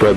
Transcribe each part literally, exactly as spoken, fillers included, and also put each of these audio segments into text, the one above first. Spread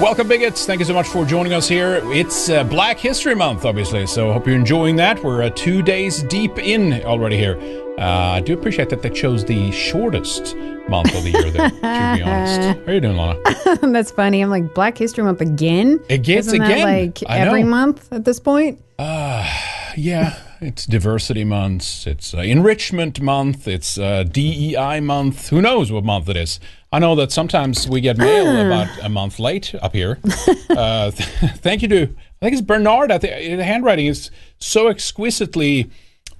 Welcome, bigots. Thank you so much for joining us here. It's uh, Black History Month, obviously, so hope you're enjoying that. We're uh, two days deep in already here. Uh, I do appreciate that they chose the shortest month of the year, though, to be honest. How are you doing, Lana? That's funny. I'm like, Black History Month again? It gets Isn't again. That, like every month at this point? Uh, yeah. It's Diversity Month. It's uh, Enrichment Month. It's uh, D E I Month. Who knows what month it is? I know that sometimes we get mail ah. about a month late up here. uh, th thank you to, I think it's Bernard. I think the handwriting is so exquisitely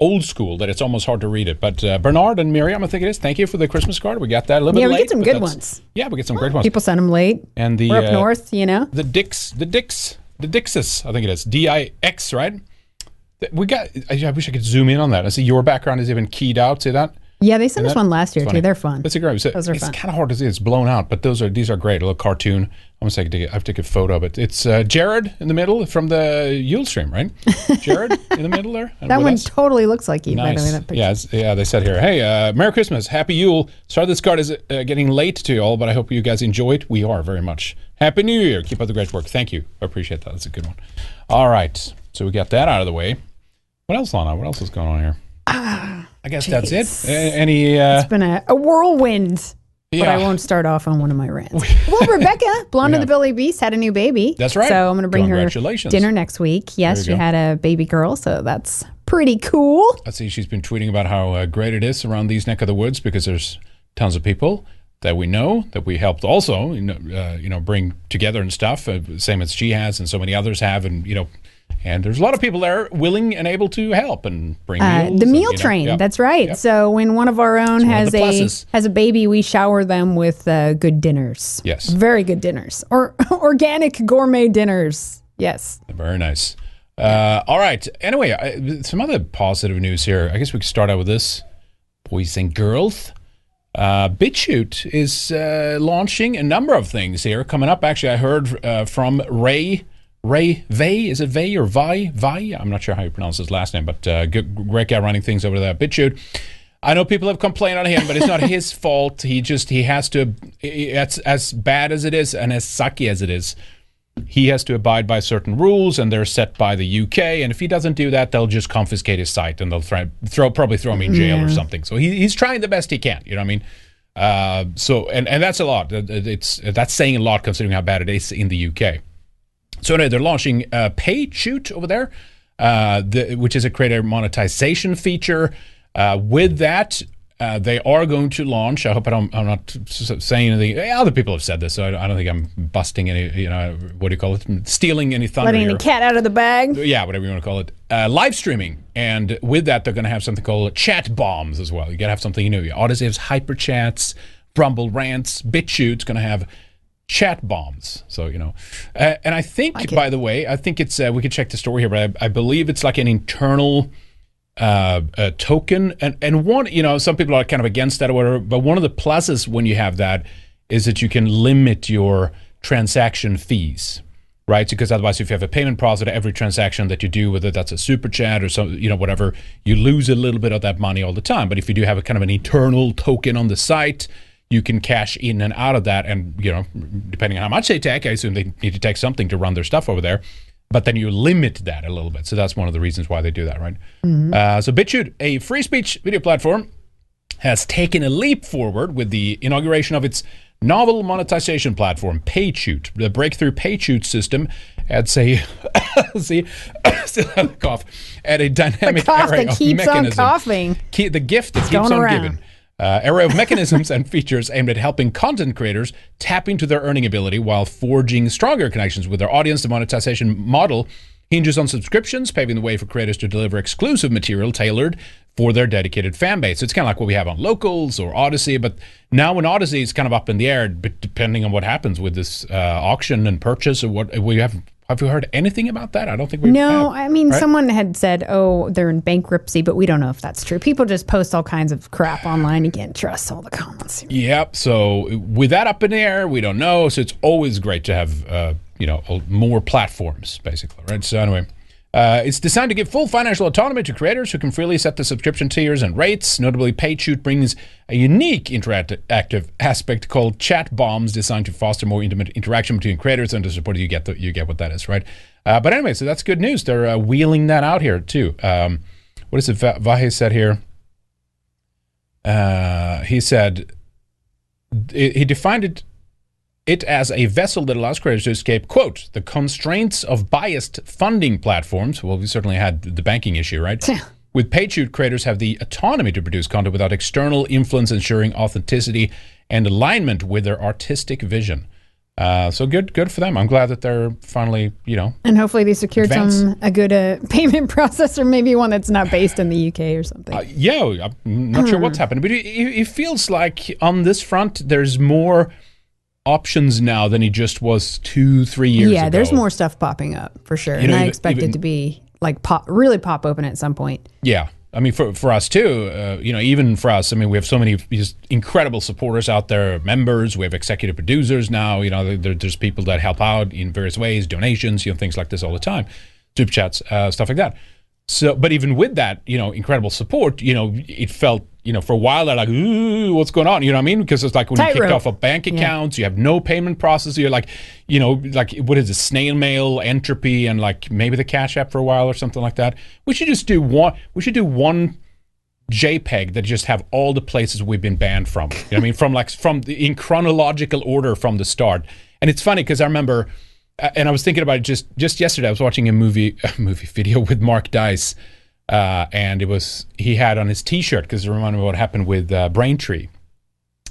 old school that it's almost hard to read it. But uh, Bernard and Miriam, I think it is. Thank you for the Christmas card. We got that a little yeah, bit late. Yeah, we get some good ones. Yeah, we get some oh, great ones. People send them late. And the, We're up uh, north, you know. The Dix, the Dix, the Dixes, I think it is. D I X, right? We got, I wish I could zoom in on that. I see your background is even keyed out. See that? Yeah, they sent us one last year, too. They're fun. That's a great one. So those are it's kind of hard to see. It's blown out, but those are these are great. A little cartoon. I'm going to take, take a photo of it. It's uh, Jared in the middle from the Yule stream, right? Jared in the middle there? That one us. Totally looks like you, nice. By the way. That picture. Yeah, yeah, they said here, hey, uh, Merry Christmas. Happy Yule. Sorry this card is uh, getting late to you all, but I hope you guys enjoy it. We are very much. Happy New Year. Keep up the great work. Thank you. I appreciate that. That's a good one. All right. So we got that out of the way. What else, Lana? What else is going on here? Ah, I guess geez. That's it. Any? Uh, it's been a, a whirlwind, yeah. But I won't start off on one of my rants. Well, Rebecca, Blonde yeah. of the Billy Beast, had a new baby. That's right. So I'm going to bring her dinner next week. Yes, she go. had a baby girl, so that's pretty cool. I see she's been tweeting about how uh, great it is around these neck of the woods because there's tons of people that we know, that we helped also you know, uh, you know, bring together and stuff, uh, same as she has and so many others have, and, you know, and there's a lot of people there willing and able to help and bring uh, meals. The meal and, you know, train, yep. that's right. Yep. So when one of our own it's has a pluses. has a baby, we shower them with uh, good dinners. Yes. Very good dinners. Or organic gourmet dinners. Yes. Very nice. Uh, all right. Anyway, I, some other positive news here. I guess we could start out with this. Boys and girls. Uh, BitChute is uh, launching a number of things here. Coming up, actually, I heard uh, from Ray... Ray Vay, is it Vay or Vi? Vi? I'm not sure how you pronounce his last name, but uh, great guy running things over there at BitChute. I know people have complained on him, but it's not his fault. He just, he has to, it's as bad as it is and as sucky as it is, he has to abide by certain rules, and they're set by the U K. And if he doesn't do that, they'll just confiscate his site, and they'll throw, throw probably throw him in jail yeah. or something. So he, he's trying the best he can, you know what I mean? Uh, so, and, and that's a lot. It's, that's saying a lot considering how bad it is in the U K. So anyway, they're launching uh, PayChute over there, uh, the, which is a creator monetization feature. Uh, with that, uh, they are going to launch. I hope I don't, I'm not saying anything. Other people have said this, so I don't think I'm busting any, you know, what do you call it? Stealing any thunder. Letting the cat out of the bag. Yeah, whatever you want to call it. Uh, live streaming. And with that, they're going to have something called Chat Bombs as well. You got to have something new. Odysee has hyper chats, Rumble rants, BitChute's going to have Chat Bombs, so you know, uh, and I think, like by the way, I think it's uh, we could check the story here, but I, I believe it's like an internal uh, uh, token, and and one, you know, some people are kind of against that or whatever, but one of the pluses when you have that is that you can limit your transaction fees, right? Because otherwise, if you have a payment process, every transaction that you do, whether that's a super chat or some, you know, whatever, you lose a little bit of that money all the time. But if you do have a kind of an internal token on the site, you can cash in and out of that. And, you know, depending on how much they take, I assume they need to take something to run their stuff over there. But then you limit that a little bit. So that's one of the reasons why they do that, right? Mm-hmm. uh, so BitChute, a free speech video platform, has taken a leap forward with the inauguration of its novel monetization platform, PayChute. The breakthrough PayChute system adds a see, still have a cough, at a dynamic array of mechanisms. Key, the gift that it's keeps on around. giving. Uh, array of mechanisms and features aimed at helping content creators tap into their earning ability while forging stronger connections with their audience. The monetization model hinges on subscriptions, paving the way for creators to deliver exclusive material tailored for their dedicated fan base. It's kind of like what we have on Locals or Odysee, but now in Odysee it's kind of up in the air, but depending on what happens with this uh, auction and purchase, or what we have. Have you heard anything about that? I don't think we have. No, I mean, right? Someone had said, oh, they're in bankruptcy, but we don't know if that's true. People just post all kinds of crap online. You can't trust all the comments. Yep. So with that up in the air, we don't know. So it's always great to have, uh, you know, more platforms, basically, right? So anyway, uh, it's designed to give full financial autonomy to creators who can freely set the subscription tiers and rates. Notably, PayChute brings a unique interactive aspect called Chat Bombs, designed to foster more intimate interaction between creators and to support you get the, you get what that is, right? Uh, but anyway, so that's good news. They're uh, wheeling that out here too. Um, what is it Vahe said here? Uh, he said, he defined it It as a vessel that allows creators to escape, quote, the constraints of biased funding platforms. Well, we certainly had the banking issue, right? Yeah. With PayChute, creators have the autonomy to produce content without external influence, ensuring authenticity and alignment with their artistic vision. Uh, so good, good for them. I'm glad that they're finally, you know. And hopefully they secured advanced. some a good uh, payment processor, maybe one that's not based in the U K or something. Uh, yeah, I'm not sure what's happened, but it, it feels like on this front there's more options now than he just was two, three years yeah, ago. Yeah, there's more stuff popping up for sure. You and know, I even, expect even, it to be like pop, really pop open at some point. Yeah. I mean, for, for us too, uh, you know, even for us, I mean, we have so many just incredible supporters out there, members, we have executive producers now, you know, there, there's people that help out in various ways, donations, you know, things like this all the time, super chats, uh, stuff like that. So, but even with that, you know, incredible support, you know, it felt, you know, for a while they're like, ooh, what's going on? You know what I mean? Because it's like when Tight you kicked rope. off a bank account, yeah. you have no payment process. You're like, you know, like what is it, snail mail, Entropy, and like maybe the Cash App for a while or something like that. We should just do one. We should do one JPEG that just have all the places we've been banned from. You know what I mean? From like from the, in chronological order from the start. And it's funny because I remember. And I was thinking about it just, just yesterday. I was watching a movie a movie video with Mark Dice, uh, and it was he had on his T-shirt because it reminded me of what happened with uh, Braintree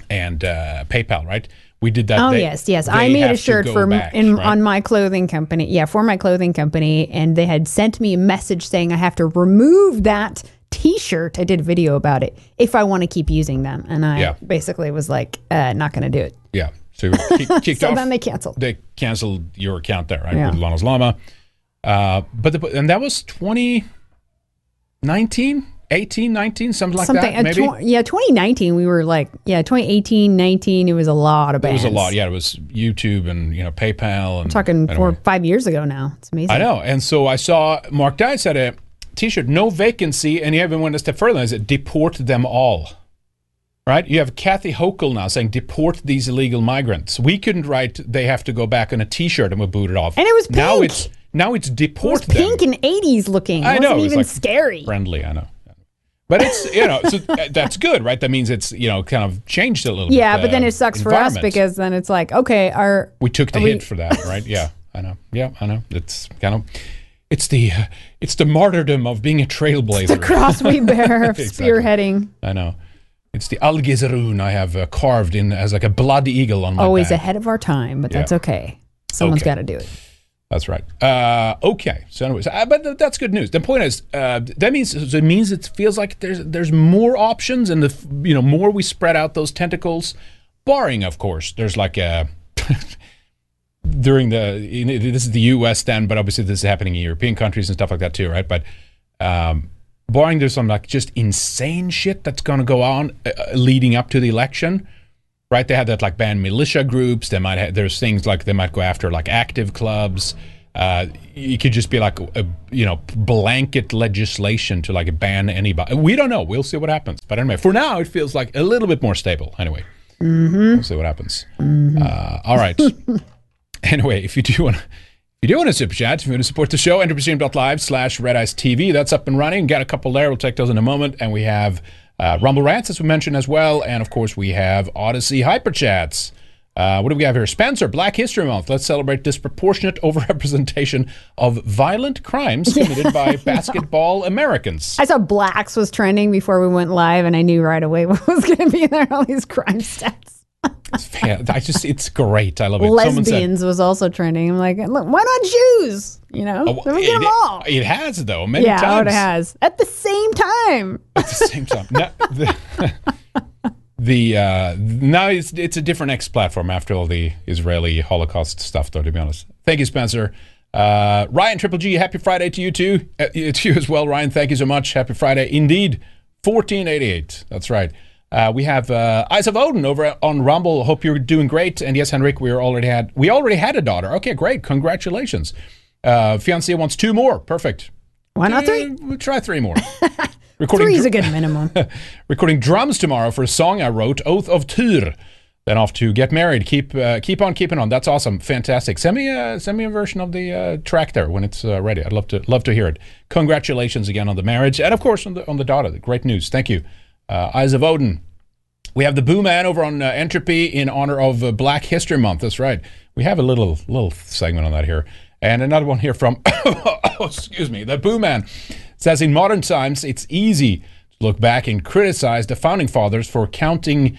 and uh, PayPal, right? We did that. Oh they, yes, yes. I made a shirt for back, in, right? on my clothing company. Yeah, for my clothing company, and they had sent me a message saying I have to remove that T-shirt. I did a video about it if I want to keep using them, and I yeah. basically was like, uh, not going to do it. Yeah. So, kick, kicked so off, then they canceled. They canceled your account there, right? Yeah. With Lana's Llama. Uh, but the, and that was twenty nineteen, eighteen, nineteen, something like something, that, maybe? Tw yeah, twenty nineteen, we were like, yeah, twenty eighteen, nineteen, it was a lot of bans. It was a lot, yeah. It was YouTube and, you know, PayPal. And, I'm talking four or five years ago now. It's amazing. I know. And so I saw Mark Dice had a T-shirt, no vacancy, and he even went a step further and said, deport them all. Right? You have Kathy Hochul now saying, deport these illegal migrants. We couldn't write, they have to go back on a T-shirt and we boot it off. And it was pink. Now it's, now it's deport them. It was pink them. and eighties looking. It I wasn't know, even it was like scary. Friendly, I know. But it's, you know, so that's good, right? That means it's, you know, kind of changed a little yeah, bit. Yeah, but then it sucks for us because then it's like, okay, our... We took the hit we... for that, right? Yeah, I know. Yeah, I know. It's kind of... It's the uh, it's the martyrdom of being a trailblazer. It's the cross we bear of exactly. spearheading. I know. It's the Al Gizarun I have uh, carved in as like a blood eagle on my Always back. ahead of our time, but that's yeah. okay. Someone's okay. got to do it. That's right. Uh, okay. So anyways, uh, but that's good news. The point is, uh, that means it means it feels like there's there's more options, and the you know more we spread out those tentacles, barring of course there's like a during the you know, this is the U S then, but obviously this is happening in European countries and stuff like that too, right? But. Um, Barring there's some like just insane shit that's going to go on uh, leading up to the election, right? They have that like banned militia groups. They might have, there's things like they might go after like active clubs. Uh, it could just be like a, you know blanket legislation to like ban anybody. We don't know. We'll see what happens. But anyway, for now it feels like a little bit more stable. Anyway, Mm-hmm. We'll see what happens. Mm-hmm. Uh, all right. Anyway, if you do want to, if you do want to super chat, if you want to support the show, entropystream dot live slash red ice T V. That's up and running. Got a couple there. We'll take those in a moment. And we have uh, Rumble Rants, as we mentioned as well. And, of course, we have Odysee Hyperchats. Uh, what do we have here? Spencer, Black History Month. Let's celebrate disproportionate overrepresentation of violent crimes committed by basketball Americans. I saw blacks was trending before we went live, and I knew right away what was going to be in there, all these crime stats. I just, it's great. I love it. Lesbians said, was also trending. I'm like, look, why not Jews? You know, oh, let me get it, them all. It has, though, many yeah, times. Yeah, it has. At the same time. At the same time. No, the, the uh, now it's, it's a different X platform after all the Israeli Holocaust stuff, though, to be honest. Thank you, Spencer. Uh, Ryan, Triple G, happy Friday to you, too. Uh, to you as well, Ryan. Thank you so much. Happy Friday. Indeed, fourteen eighty-eight. That's right. Uh, we have uh, Eyes of Odin over on Rumble. Hope you're doing great. And yes, Henrik, we already had we already had a daughter. Okay, great. Congratulations. Uh, Fiancé wants two more. Perfect. Why not three? Uh, we'll try three more. Three is a good minimum. Recording drums tomorrow for a song I wrote, Oath of Tyr. Then off to get married. Keep uh, keep on keeping on. That's awesome. Fantastic. Send me a send me a version of the uh, track there when it's uh, ready. I'd love to love to hear it. Congratulations again on the marriage and of course on the on the daughter. Great news. Thank you. Uh, Eyes of Odin. We have the Boo Man over on uh, Entropy in honor of uh, Black History Month. That's right. We have a little little segment on that here. And another one here from, oh, excuse me, the Boo Man. Says, in modern times, it's easy to look back and criticize the Founding Fathers for counting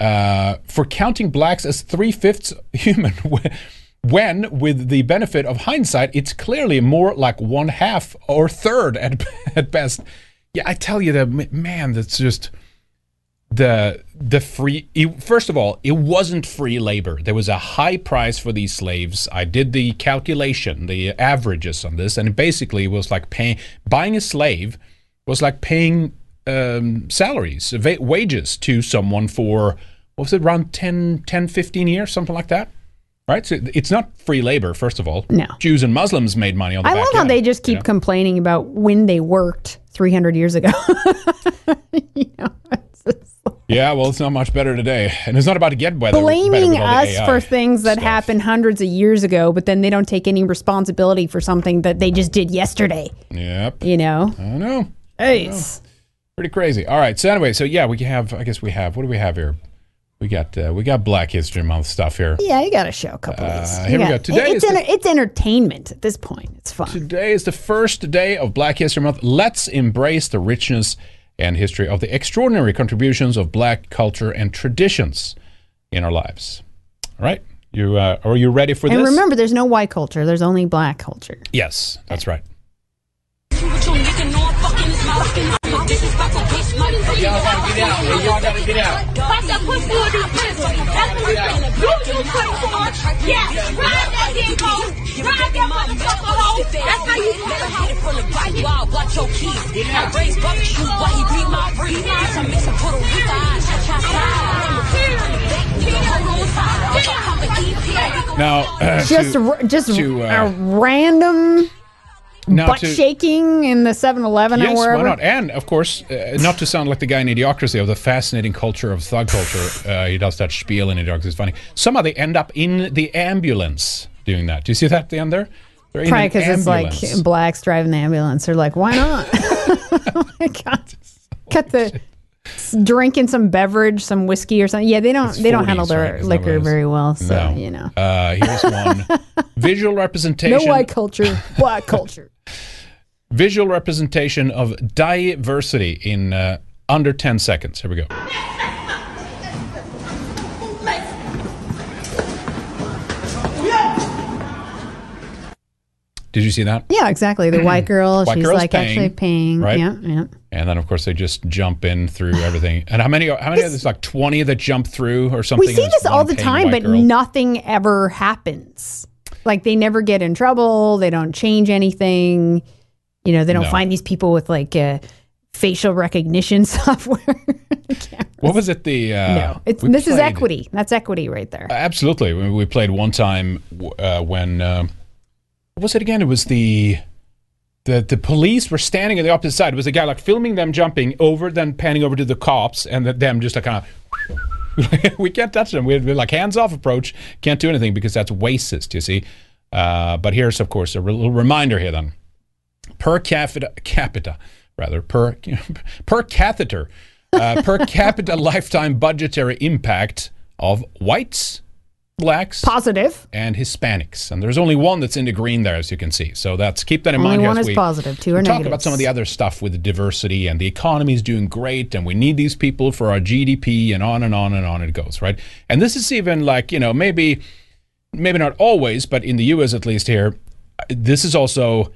uh, for counting blacks as three-fifths human when, with the benefit of hindsight, it's clearly more like one-half or third at, at best. Yeah, I tell you, that man, that's just the the free. It, first of all, it wasn't free labor. There was a high price for these slaves. I did the calculation, the averages on this, and it basically was like paying buying a slave was like paying um, salaries, va- wages to someone for what was it around ten, ten, fifteen years, something like that. Right, so it's not free labor. First of all, no. Jews and Muslims made money on the I back love how end, they just keep you know? complaining about when they worked three hundred years ago. You know, it's just like, yeah, well, it's not much better today, and it's not about to get better. Blaming better us for things that stuff. happened hundreds of years ago, but then they don't take any responsibility for something that they just did yesterday. Yep. You know. I know. Hey, pretty crazy. All right. So anyway, so yeah, we have. I guess we have. What do we have here? We got uh, we got Black History Month stuff here. Yeah, you got to show a couple of these. Uh, here got, we go. Today it's, is enter, the, it's entertainment at this point. It's fun. Today is the first day of Black History Month. Let's embrace the richness and history of the extraordinary contributions of Black culture and traditions in our lives. All right, you uh, are you ready for and this? And remember, there's no white culture. There's only Black culture. Yes, that's right. This is fucking bitch money. Y'all gotta get out. Y'all gotta get out. Fuck that pussy with these bitches. That's what we think. You use credit card. Yes. Ride that damn car. Ride that motherfucker home. That's how you get it. Hit it from the bike while I watch your keys. I raise buckets, shoot, but he beat my breed. Bitch, I'm missing Puerto Rico. I cha cha cha. Now, uh, just to, r- just to, uh, a random. Now butt to, shaking in the seven eleven yes, or wherever. Yes, why not? And, of course, uh, not to sound like the guy in Idiocracy of the fascinating culture of thug culture. Uh, he does that spiel in Idiocracy. It's funny. Somehow they end up in the ambulance doing that. Do you see that at the end there? They're in Probably because it's like blacks driving the ambulance. They're like, why not? Oh my God. Cut the... Drinking some beverage, some whiskey or something. Yeah, they don't. It's they don't handle their right? liquor very well. So no. you know. Uh, here's one visual representation. No white culture, Black culture. Visual representation of diversity in uh, under ten seconds. Here we go. Did you see that? Yeah, exactly. The white girl, white she's like paying, actually paying. Right? Yeah, yeah. And then, of course, they just jump in through everything. And how many How many? There's like twenty that jump through or something. We see this all the time, but girl. nothing ever happens. Like, they never get in trouble. They don't change anything. You know, they don't no. find these people with, like, uh, facial recognition software. What was it? The uh, no, it's, this played, is equity. That's equity right there. Uh, absolutely. We, we played one time uh, when... Uh, What was it again? It was the, the the police were standing on the opposite side. It was a guy like filming them jumping over, then panning over to the cops, and the, them just like kind of We can't touch them. We're like hands-off approach. Can't do anything because that's racist, you see. Uh, but here's, of course, a re little reminder here then. Per capita, capita rather, per, per catheter, uh, per capita lifetime budgetary impact of whites, blacks, positive, and Hispanics, and there's only one that's in the green there, as you can see. So that's keep that in only mind. One here is we, positive, two are negative. Talk about some of the other stuff with the diversity and the economy is doing great, and we need these people for our G D P, and on and on and on it goes, right? And this is even like you know maybe, maybe not always, but in the U S at least here, this is also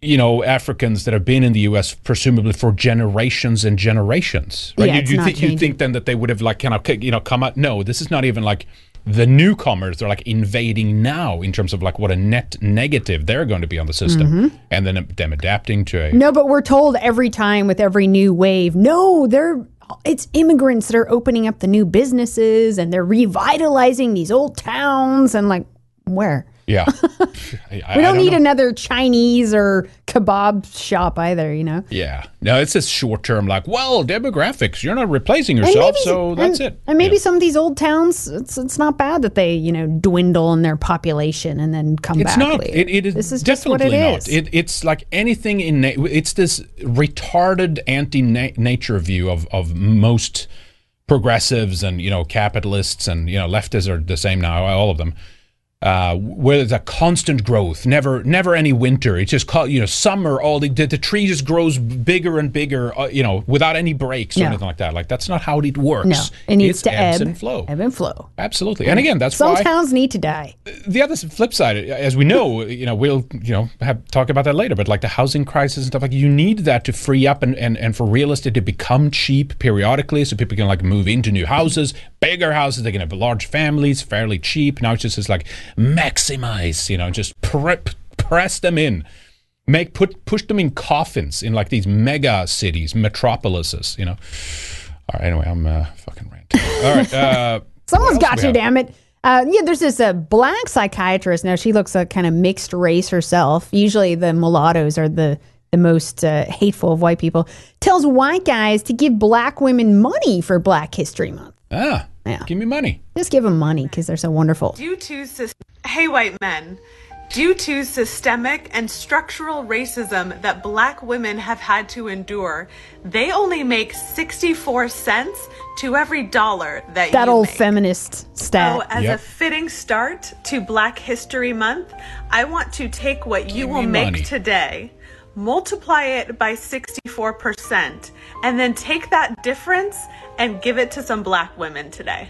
you know Africans that have been in the U S presumably for generations and generations, right? Yeah, you, you, th you think then that they would have like kind of you know come out? No, this is not even like the newcomers. They're like invading now in terms of like what a net negative they're going to be on the system, mm-hmm. and then them adapting to a no. But we're told every time with every new wave, no, they're it's immigrants that are opening up the new businesses and they're revitalizing these old towns and like where. Yeah. I, I, we don't, don't need know. another Chinese or kebab shop either, you know? Yeah. No, it's just short term like, well, demographics, you're not replacing yourself, maybe, so that's and, it. And maybe yeah. some of these old towns, it's it's not bad that they, you know, dwindle in their population and then come it's back not, later. It, it is this is definitely just what it not. Is. It, it's like anything in, na it's this retarded anti-nature view of, of most progressives and, you know, capitalists and, you know, leftists are the same now, all of them. Uh, where there's a constant growth, never, never any winter. It's just called, you know, summer. All the, the the tree just grows bigger and bigger, uh, you know, without any breaks or no. anything like that. Like that's not how it works. No, it needs it's to ebbs ebb and flow, ebb and flow. Absolutely, and, and again, that's some why some towns need to die. The other flip side, as we know, you know, we'll you know have talk about that later. But like the housing crisis and stuff, like you need that to free up and and and for real estate to become cheap periodically, so people can like move into new houses, bigger houses. They can have large families, fairly cheap. Now it's just it's like. Maximize, you know, just prep, press them in, make put push them in coffins in like these mega cities, metropolises, you know. All right, anyway, I'm uh, fucking ranting. All right, uh, someone's got you, damn it. Uh, yeah, there's this uh, black psychiatrist now. She looks a kind of mixed race herself. Usually, the mulattoes are the the most uh, hateful of white people. Tells white guys to give black women money for Black History Month. Ah. Yeah. Give me money. Just give them money because they're so wonderful. Due to hey, white men, due to systemic and structural racism that black women have had to endure, they only make sixty-four cents to every dollar that, that you That old make. Feminist stat. So as yep. a fitting start to Black History Month, I want to take what give you will make money. Today, multiply it by sixty-four percent, and then take that difference and give it to some black women today.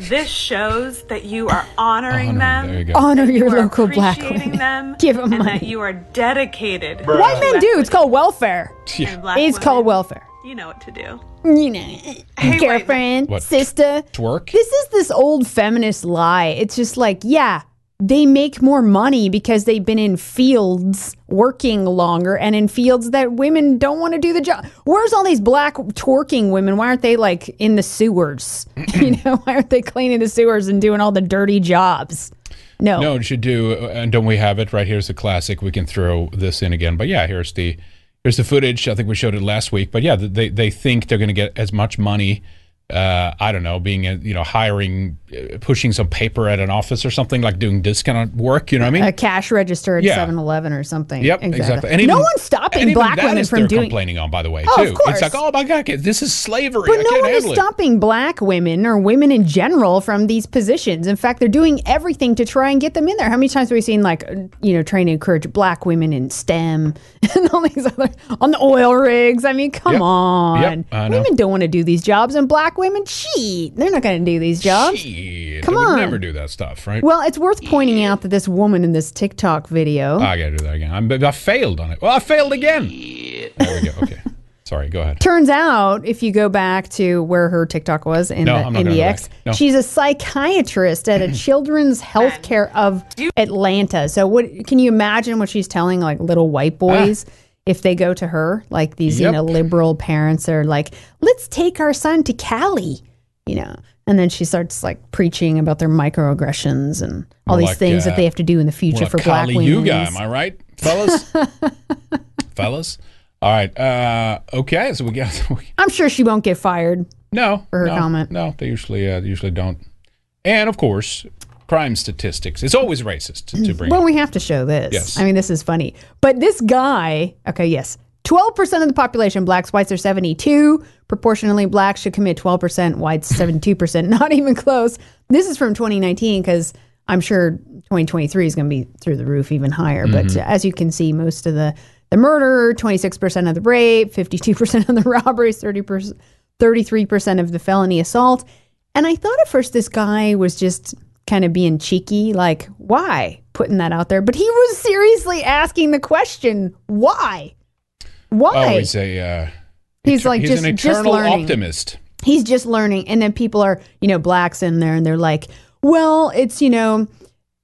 This shows that you are honoring Honor, them, you honor your you local black women, them, give them and money. That you are dedicated. Bruh. White men do. It's called welfare. Yeah. It's women, called welfare. You know what to do. You know, hey, girlfriend, what? Sister, twerk. This is this old feminist lie. It's just like, yeah. They make more money because they've been in fields working longer and in fields that women don't want to do the job. Where's all these black twerking women? Why aren't they like in the sewers? You know, why aren't they cleaning the sewers and doing all the dirty jobs? No. No, it should do. And don't we have it right? Here's the classic. We can throw this in again. But yeah, here's the here's the footage. I think we showed it last week. But yeah, they, they think they're going to get as much money. Uh, I don't know, being, a, you know, hiring, uh, pushing some paper at an office or something, like doing discount work, you know what I mean? A cash register at yeah. seven eleven or something. Yep, exactly. exactly. And even, no one's stopping black women from doing... complaining on, by the way, oh, too. Of course. It's like, oh my God, this is slavery. But I no can't one is it. stopping black women or women in general from these positions. In fact, they're doing everything to try and get them in there. How many times have we seen, like, you know, trying to encourage black women in STEM and all these other... on the oil rigs? I mean, come yep. on. Yep, women don't want to do these jobs, and black women cheat. They're not going to do these jobs. Sheet. Come they on. Would never do that stuff, right? Well, it's worth pointing yeah. out that this woman in this TikTok video. Oh, I got to do that again. I'm, I failed on it. Well, I failed again. Yeah. There we go. Okay. Sorry, go ahead. Turns out, if you go back to where her TikTok was in no, the, in the X, no. she's a psychiatrist at a children's health care of Atlanta. So what can you imagine what she's telling like little white boys? Ah. If they go to her, like these, yep. you know, liberal parents are like, let's take our son to Cali, you know, and then she starts like preaching about their microaggressions and all well, these like, things uh, that they have to do in the future for black women. Kali Yuga, am I right, fellas? Fellas? All right. Uh, okay. So we got. So we, I'm sure she won't get fired. No. For her no, comment. No, they usually uh, they usually don't. And of course, crime statistics. It's always racist to, to bring. Well, up. We have to show this. Yes. I mean, this is funny. But this guy. Okay. Yes. twelve percent of the population, blacks, whites are seventy-two. Proportionally, blacks should commit twelve percent, whites seventy-two percent. Not even close. This is from twenty nineteen because I'm sure twenty twenty-three is going to be through the roof, even higher. Mm-hmm. But as you can see, most of the, the murder, twenty-six percent of the rape, fifty-two percent of the robberies, thirty percent, thirty-three percent of the felony assault. And I thought at first this guy was just kind of being cheeky, like, why? Putting that out there. But he was seriously asking the question, why? Why? Oh, he's a, uh, he's like he's just, an eternal just optimist. He's just learning. And then people are, you know, blacks in there and they're like, well, it's, you know,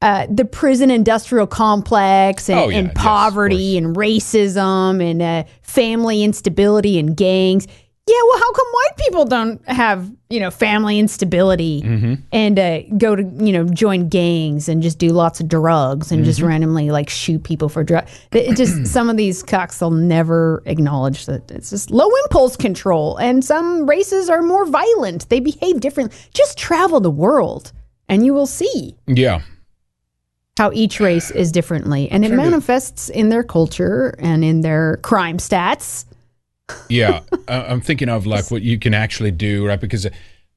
uh, the prison industrial complex and, oh, yeah, and poverty yes, and racism and uh, family instability and gangs. Yeah, well, how come white people don't have, you know, family instability mm-hmm. and uh, go to, you know, join gangs and just do lots of drugs and mm-hmm. just randomly like shoot people for drugs? It just some of these cocks will never acknowledge that it's just low impulse control. And some races are more violent. They behave differently. Just travel the world and you will see. Yeah. How each race is differently. And it sure manifests do. in their culture and in their crime stats. Yeah, I'm thinking of like what you can actually do, right? Because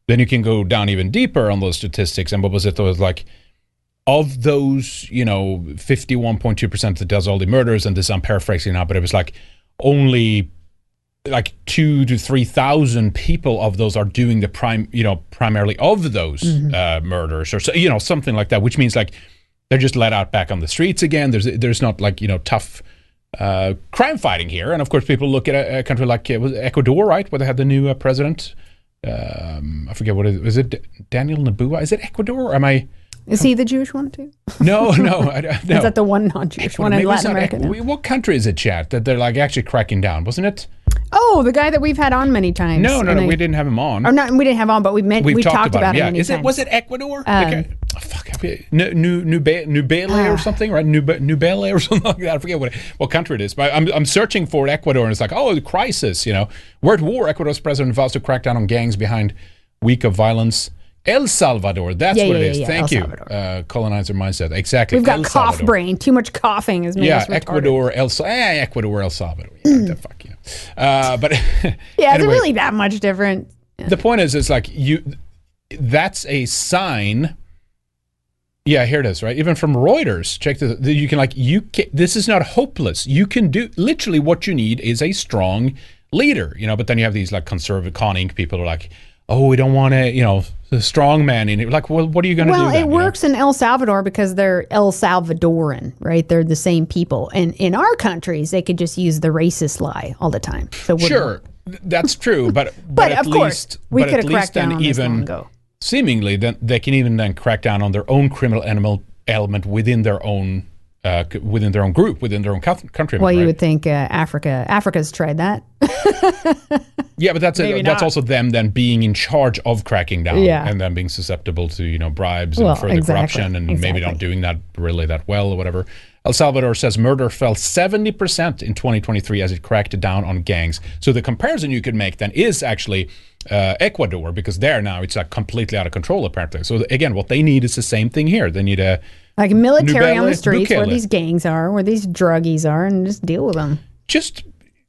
then you can go down even deeper on those statistics. And what was it? It was like, of those, you know, fifty-one point two percent that does all the murders, and this I'm paraphrasing now, but it was like only like two to three thousand people of those are doing the prime, you know, primarily of those mm-hmm. uh, murders, or so, you know, something like that. Which means like they're just let out back on the streets again. There's there's not like you know tough. Uh, crime fighting here, and of course people look at a, a country like uh, Ecuador, right, where they had the new uh, president. Um, I forget what it is. Is it D- Daniel Noboa? Is it Ecuador? Or am I? Is um, he the Jewish one too? No, no, I, no. Is that the one non-Jewish Ecuador, one in Latin America? Ecu- what country is it, Chad? That they're like actually cracking down, wasn't it? Oh, the guy that we've had on many times. No, no, no, I, we didn't have him on. Or not, we didn't have him on, but we meant we talked, talked about, about him. Yeah. Many is times. It was it Ecuador? Um, okay. Oh, fuck, New New Nubele uh, or something, right? New Nubele or something like that. I forget what what country it is, but I'm I'm searching for Ecuador, and it's like, oh, the crisis, you know, we're at war. Ecuador's president vows to crack down on gangs behind week of violence. El Salvador, that's yeah, what yeah, it is. Yeah, Thank El you, uh, colonizer mindset. Exactly. We've got El cough Salvador. brain. Too much coughing is made yeah. Us Ecuador, El eh, Ecuador, El Salvador. Yeah, mm. the fuck you. Yeah. Uh, but yeah, anyway, it's really that much different. Yeah. The point is, it's like you. That's a sign. Yeah, here it is. Right, even from Reuters. Check this. You can like you. Can, this is not hopeless. You can do literally what you need is a strong leader. You know, but then you have these like conservative Con Inc people who are like, oh, we don't want to, you know. The strong man in it. Like, well, what are you going to well, do? Well, it works know? in El Salvador because they're El Salvadoran, right? They're the same people. And in our countries, they could just use the racist lie all the time. So sure, that's true. But, but, but at of least, course, we could have cracked down on this long ago. Seemingly, then they can even then crack down on their own criminal animal element within their own uh, within their own group, within their own country. Well, right? You would think uh, Africa Africa's tried that. Yeah, but that's a, that's also them then being in charge of cracking down yeah. and then being susceptible to, you know, bribes well, and further exactly, corruption and exactly. maybe not doing that really that well or whatever. El Salvador says murder fell seventy percent in twenty twenty-three as it cracked down on gangs. So the comparison you could make then is actually uh, Ecuador, because there now it's like completely out of control apparently. So again, what they need is the same thing here. They need a... Like military Nubele, on the streets Bukele. Where these gangs are, where these druggies are, and just deal with them. Just...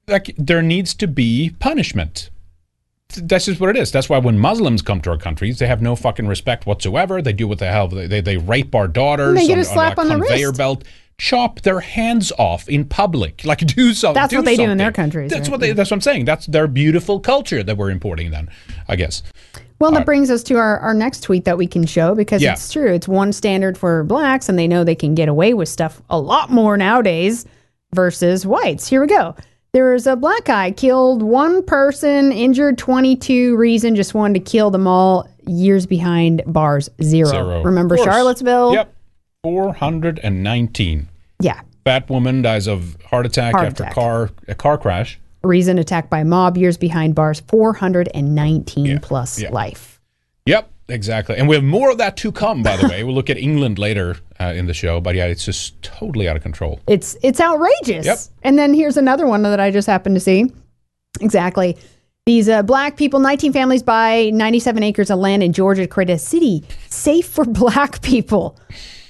Like there needs to be punishment. That's just what it is. That's why when Muslims come to our countries, they have no fucking respect whatsoever. They do what the hell they they, they rape our daughters. And they get a slap on, on, on the conveyor wrist. Belt. Chop their hands off in public. Like do something. That's do what they something. do in their countries. That's right? what they. That's what I'm saying. That's their beautiful culture that we're importing. Then, I guess. Well, that uh, brings us to our, our next tweet that we can show because yeah. it's true. It's one standard for blacks, and they know they can get away with stuff a lot more nowadays versus whites. Here we go. There was a black guy killed one person, injured twenty-two, reason just wanted to kill them all, years behind bars, zero. zero. Remember Charlottesville? Yep. four hundred nineteen. Yeah. Fat woman dies of heart attack heart after attack. car a car crash. Reason attacked by mob, years behind bars, four hundred nineteen yeah. plus yeah. life. Yep. Exactly. And we have more of that to come, by the way. We'll look at England later uh, in the show. But yeah, it's just totally out of control. It's it's outrageous. Yep. And then here's another one that I just happened to see. Exactly. These uh, black people, nineteen families buy ninety-seven acres of land in Georgia to create a city safe for black people.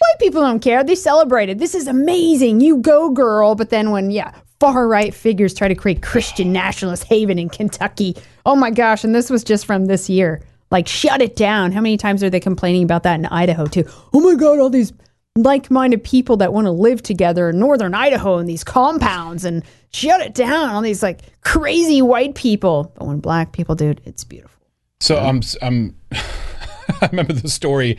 White people don't care. They celebrate it. This is amazing. You go, girl. But then when, yeah, far-right figures try to create Christian nationalist haven in Kentucky. Oh, my gosh. And this was just from this year. Like, shut it down. How many times are they complaining about that in Idaho, too? Oh, my God, all these like-minded people that want to live together in northern Idaho in these compounds and shut it down. All these, like, crazy white people. But when black people do it, it's beautiful. So yeah. I'm, I'm I remember the story.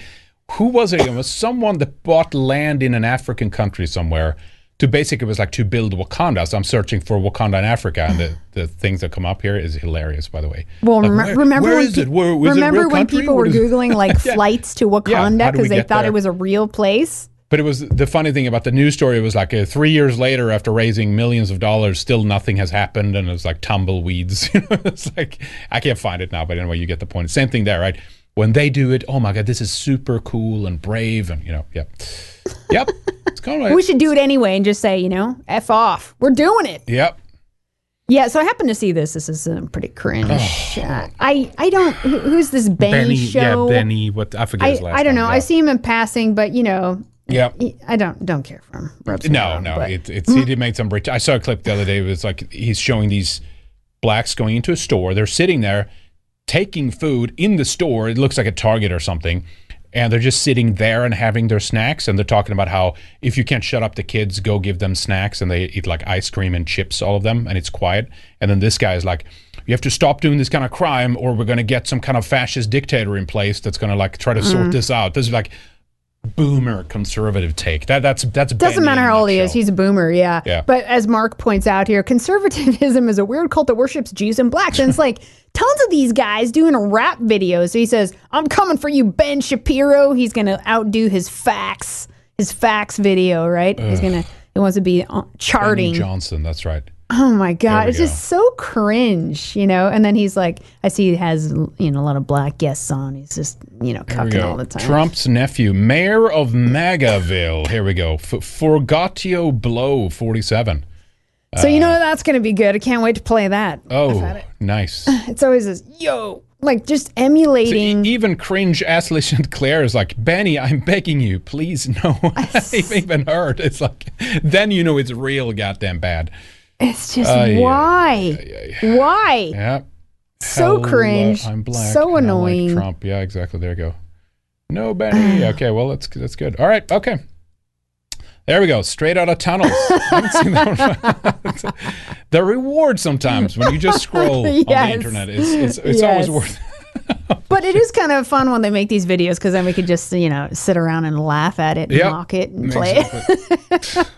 Who was it? It was someone that bought land in an African country somewhere to basically, it was like to build Wakanda. So I'm searching for Wakanda in Africa, and the, the things that come up here is hilarious, by the way. Well, like, rem where, remember where when, is pe it? Where, remember it when people were Googling like yeah. flights to Wakanda because yeah. they thought there? It was a real place? But it was the funny thing about the news story, it was like uh, three years later after raising millions of dollars, still nothing has happened, and it was like tumbleweeds. It's like, I can't find it now, but anyway, you get the point. Same thing there, right? When they do it, oh my God, this is super cool and brave, and you know, yep, yep. It's going right. We should do it anyway and just say, you know, F off. We're doing it. Yep. Yeah. So I happened to see this. This is um, pretty cringe. Oh. Uh, I I don't. Who, who's this Benny, Benny show? Yeah, Benny. What I forget. I, his last I don't know. Name. I see him in passing, but you know. Yeah. I don't don't care for him. No, around, no. It, it's mm. he made some. I saw a clip the other day. It was like he's showing these blacks going into a store. They're sitting there, taking food in the store. It looks like a Target or something, and they're just sitting there and having their snacks, and they're talking about how if you can't shut up the kids, go give them snacks, and they eat like ice cream and chips, all of them, and it's quiet. And then this guy is like, you have to stop doing this kind of crime or we're going to get some kind of fascist dictator in place that's going to like try to mm-hmm. sort this out. This is like boomer conservative take. That that's that's doesn't matter how old he is. He's a boomer, yeah. yeah. But as Mark points out here, conservatism is a weird cult that worships Jews and blacks, and it's like tons of these guys doing a rap video. So he says, "I'm coming for you, Ben Shapiro." He's gonna outdo his facts, his facts video, right? Ugh. He's gonna he wants to be charting. Ben Johnson, that's right. Oh my God, it's go. just so cringe, you know. And then he's like, I see he has you know a lot of black guests on. He's just you know cucking all the time. Trump's nephew, mayor of Magaville. Here we go. F Forgatio Blow, forty-seven. So uh, you know that's going to be good. I can't wait to play that. Oh, it. nice. It's always this, yo, like just emulating. So e even cringe Ashley Sinclair is like, Benny, I'm begging you, please no. I've even heard. It's like, then you know it's real goddamn bad. It's just uh, yeah, why, yeah, yeah, yeah. why? Yeah, so Hell, cringe. I'm black. So annoying. Like Trump. Yeah, exactly. There you go. No, Benny. Okay, well that's that's good. All right. Okay. There we go. Straight out of tunnels. The reward sometimes when you just scroll yes. on the internet is it's, it's yes. always worth. It. But it is kind of fun when they make these videos because then we could just you know sit around and laugh at it, and yep. mock it, and play exactly. it.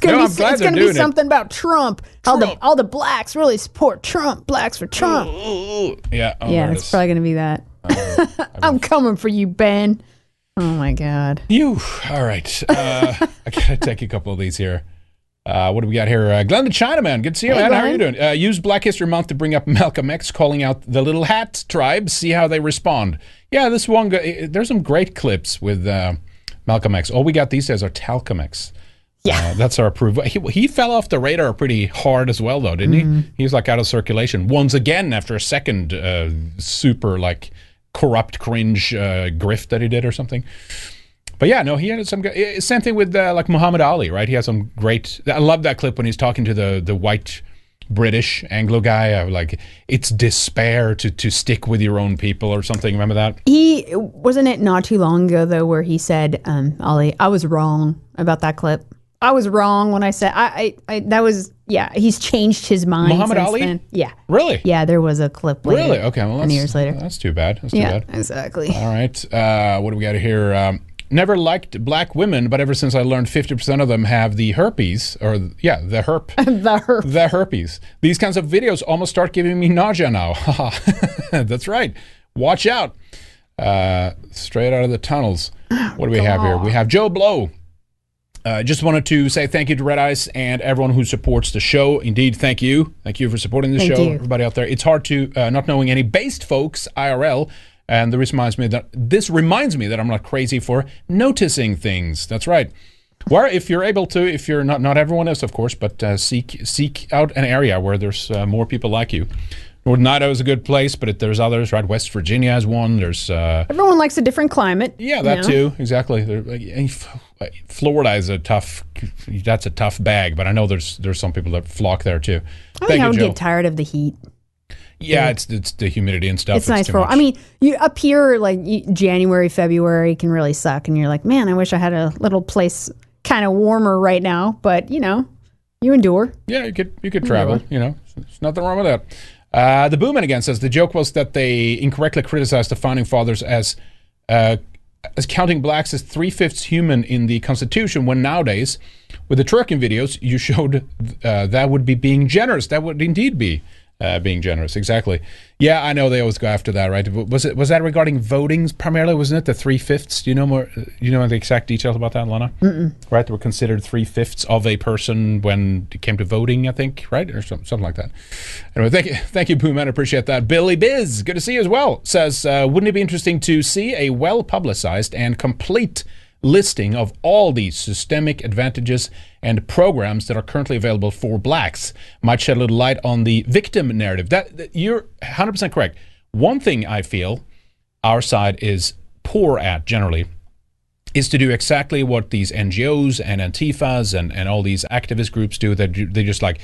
It's gonna, no, be, it's gonna be something it. about Trump. Trump. All the all the blacks really support Trump. Blacks for Trump. Yeah, oh, yeah, it's probably gonna be that. Uh, I'm coming for you, Ben. Oh my God. You. All right. Uh, I gotta take a couple of these here. Uh, what do we got here? Uh, Glenn the Chinaman. Good to see you, hey, man. Glenn. How are you doing? Uh, use Black History Month to bring up Malcolm X calling out the Little Hat tribe. See how they respond. Yeah, this one. There's some great clips with uh, Malcolm X. All we got these days are Talcum X. Yeah, uh, that's our approval. He, he fell off the radar pretty hard as well, though, didn't mm-hmm. he? He was like out of circulation once again after a second uh, super like corrupt cringe uh, grift that he did or something. But yeah, no, he had some good, same thing with uh, like Muhammad Ali, right? He has some great. I love that clip when he's talking to the the white British Anglo guy. Uh, like it's despair to to stick with your own people or something. Remember that? He wasn't it not too long ago though, where he said, um, "Ali, I was wrong about that clip." I was wrong when I said I, I, I. That was yeah. He's changed his mind. Muhammad Ali. Then. Yeah. Really? Yeah. There was a clip. Later, really? Okay. Well, that's, years later. That's too bad. That's yeah. Too bad. Exactly. All right. Uh, what do we got here? Um, never liked black women, but ever since I learned fifty percent of them have the herpes, or yeah, the herp. the herp. The herpes. These kinds of videos almost start giving me nausea now. That's right. Watch out. Uh, straight out of the tunnels. What do we God. have here? We have Joe Blow. I uh, just wanted to say thank you to Red Ice and everyone who supports the show. Indeed, thank you. Thank you for supporting the thank show, you. everybody out there. It's hard to, uh, not knowing any based folks, I R L, And this reminds me that this reminds me that I'm not crazy for noticing things. That's right. Where, if you're able to, if you're not, not everyone is, of course, but uh, seek seek out an area where there's uh, more people like you. Northern Idaho is a good place, but it, there's others, right? West Virginia has one. There's uh, everyone likes a different climate. Yeah, that you know? too. Exactly. There, Florida is a tough. That's a tough bag, but I know there's there's some people that flock there too. I think I would get tired of the heat. Yeah, yeah, it's it's the humidity and stuff. It's, it's nice for. Much. I mean, you up here like you, January, February can really suck, and you're like, man, I wish I had a little place kind of warmer right now. But you know, you endure. Yeah, you could you could endure. travel. You know, there's nothing wrong with that. Uh, the Boomin again says the joke was that they incorrectly criticized the founding fathers as uh, as counting blacks as three fifths human in the Constitution. When nowadays, with the trucking videos, you showed uh, that would be being generous. That would indeed be. Uh, being generous, exactly. Yeah, I know they always go after that, right? Was it was that regarding votings primarily? Wasn't it the three fifths? Do you know more? You know the exact details about that, Lana? Mm-mm. Right, they were considered three fifths of a person when it came to voting, I think, right, or some, something like that. Anyway, thank you, thank you, Booman. I appreciate that. Billy Biz, good to see you as well. Says, uh, wouldn't it be interesting to see a well-publicized and complete listing of all the systemic advantages and programs that are currently available for blacks? Might shed a little light on the victim narrative. That, that you're one hundred percent correct. One thing I feel our side is poor at generally is to do exactly what these N G Os and Antifas and, and all these activist groups do. That they just like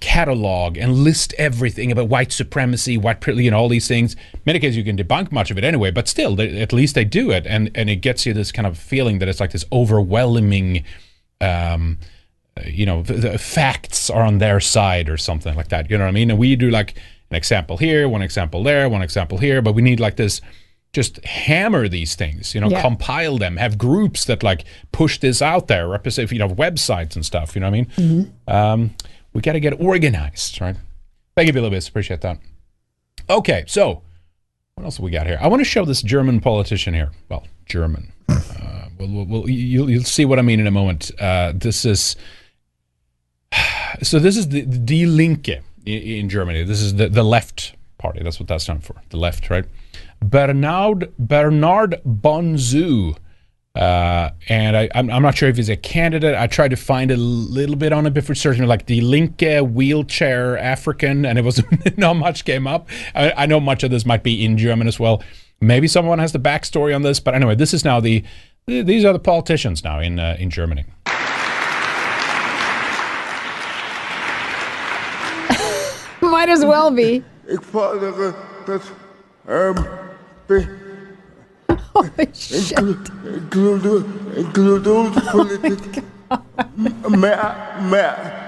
catalog and list everything about white supremacy, white privilege, and all these things. In many cases, you can debunk much of it anyway, but still, they, at least they do it, and and it gets you this kind of feeling that it's like this overwhelming, um, you know, the, the facts are on their side or something like that. You know what I mean? And we do like an example here, one example there, one example here, but we need like this. Just hammer these things, you know, yeah. compile them, have groups that like push this out there, represent, you know, websites and stuff. You know what I mean? Mm-hmm. Um, we got to get organized, right? Thank you, Billy Biz. Appreciate that. Okay, so what else have we got here? I want to show this German politician here. Well, German. Uh, we'll, we'll, we'll, you'll, you'll see what I mean in a moment. Uh, this is so. This is the, the Die Linke in, in Germany. This is the, the left party. That's what that's done for. The left, right? Bernard Bernard Bonzu. Uh, and I, I'm, I'm not sure if he's a candidate. I tried to find a little bit on it before searching, like Die Linke wheelchair African, and it was not much came up. I, I know much of this might be in German as well. Maybe someone has the backstory on this, but anyway, this is now the these are the politicians now in uh, in Germany. Might as well be. Ich fordere das, um, be Holy shit. Oh my God.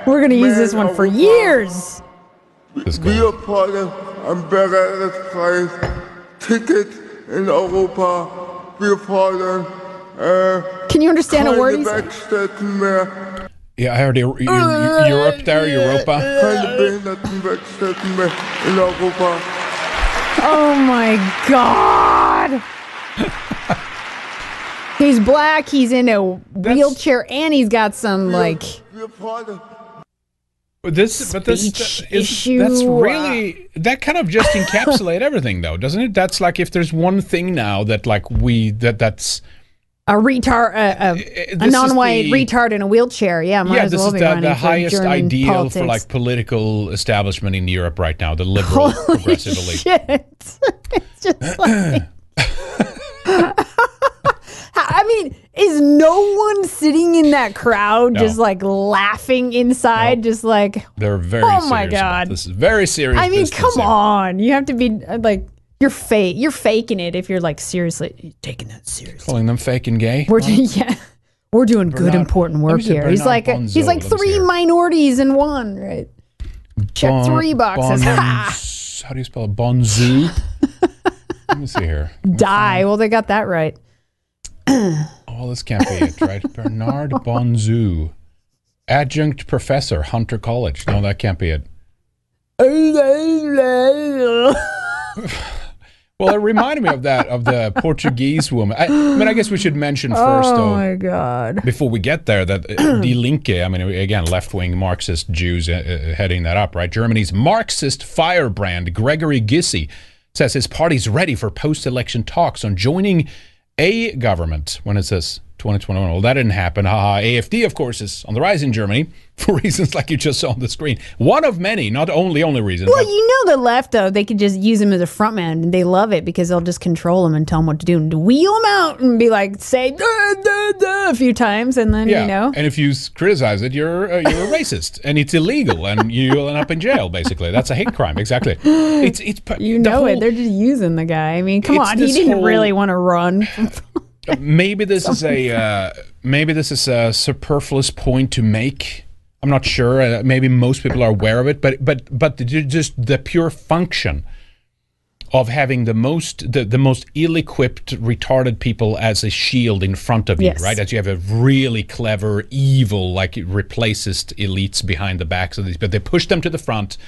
We're gonna use this one for years. This guy. Can you understand a word he's saying? Yeah, I heard you, you, you, Europe there, Europa. Oh my God. He's black, he's in a wheelchair, that's, and he's got some like this but this is that's really that kind of just encapsulate everything though, doesn't it? That's like if there's one thing now that like we that that's a retard uh, a, a non-white the, retard in a wheelchair. Yeah, might yeah as this well is be the, the highest German ideal politics. For like political establishment in Europe right now, the liberal Holy progressive elite. Shit. It's just like I mean, is no one sitting in that crowd no. just like laughing inside? No. Just like they're very. Oh my God, this is very serious. I mean, come here. on, you have to be like you're fake. You're faking it if you're like seriously you're taking that seriously. Calling them fake and gay. We're doing, yeah, we're doing Bernard, good important work here. He's like a, he's like three minorities in one, right? Check bon, three boxes. Bon, how do you spell it? Bonzu. Let me see here. Let Die. See. Well, they got that right. Oh, this can't be it, right? Bernard Bonzu, adjunct professor, Hunter College. No, that can't be it. Well, it reminded me of that, of the Portuguese woman. I, I mean, I guess we should mention first, oh though, my God. Before we get there, that Die Linke, I mean, again, left-wing Marxist Jews uh, uh, heading that up, right? Germany's Marxist firebrand, Gregor Gysi, says his party's ready for post-election talks on joining a government. When it says twenty twenty-one, well, that didn't happen. Uh, A F D, of course, is on the rise in Germany for reasons like you just saw on the screen. One of many, not only only reason. Well, you know the left, though, they could just use him as a front man, and they love it because they'll just control him and tell him what to do and wheel him out and be like, say, duh, duh, duh, a few times, and then, yeah. you know. And if you criticize it, you're, uh, you're a racist, and it's illegal, and you'll end up in jail, basically. That's a hate crime, exactly. It's, it's You know whole, it. They're just using the guy. I mean, come on, he didn't whole, really want to run. Maybe this is a uh, maybe this is a superfluous point to make. I'm not sure. Uh, maybe most people are aware of it, but but but the, just the pure function of having the most the, the most ill-equipped, retarded people as a shield in front of you, yes. right? As you have a really clever, evil, like replacist elites behind the backs of these, but they push them to the front.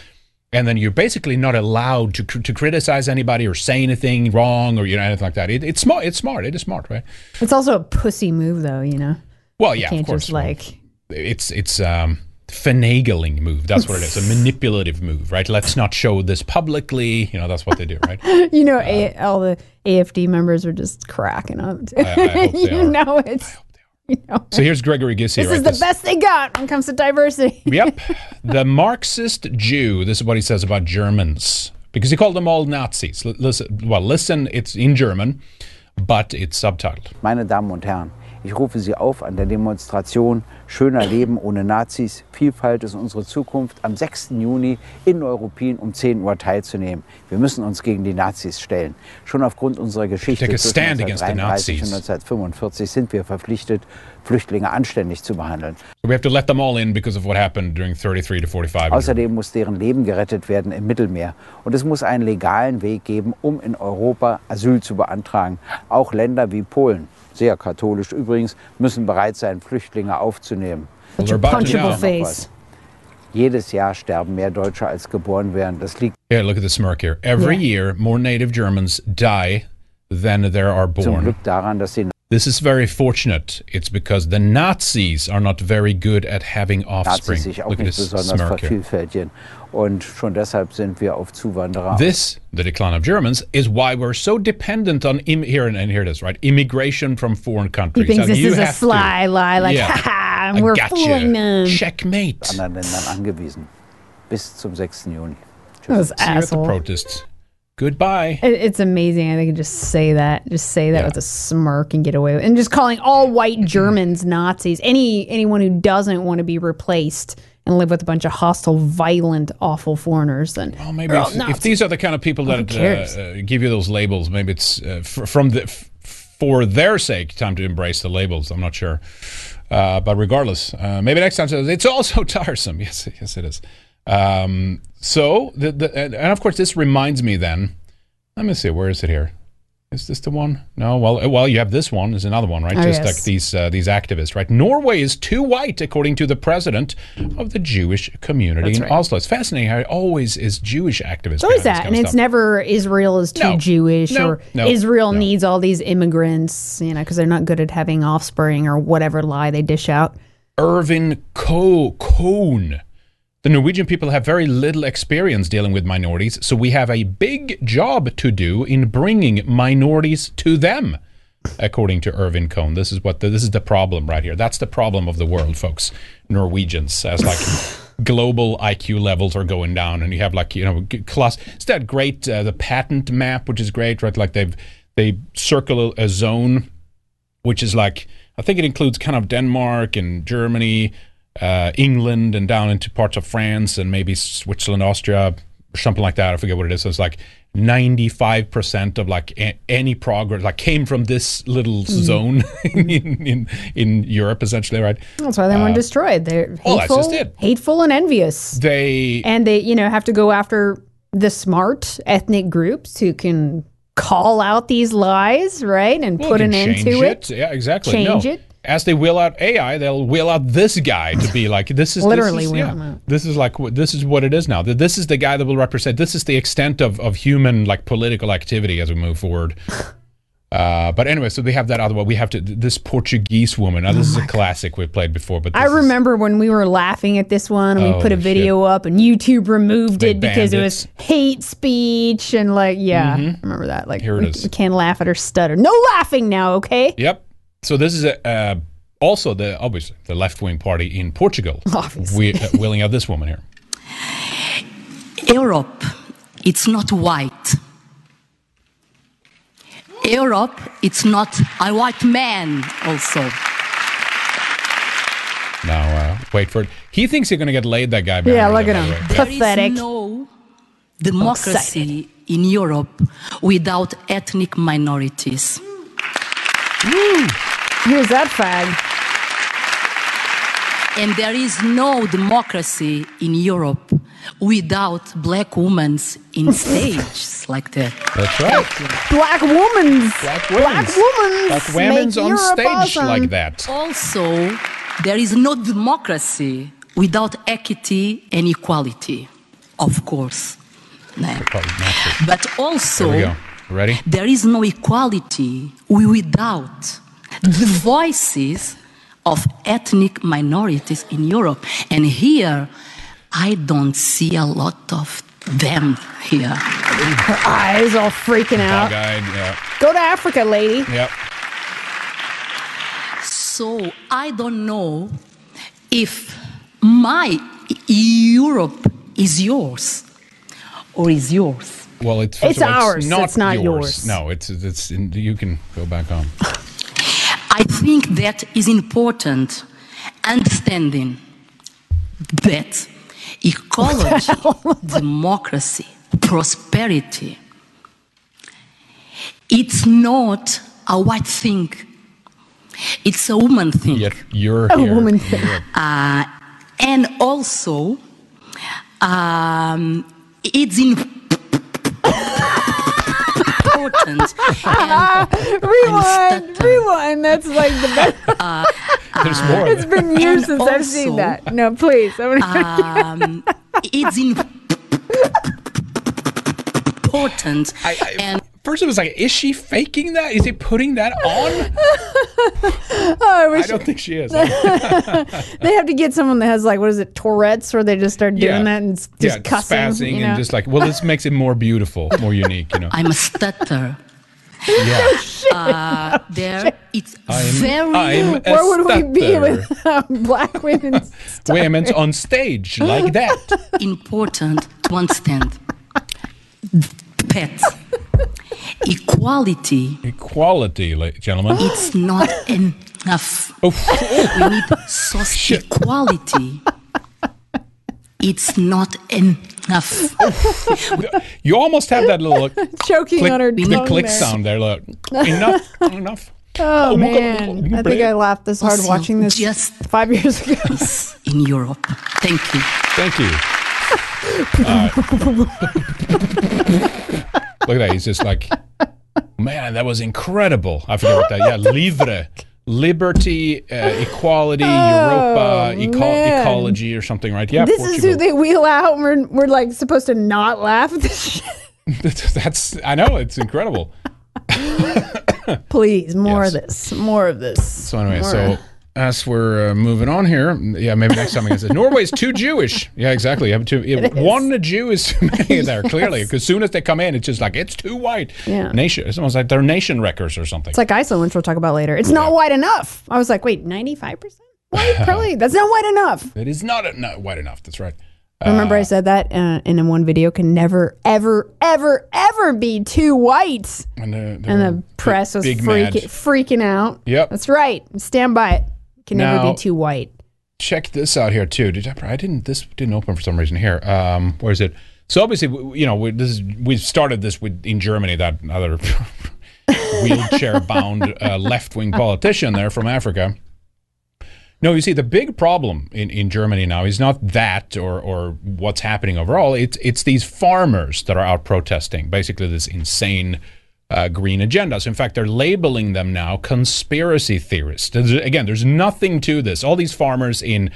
And then you're basically not allowed to to criticize anybody or say anything wrong or you know anything like that. It, it's smart. It's smart. It is smart, right? It's also a pussy move, though. You know. Well, yeah, you can't of course. Just, like it's it's um, finagling move. That's what it is. A manipulative move, right? Let's not show this publicly. You know, that's what they do, right? you know, uh, a, all the A F D members are just cracking up. I, I hope they you are. know it's. You know, so here's Gregor Gysi. This right? is the this. best they got when it comes to diversity. Yep. The Marxist Jew. This is what he says about Germans. Because he called them all Nazis. L- listen, well, listen, it's in German, but it's subtitled. Meine Damen und Herren, ich rufe Sie auf an der Demonstration Schöner Leben ohne Nazis. Vielfalt ist unsere Zukunft. Am sechsten Juni in Europien um zehn Uhr teilzunehmen. Wir müssen uns gegen die Nazis stellen. Schon aufgrund unserer Geschichte zwischen neunzehnhundertdreiunddreißig und neunzehnhundertfünfundvierzig sind wir verpflichtet, Flüchtlinge anständig zu behandeln. So we have to let them all in because of what happened during thirty-three to forty-five. Außerdem muss deren Leben gerettet werden im Mittelmeer. Und es muss einen legalen Weg geben, um in Europa Asyl zu beantragen. Auch Länder wie Polen. Sehr katholisch übrigens, müssen bereit sein, Flüchtlinge aufzunehmen. Punchable face. Jedes Jahr sterben mehr Deutsche als geboren werden. Das liegt. Yeah, look at the smirk here. Every yeah. year, more native Germans die than there are born. Zum Glück daran, dass sie This is very fortunate. It's because the Nazis are not very good at having offspring. Nazis sich auch Look nicht besonders vervielfältigen. Und schon deshalb sind wir auf Zuwanderer. This, the decline of Germans, is why we're so dependent on, im- here and, and here it is, right? Immigration from foreign countries. He thinks and this you is a sly to, lie, like, yeah, ha ha, we're gotcha. fooling them. Checkmate. Anderen Ländern angewiesen. Bis zum sechsten Juni. Those See assholes. Protests. Goodbye. It's amazing. I think just say that, just say that yeah. with a smirk and get away with it. And just calling all white Germans Nazis. Any anyone who doesn't want to be replaced and live with a bunch of hostile, violent, awful foreigners, then well, maybe if, if these are the kind of people oh, that uh, uh, give you those labels, maybe it's uh, f- from the f- for their sake time to embrace the labels. I'm not sure, uh, but regardless, uh, maybe next time it's also tiresome. Yes, yes, it is. Um, so, the, the, and of course, this reminds me then, let me see, where is it here? Is this the one? No, well, well, you have this one, there's another one, right? Oh, Just yes. like these uh, these activists, right? Norway is too white, according to the president of the Jewish community That's in right. Oslo. It's fascinating how it always is Jewish activists. It's always that, and it's never Israel is too no. Jewish, no. or no. Israel no. needs all these immigrants, you know, because they're not good at having offspring or whatever lie they dish out. Irvin Cohn. The Norwegian people have very little experience dealing with minorities, so we have a big job to do in bringing minorities to them, according to Irvin Cohn. This is what the, this is the problem right here. That's the problem of the world, folks. Norwegians, as like global I Q levels are going down, and you have like you know, class. It's that great uh, the patent map, which is great, right? Like they've they circle a zone, which is like I think it includes kind of Denmark and Germany. Uh, England and down into parts of France and maybe Switzerland, Austria, or something like that. I forget what it is. So it's like ninety-five percent of like a- any progress like came from this little mm. zone in, in in Europe, essentially, right? That's why they uh, were destroyed. They're hateful, oh, that's just it. hateful and envious. They and they, you know, have to go after the smart ethnic groups who can call out these lies, right, and well, put an end to it. it. Yeah, exactly. Change no. it. As they wheel out A I, they'll wheel out this guy to be like, this is literally this is, yeah, this is like this is what it is now. This is the guy that will represent. This is the extent of, of human like political activity as we move forward. Uh, but anyway, so we have that other one. We have to, this Portuguese woman. Now, this oh is a classic God. we've played before. But this I remember is, when we were laughing at this one and oh, we put a video shit. up and YouTube removed they it because it. it was hate speech and like, yeah, mm-hmm. I remember that. Like, Here it we, is. we can't laugh at her stutter. No laughing now, okay? Yep. So this is a, uh, also the, obviously, the left-wing party in Portugal. Obviously. We, uh, wheeling out this woman here. Europe, it's not white. Europe, it's not a white man also. Now, uh, wait for it. He thinks you're going to get laid, that guy. Yeah, look at him. Pathetic. There is no democracy in Europe without ethnic minorities. Woo. Here's that fag. And there is no democracy in Europe without black women in stages like that. That's right. Black women's. Black women's. Black women's, black women's on Europe stage awesome. like that. Also, there is no democracy without equity and equality, of course. Nah. But also, Here we go. Ready? There is no equality without the voices of ethnic minorities in Europe. And here, I don't see a lot of them here. Her eyes all freaking out. Bug-eyed, yeah. Go to Africa, lady. Yep. So I don't know if my Europe is yours or is yours. Well, it's, first it's of all, ours. It's not, it's not yours. yours. No, it's it's. In, you can go back home. I think that is important. Understanding that. Ecology, democracy, prosperity. It's not a white thing. It's a woman thing. Yet you're a here. woman thing. Uh, and also, um, it's important. and, rewind, rewind. That's like the best. Uh, There's more. It's been years since also, I've seen that. No, please. Um, it's important. I, I, and first, it was like, is she faking that? Is he putting that on? oh, I, wish I don't she, think she is. They have to get someone that has like, what is it, Tourette's, where they just start doing yeah. that and just yeah, cussing, spazzing, you know? And just like, well, this makes it more beautiful, more unique, you know. I'm a stutter. Yeah. No uh, there, no it's I'm, very. I'm where would stutter. we be without black women? Women on stage like that. Important to understand. Pets. Equality. Equality, ladies and gentlemen. It's not enough. Oh. We need social equality. It's not enough. You almost have that little choking click, on her tongue. The click there. sound there. Look, enough, enough. Oh, oh man, God. I think I laughed this hard also, watching this just five years ago. In Europe, thank you. Thank you. uh, look at that. He's just like, man, that was incredible. I forget what that. Yeah, livre. Liberty, uh, equality, oh, Europa, eco- ecology or something, right? Yeah, This Portugal. is who they wheel out and we're, we're like supposed to not laugh at this shit. That's, I know, it's incredible. Please, more yes. of this, more of this. So anyway, more. so as we're uh, moving on here, yeah, maybe next time I can say, Norway's too Jewish. Yeah, exactly. You have two, you have one Jew is too many there, yes. clearly, because as soon as they come in, it's just like, it's too white. Yeah. Nation, it's almost like they're nation wreckers or something. It's like Iceland, which we'll talk about later. It's yeah. not white enough. I was like, wait, ninety-five percent? Wait, probably, that's not white enough. It is not, not white enough, that's right. Remember uh, I said that uh, in one video can never, ever, ever, ever be too white. And, uh, and the press was freak, freaking out. Yep. That's right. Stand by it. Can now, never be too white. Check this out here too. Did I, I didn't, this didn't open for some reason here. Um, where is it? So obviously, you know, we, this is, we started this with, in Germany, that other wheelchair-bound uh, left-wing politician there from Africa. No, you see, the big problem in, in Germany now is not that or or what's happening overall. It's it's these farmers that are out protesting, basically this insane uh, green agenda. So in fact, they're labeling them now conspiracy theorists. There's, again, there's nothing to this. All these farmers in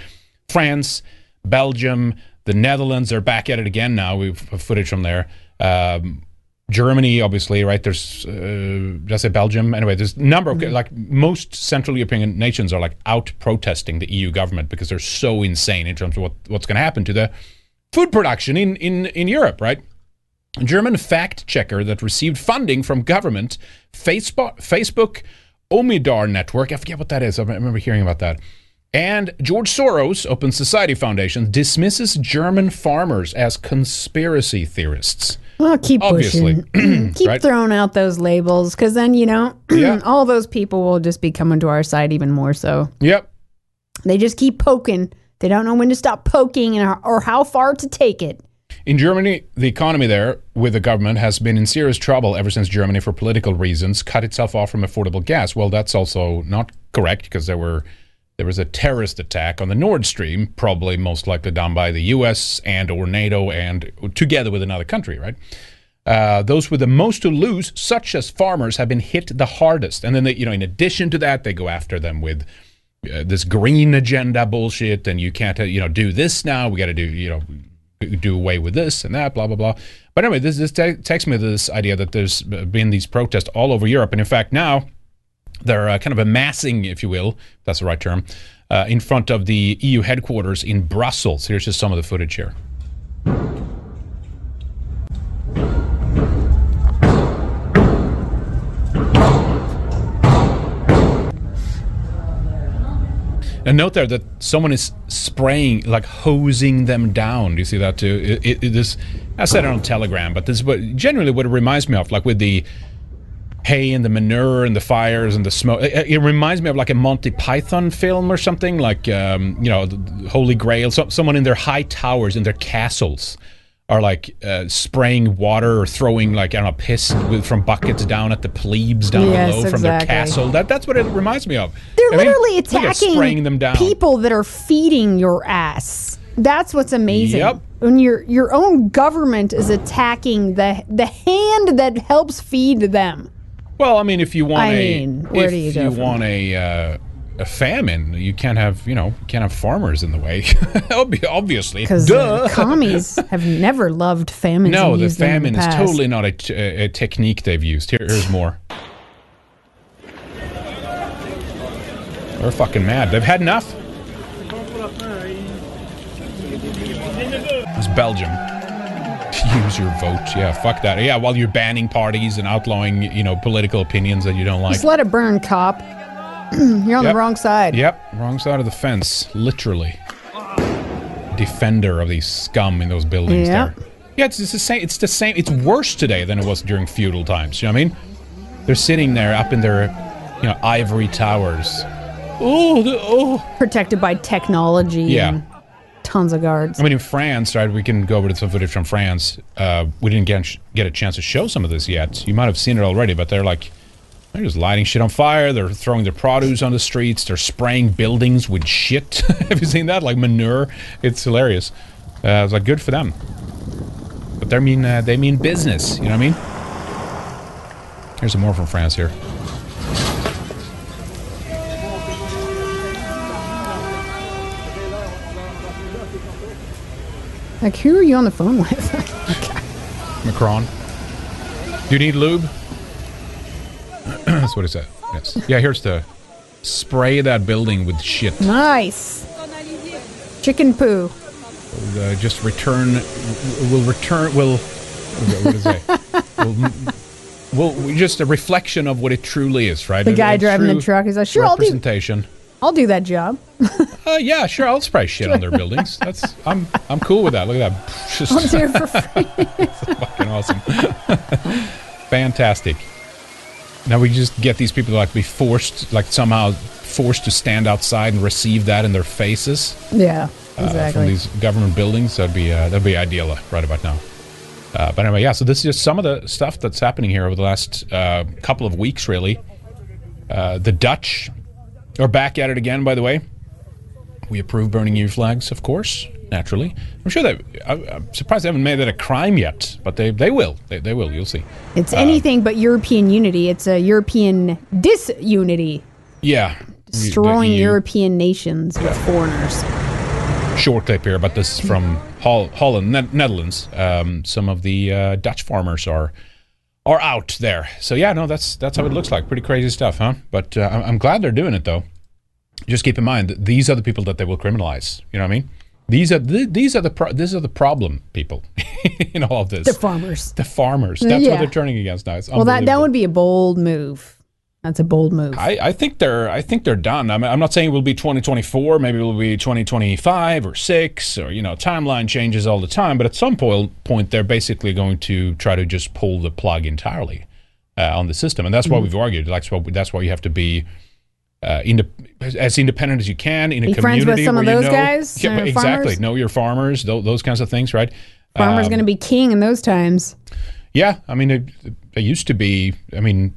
France, Belgium, the Netherlands, they're back at it again now. We've footage from there. Um, Germany, obviously, right? There's, uh, did I say Belgium? Anyway, there's a number of, mm-hmm. like most Central European nations are like out protesting the E U government because they're so insane in terms of what, what's going to happen to the food production in, in, in Europe, right? A German fact checker that received funding from government, Facebook, Facebook Omidar Network, I forget what that is, I remember hearing about that. And George Soros, Open Society Foundation, dismisses German farmers as conspiracy theorists. Oh, keep Obviously. pushing. keep right? throwing out those labels, because then, you know, yeah. all those people will just be coming to our side even more so. Yep. They just keep poking. They don't know when to stop poking and or how far to take it. In Germany, the economy there with the government has been in serious trouble ever since Germany, for political reasons, cut itself off from affordable gas. Well, that's also not correct, because there were... There was a terrorist attack on the Nord Stream, probably most likely done by the U S and or NATO and together with another country, right? Uh, those with the most to lose, such as farmers, have been hit the hardest. And then, they, you know, in addition to that, they go after them with uh, this green agenda bullshit. And you can't, uh, you know, do this now. We got to do, you know, do away with this and that, blah, blah, blah. But anyway, this, this te- takes me to this idea that there's been these protests all over Europe. And in fact, now... They're uh, kind of amassing, if you will, if that's the right term, uh, in front of the E U headquarters in Brussels. Here's just some of the footage here. And note there that someone is spraying, like hosing them down. Do you see that too? It, it, this, I said it on Telegram, but this is what, generally what it reminds me of, like with the hay and the manure and the fires and the smoke. It, it reminds me of like a Monty Python film or something, like, um, you know, the Holy Grail. So, someone in their high towers, in their castles, are like uh, spraying water or throwing, like, I don't know, piss with, from buckets down at the plebes down yes, below exactly. from their castle. That, that's what it reminds me of. They're I literally mean, attacking spraying them down. people that are feeding your ass. That's what's amazing. Yep. When your your own government is attacking the the hand that helps feed them. Well, I mean, if you want I a mean, where if do you, go you from want a uh, a famine, you can't have you know you can't have farmers in the way. Obviously, because uh, commies have never loved famine. No, the famine the is totally not a, a, a technique they've used. Here, here's more. They're fucking mad. They've had enough. It's Belgium. Use your vote. Yeah, fuck that. Yeah, while you're banning parties and outlawing, you know, political opinions that you don't like. Just let it burn, cop. You're on yep. the wrong side. Yep, wrong side of the fence, literally. Defender of these scum in those buildings yep. there. Yeah, it's, it's the same. It's the same. It's worse today than it was during feudal times. You know what I mean? They're sitting there up in their, you know, ivory towers. Oh, the, oh. Protected by technology. Yeah. And tons of guards. I mean, in France, right, we can go over to some footage from France. Uh, we didn't get, sh- get a chance to show some of this yet. You might have seen it already, but they're like, they're just lighting shit on fire. They're throwing their produce on the streets. They're spraying buildings with shit. Have you seen that? Like manure. It's hilarious. Uh, I was like, good for them. But they mean, uh, they mean business. You know what I mean? Here's some more from France here. Like, who are you on the phone with? Okay. Macron. Do you need lube? That's what he said. Yes. Yeah, here's the spray that building with shit. Nice. Chicken poo. Uh, just return. We'll return. We'll. What is it? We'll, we'll, just a reflection of what it truly is, right? The guy a, a driving the truck is like, sure, representation. I'll do. I'll do that job. uh, yeah, sure. I'll spray shit on their buildings. That's I'm I'm cool with that. Look at that. Just, I'll do it for free. That's fucking awesome. Fantastic. Now we just get these people to like be forced, like somehow forced to stand outside and receive that in their faces. Yeah, exactly. Uh, from these government buildings, that'd be uh, that'd be ideal right about now. Uh, but anyway, yeah. So this is just some of the stuff that's happening here over the last uh, couple of weeks, really. Uh, the Dutch. We're back at it again, by the way. We approve burning E U flags, of course, naturally. I'm sure that I'm surprised they haven't made that a crime yet, but they, they will. They, they will. You'll see. It's uh, anything but European unity. It's a European disunity. Yeah. Destroying European nations with foreigners. Short clip here, but this is from Holland, Netherlands. Um, some of the uh, Dutch farmers are are out there. So yeah, no, that's that's how it looks like. Pretty crazy stuff, huh? But uh, I'm glad they're doing it, though. Just keep in mind that these are the people that they will criminalize. You know what I mean? These are the, these are the pro these are the problem people in all of this. The farmers. The farmers. That's yeah. what they're turning against now. It's well, that that would be a bold move. That's a bold move. I, I think they're I think they're done. I mean, I'm not saying it will be twenty twenty-four. Maybe it will be twenty twenty-five or six, or you know, timeline changes all the time. But at some po point, they're basically going to try to just pull the plug entirely uh, on the system, and that's mm-hmm. why we've argued. Like, so that's why you have to be. Uh, in as independent as you can in a be community. Be friends with some of those know, guys? Yeah, exactly. Farmers? Know your farmers, th those kinds of things, right? Farmer's um, going to be king in those times. Yeah. I mean, it, it used to be, I mean,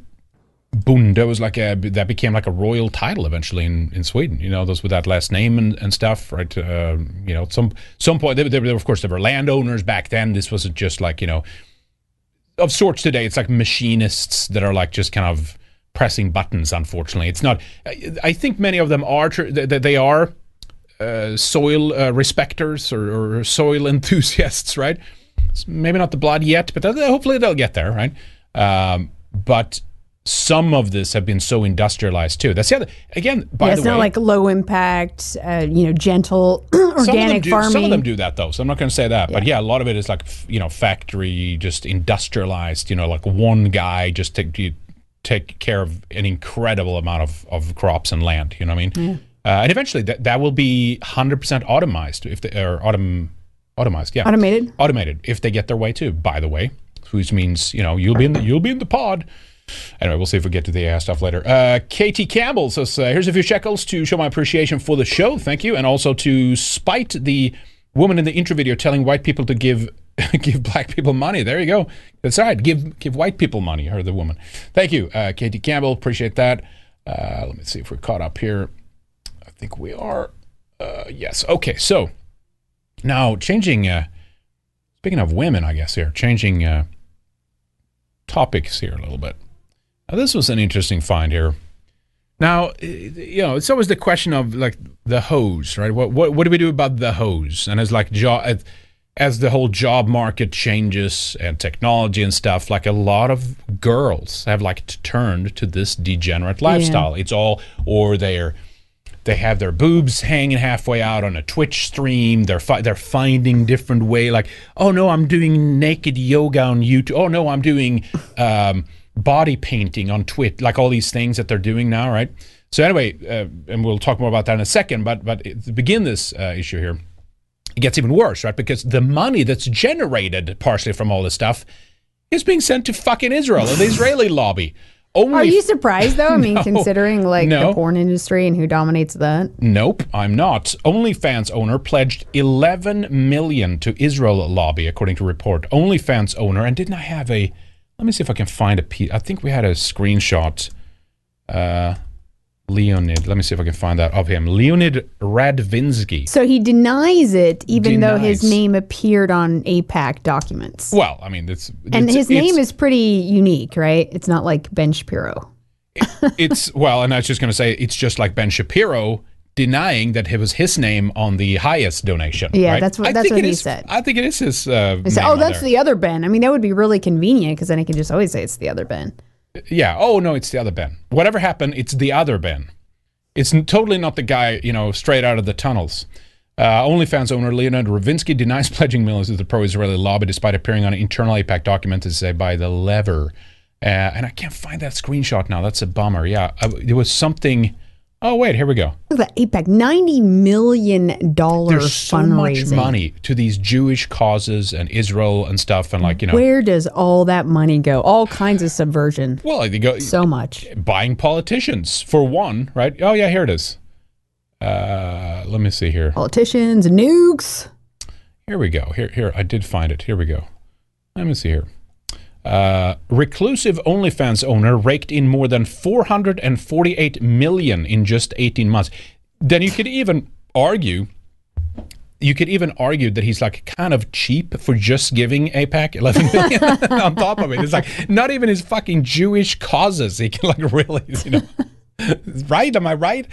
Bonde was like a, that became like a royal title eventually in, in Sweden, you know, those with that last name and, and stuff, right? Uh, you know, at some, some point, they, they were, of course, there were landowners back then. This wasn't just like, you know, of sorts today. It's like machinists that are like just kind of pressing buttons. Unfortunately, it's not. I think many of them are that they are uh, soil uh, respecters or, or soil enthusiasts, right? It's maybe not the blood yet, but hopefully they'll get there, right? Um, but some of this have been so industrialized too. That's the other. Again, by yeah, the way, it's not like low impact, uh, you know, gentle organic do, farming. Some of them do that though, so I'm not going to say that. Yeah. But yeah, a lot of it is like you know factory, just industrialized. You know, like one guy just to. You, take care of an incredible amount of, of crops and land, you know what I mean? Yeah. Uh, and eventually that, that will be one hundred percent automized, if they, or autom, automized, yeah. Automated. Automated, if they get their way too, by the way, which means, you know, you'll be in the, you'll be in the pod. Anyway, we'll see if we get to the A I stuff later. Uh, Katie Campbell says, uh, here's a few shekels to show my appreciation for the show, thank you, and also to spite the woman in the intro video telling white people to give give black people money. There you go. That's all right. Give give white people money, her the woman. Thank you, uh, Katie Campbell. Appreciate that. Uh, let me see if we're caught up here. I think we are. Uh, yes. Okay. So now changing, uh, speaking of women, I guess here, changing uh, topics here a little bit. Now this was an interesting find here. Now, you know, it's always the question of like the hose, right? What what, what do we do about the hose? And it's like, as the whole job market changes and technology and stuff, like a lot of girls have like turned to this degenerate lifestyle. Yeah. It's all, or they're, they have their boobs hanging halfway out on a Twitch stream. They're fi they're finding different way. Like, oh no, I'm doing naked yoga on YouTube. Oh no, I'm doing um, body painting on Twitch. Like all these things that they're doing now, right? So anyway, uh, and we'll talk more about that in a second. But but to begin this uh, issue here. It gets even worse, right? Because the money that's generated partially from all this stuff is being sent to fucking Israel and the Israeli lobby. Only Are you surprised, though? I mean, no, considering like no. the porn industry and who dominates that? Nope, I'm not. OnlyFans owner pledged eleven million dollars to Israel lobby, according to report. OnlyFans owner, and didn't I have a... Let me see if I can find a piece. I think we had a screenshot. Uh... Leonid, let me see if I can find that of him. Leonid Radvinsky. So he denies it, even denies. though his name appeared on AIPAC documents. Well, I mean, it's... And it's, his it's, name is pretty unique, right? It's not like Ben Shapiro. It, it's, well, and I was just going to say, it's just like Ben Shapiro denying that it was his name on the highest donation. Yeah, right? that's what, that's what he is, said. I think it is his uh, said, Oh, that's there. the other Ben. I mean, that would be really convenient, because then I can just always say it's the other Ben. Yeah. Oh, no, it's the other Ben. Whatever happened, it's the other Ben. It's totally not the guy, you know, straight out of the tunnels. Uh, OnlyFans owner Leonid Radvinsky denies pledging millions to the pro-Israeli lobby despite appearing on an internal AIPAC document to say by the lever. Uh, and I can't find that screenshot now. That's a bummer. Yeah. Uh, there was something. Oh, wait. Here we go. Look at that AIPAC. ninety million dollars fundraising. There's so much money to these Jewish causes and Israel and stuff. And like, you know. Where does all that money go? All kinds of subversion. Well, they go. So much. Buying politicians, for one, right? Oh, yeah. Here it is. Uh, let me see here. Politicians, nukes. Here we go. Here, here. I did find it. Here we go. Let me see here. Uh, reclusive OnlyFans owner raked in more than four hundred forty-eight million dollars in just eighteen months. Then you could even argue, you could even argue that he's like kind of cheap for just giving AIPAC eleven million dollars on top of it. It's like not even his fucking Jewish causes. He can like really, you know, right? Am I right?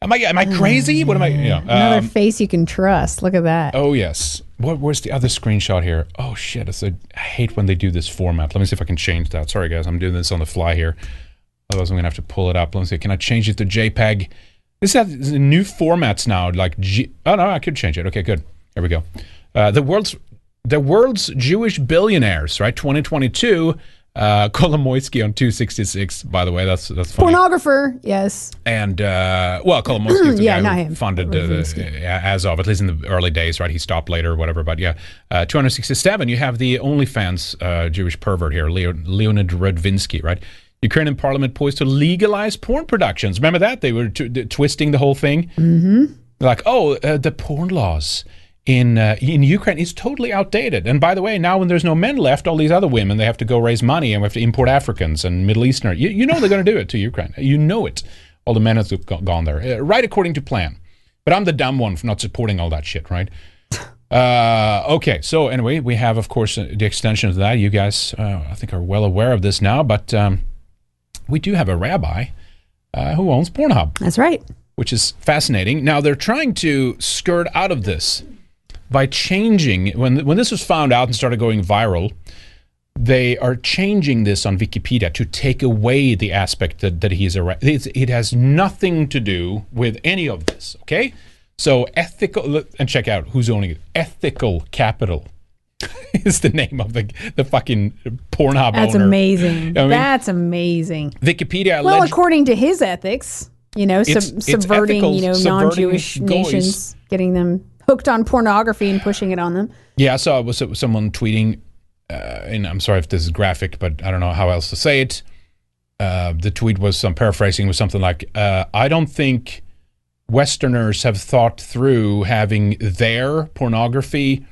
Am I am I crazy? What am I? You know, Another um, face you can trust. Look at that. Oh yes. What was the other screenshot here? Oh shit, it's a, I hate when they do this format. Let me see if I can change that. Sorry guys, I'm doing this on the fly here. Otherwise I'm gonna have to pull it up. Let me see, can I change it to JPEG? This has new formats now, like G, oh no, I could change it. Okay, good, here we go. Uh, the world's the world's Jewish billionaires, right, twenty twenty-two, uh, Kolomoisky on two sixty-six, by the way, that's that's funny. Pornographer, yes. And, uh, well, Kolomoisky yeah, not him. funded uh, as of, at least in the early days, right, he stopped later or whatever, but yeah. Uh, two sixty-seven, you have the OnlyFans uh, Jewish pervert here, Leo, Leonid Radvinsky, right? Ukrainian parliament poised to legalize porn productions. Remember that? They were t twisting the whole thing. Mm-hmm. Like, oh, uh, the porn laws in uh, in Ukraine is totally outdated. And by the way, now when there's no men left, all these other women, they have to go raise money and we have to import Africans and Middle Easterners. You, you know they're going to do it to Ukraine. You know it. All the men have gone there. Uh, right according to plan. But I'm the dumb one for not supporting all that shit, right? Uh, okay, so anyway, we have, of course, the extension of that. You guys, uh, I think, are well aware of this now, but... Um, we do have a rabbi uh, who owns Pornhub. That's right. Which is fascinating. Now, they're trying to skirt out of this by changing. When, when this was found out and started going viral, they are changing this on Wikipedia to take away the aspect that, that he's a rabbi. It, it has nothing to do with any of this, okay? So ethical, and check out who's owning it. Ethical Capital is the name of the the fucking Pornhub That's owner. Amazing. I mean, That's amazing. Wikipedia. Well, according to his ethics, you know, sub it's, subverting it's ethical, you know non-Jewish nations, getting them hooked on pornography and pushing it on them. Yeah, I saw it was someone tweeting, uh, and I'm sorry if this is graphic, but I don't know how else to say it. Uh, the tweet was some paraphrasing was something like, uh, "I don't think Westerners have thought through having their pornography."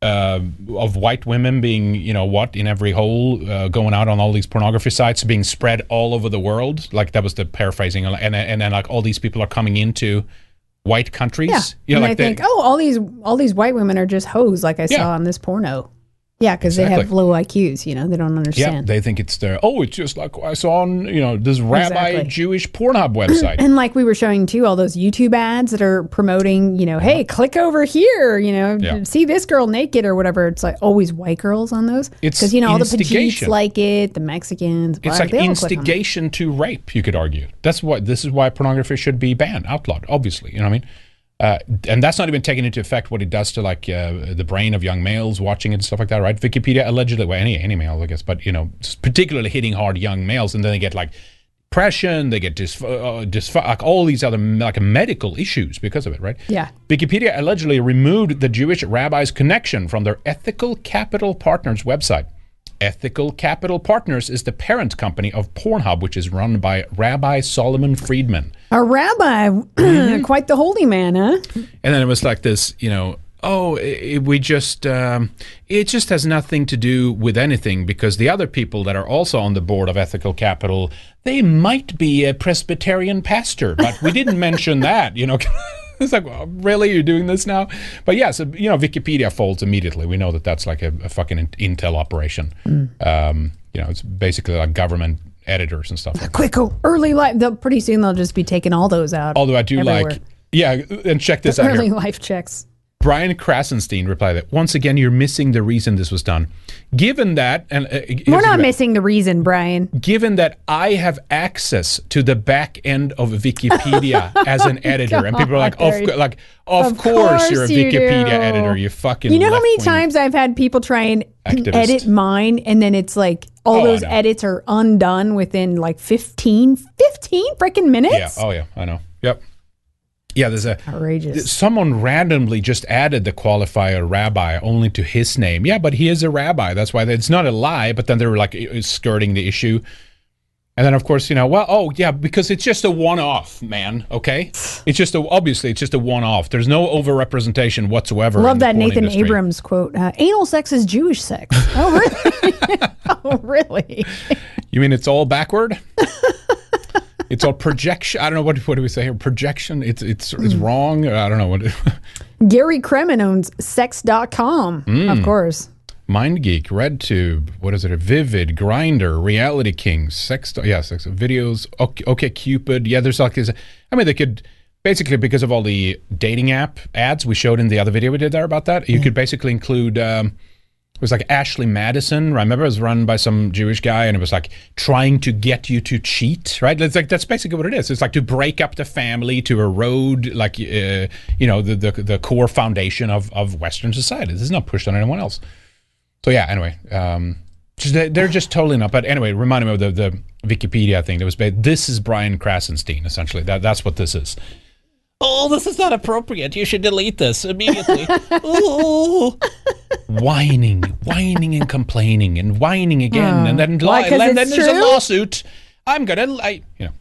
Uh, of white women being, you know, what in every hole, uh, going out on all these pornography sites, being spread all over the world. Like that was the paraphrasing, and and then like all these people are coming into white countries. Yeah, you know, and like I they, think, oh, all these all these white women are just hoes, like I yeah. saw on this porno. Yeah, because exactly. they have low I Qs. You know, they don't understand. Yeah, they think it's their. Oh, it's just like I saw on, you know, this rabbi exactly. Jewish Pornhub website. And like we were showing too, all those YouTube ads that are promoting, you know, hey, click over here, you know, yeah. see this girl naked or whatever. It's like always white girls on those. It's because you know all the Pajites like it, the Mexicans. Black, it's like instigation it. to rape. You could argue that's what this is why pornography should be banned, outlawed. Obviously, you know what I mean. Uh, and that's not even taken into effect what it does to like uh, the brain of young males watching it and stuff like that, right? Wikipedia allegedly, well, any any male, I guess, but you know, particularly hitting hard young males, and then they get like depression, they get dysf uh, dysf like all these other like medical issues because of it, right? Yeah. Wikipedia allegedly removed the Jewish rabbi's connection from their Ethical Capital Partners website. Ethical Capital Partners is the parent company of Pornhub, which is run by Rabbi Solomon Friedman. A rabbi, quite the holy man, huh? And then it was like this, you know, oh, it, we just, um, it just has nothing to do with anything because the other people that are also on the board of Ethical Capital, they might be a Presbyterian pastor, but we didn't mention that, you know. It's like, well, really? You're doing this now? But yeah, so, you know, Wikipedia folds immediately. We know that that's like a, a fucking intel operation. Mm. Um, you know, it's basically like government editors and stuff like that. Quick, early life. They'll, pretty soon they'll just be taking all those out. Although I do everywhere. like, yeah, and check this the out early here. life checks. Brian Krasenstein replied that, once again, you're missing the reason this was done. Given that... and uh, We're not missing the reason, Brian. Given that I have access to the back end of Wikipedia as an editor. God, and people are like, of, like, of, of course, course you're a Wikipedia you editor, you fucking You know how many times I've had people try and activist. edit mine, and then it's like, all oh, those edits are undone within like fifteen, fifteen freaking minutes? Yeah. Oh, yeah, I know. Yep. Yeah, there's a outrageous. Someone randomly just added the qualifier rabbi only to his name. Yeah, but he is a rabbi. That's why they, it's not a lie. But then they were like skirting the issue. And then, of course, you know, well, oh, yeah, because it's just a one-off, man, okay? It's just, a, obviously, it's just a one-off. There's no overrepresentation whatsoever. Love that Nathan industry. Abrams quote, uh, anal sex is Jewish sex. Oh, really? Oh, really? You mean it's all backward? It's all projection. I don't know what what do we say here. Projection. It's it's it's mm. wrong. I don't know what. Gary Kremen owns sex dot com, mm. of course. MindGeek, RedTube, what is it? A Vivid, Grindr, Reality Kings, Sex. Yeah, Sex videos. Okay, okay, Cupid. Yeah, there's like this. I mean, they could Basically, because of all the dating app ads we showed in the other video we did there about that, you mm. could basically include, um, it was like Ashley Madison, remember? It was run by some Jewish guy, and it was like trying to get you to cheat, right? It's like, that's basically what it is. It's like to break up the family, to erode, like, uh, you know, the, the the core foundation of, of Western society. This is not pushed on anyone else. So yeah, anyway, um, just, they're just totally not. But anyway, remind me of the, the Wikipedia thing that was made. This is Brian Krasenstein, essentially. That, that's what this is. Oh, this is not appropriate. You should delete this immediately. Ooh. Whining, whining and complaining and whining again. Oh. And then, Why, li- and then there's a lawsuit. I'm going to, li- you know.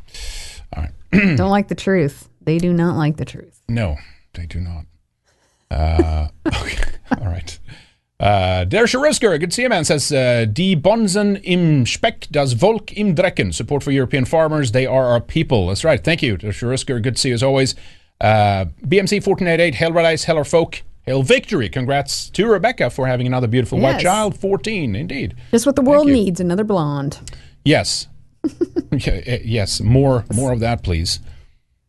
All right. Don't like the truth. They do not like the truth. No, they do not. Uh, okay. All right. Uh, Der Sharisker, good to see you, man, says, uh, Die Bonzen im Speck, das Volk im Drecken. Support for European farmers. They are our people. That's right. Thank you, Der Sharisker. Good to see you as always. Uh, B M C fourteen eighty-eight, Hail Red Ice, Hail Our Folk, Hail Victory. Congrats to Rebecca for having another beautiful yes. white child. fourteen, indeed. Just what the world needs, another blonde. Yes. yes, more more of that, please.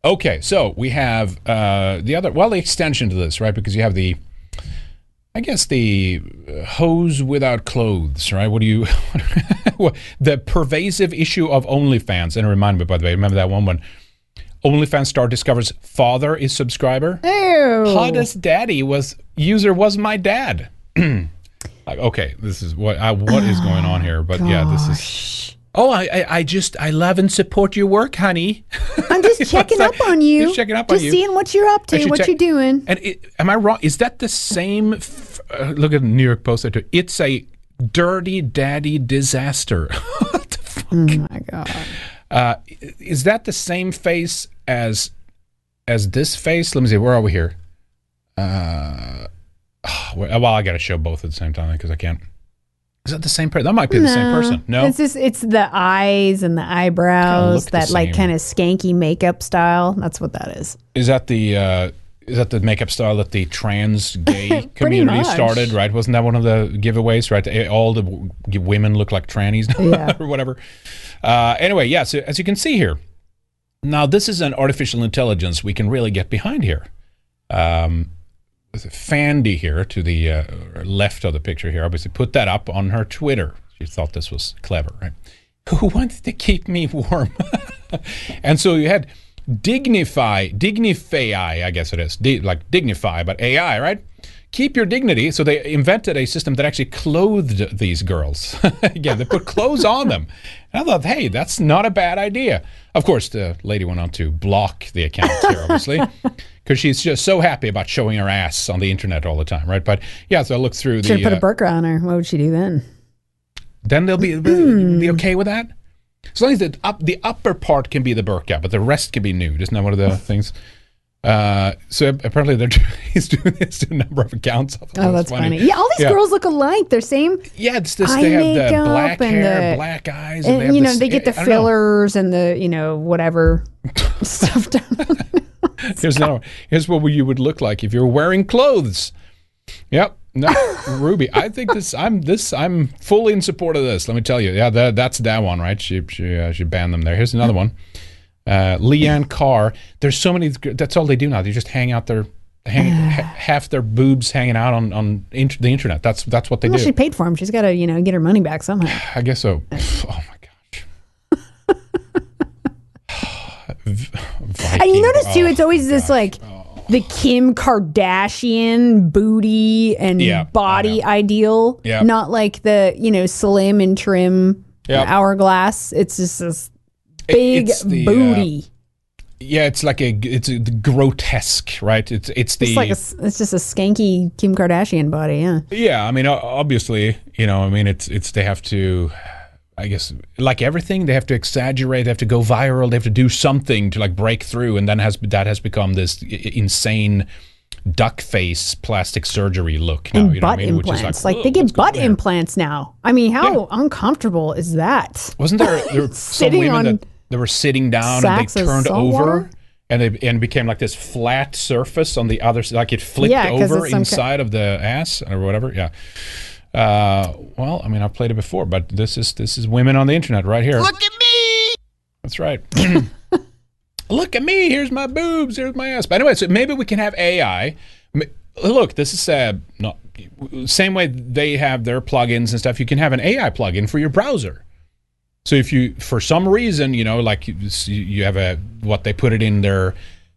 Okay, so we have uh, the other, well, the extension to this, right? Because you have the, I guess the hose without clothes, right? What do you, the pervasive issue of OnlyFans. And remind me, by the way, remember that one one. OnlyFans star discovers father is subscriber. Ew. Hottest daddy was user was my dad. like, okay, this is what I, what oh, is going on here? But gosh. yeah, this is. Oh, I, I I just I love and support your work, honey. I'm just checking up on you. Just checking up just on you. Just seeing what you're up to, what check, you're doing. And it, am I wrong? Is that the same? F- uh, look at the New York Post. It's a dirty daddy disaster. What the fuck? Oh my god. Uh, is that the same face as as this face? Let me see. Where are we here? Uh, oh, well, I got to show both at the same time because I can't. Is that the same person? That might be no. the same person. No, it's just, it's the eyes and the eyebrows, that like kind of skanky makeup style. That's what that is. Is that the uh, is that the makeup style that the trans gay community started? Right? Wasn't that one of the giveaways? Right? All the w- women look like trannies yeah. or whatever. Uh, anyway, yeah, so as you can see here, now this is an artificial intelligence we can really get behind here. Um, Fandy here to the uh, left of the picture here, obviously put that up on her Twitter. She thought this was clever, right? Who wants to keep me warm? And so you had dignify, dignify, I guess it is, D- like dignify, but A I, right? Keep your dignity. So they invented a system that actually clothed these girls. Again, they put clothes on them. And I thought, hey, that's not a bad idea. Of course, the lady went on to block the account here, obviously, because she's just so happy about showing her ass on the internet all the time, right? But yeah, so I looked through the... Should put uh, a burka on her. What would she do then? Then they'll be, be okay with that? As long as the, up, the upper part can be the burka, but the rest can be nude. Isn't that one of the things... Uh, so apparently they're doing, he's doing this to a number of accounts. Oh, that's funny. funny. Yeah, all these yeah. girls look alike. They're same. Yeah, it's this. They have the black hair, the, black eyes, and, and they have you know this, they get the fillers know. and the you know whatever stuff done. Here's another one. Here's what you would look like if you're wearing clothes. Yep. No, Ruby. I think this. I'm this. I'm fully in support of this. Let me tell you. Yeah, that, that's that one, right? She she uh, she banned them there. Here's another one. Uh, Leanne Carr. There's so many. That's all they do now. They just hang out their, hang, ha- half their boobs hanging out on on int- the internet. That's that's what they well, do. She paid for them. She's got to you know get her money back somehow. I guess so. Oh my gosh. Viking, and you notice too, oh, it's always gosh. this like oh. the Kim Kardashian booty and yeah, body ideal. Yeah. Not like the you know slim and trim yep. hourglass. It's just this. Big it's the, booty. Uh, yeah, it's like a it's a, grotesque, right? It's it's the it's, like a, it's just a skanky Kim Kardashian body, yeah. Yeah, I mean, obviously, you know, I mean, it's it's they have to, I guess, like everything, they have to exaggerate, they have to go viral, they have to do something to like break through, and then has that has become this insane duck face plastic surgery look now. And you know butt what I mean? implants. Which is like, like they get butt implants now. I mean, how yeah. uncomfortable is that? Wasn't there, there were some women on- that? They were sitting down Sacks and they turned over water? and they and became like this flat surface on the other side. Like it flipped yeah, over inside ca- of the ass or whatever. Yeah. Uh, well, I mean, I've played it before, but this is this is women on the internet right here. Look at me. That's right. look at me, here's my boobs, here's my ass. But anyway, so maybe we can have A I. Look, this is uh, not same way they have their plugins and stuff. You can have an A I plugin for your browser. So if you, for some reason, you know, like you, you have a, what they put it in their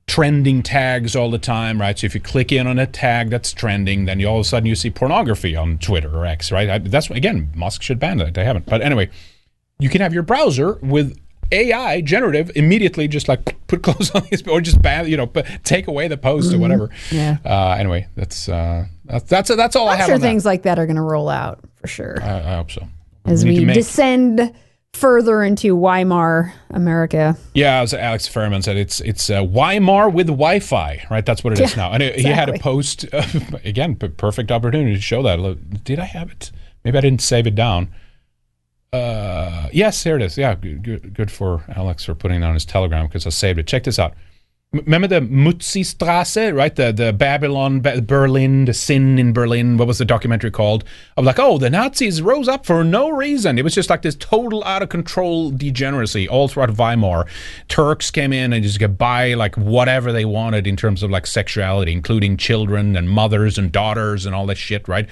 trending tags all the time, right? So if you click in on a tag that's trending, then you all of a sudden you see pornography on Twitter or X, right? I, that's, again, Musk should ban that. They haven't. But anyway, you can have your browser with A I generative immediately, just like put clothes on these, or just ban, you know, but take away the post mm-hmm. or whatever. Yeah. Uh, anyway, that's uh, that's that's, that's all I'm I have. I'm sure on things that. like that are going to roll out for sure. I, I hope so. As we, we make... descend further into Weimar America. Yeah, as Alex Fairman said, it's it's uh, Weimar with Wi-Fi, right? That's what it is yeah, now. And it, exactly. He had a post uh, again, perfect opportunity to show that. Did I have it? Maybe I didn't save it down. Uh, yes, here it is. Yeah, good, good for Alex for putting it on his Telegram because I saved it. Check this out. Remember the Mutzistrasse, right? The the Babylon, ba Berlin, the sin in Berlin. What was the documentary called? Of like, oh, the Nazis rose up for no reason. It was just like this total out of control degeneracy all throughout Weimar. Turks came in and just could buy like whatever they wanted in terms of like sexuality, including children and mothers and daughters and all that shit, right?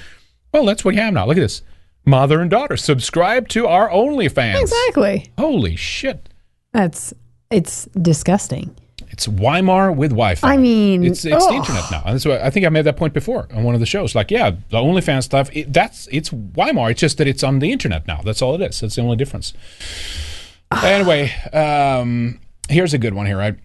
Well, that's what you have now. Look at this. Mother and daughter. Subscribe to our OnlyFans. Exactly. Holy shit. That's, it's disgusting. It's Weimar with Wi-Fi. I mean, it's, it's the internet now. And so I think I made that point before on one of the shows. Like, yeah, the OnlyFans stuff, it, that's, it's Weimar. It's just that it's on the internet now. That's all it is. That's the only difference. Anyway, um, here's a good one here, right?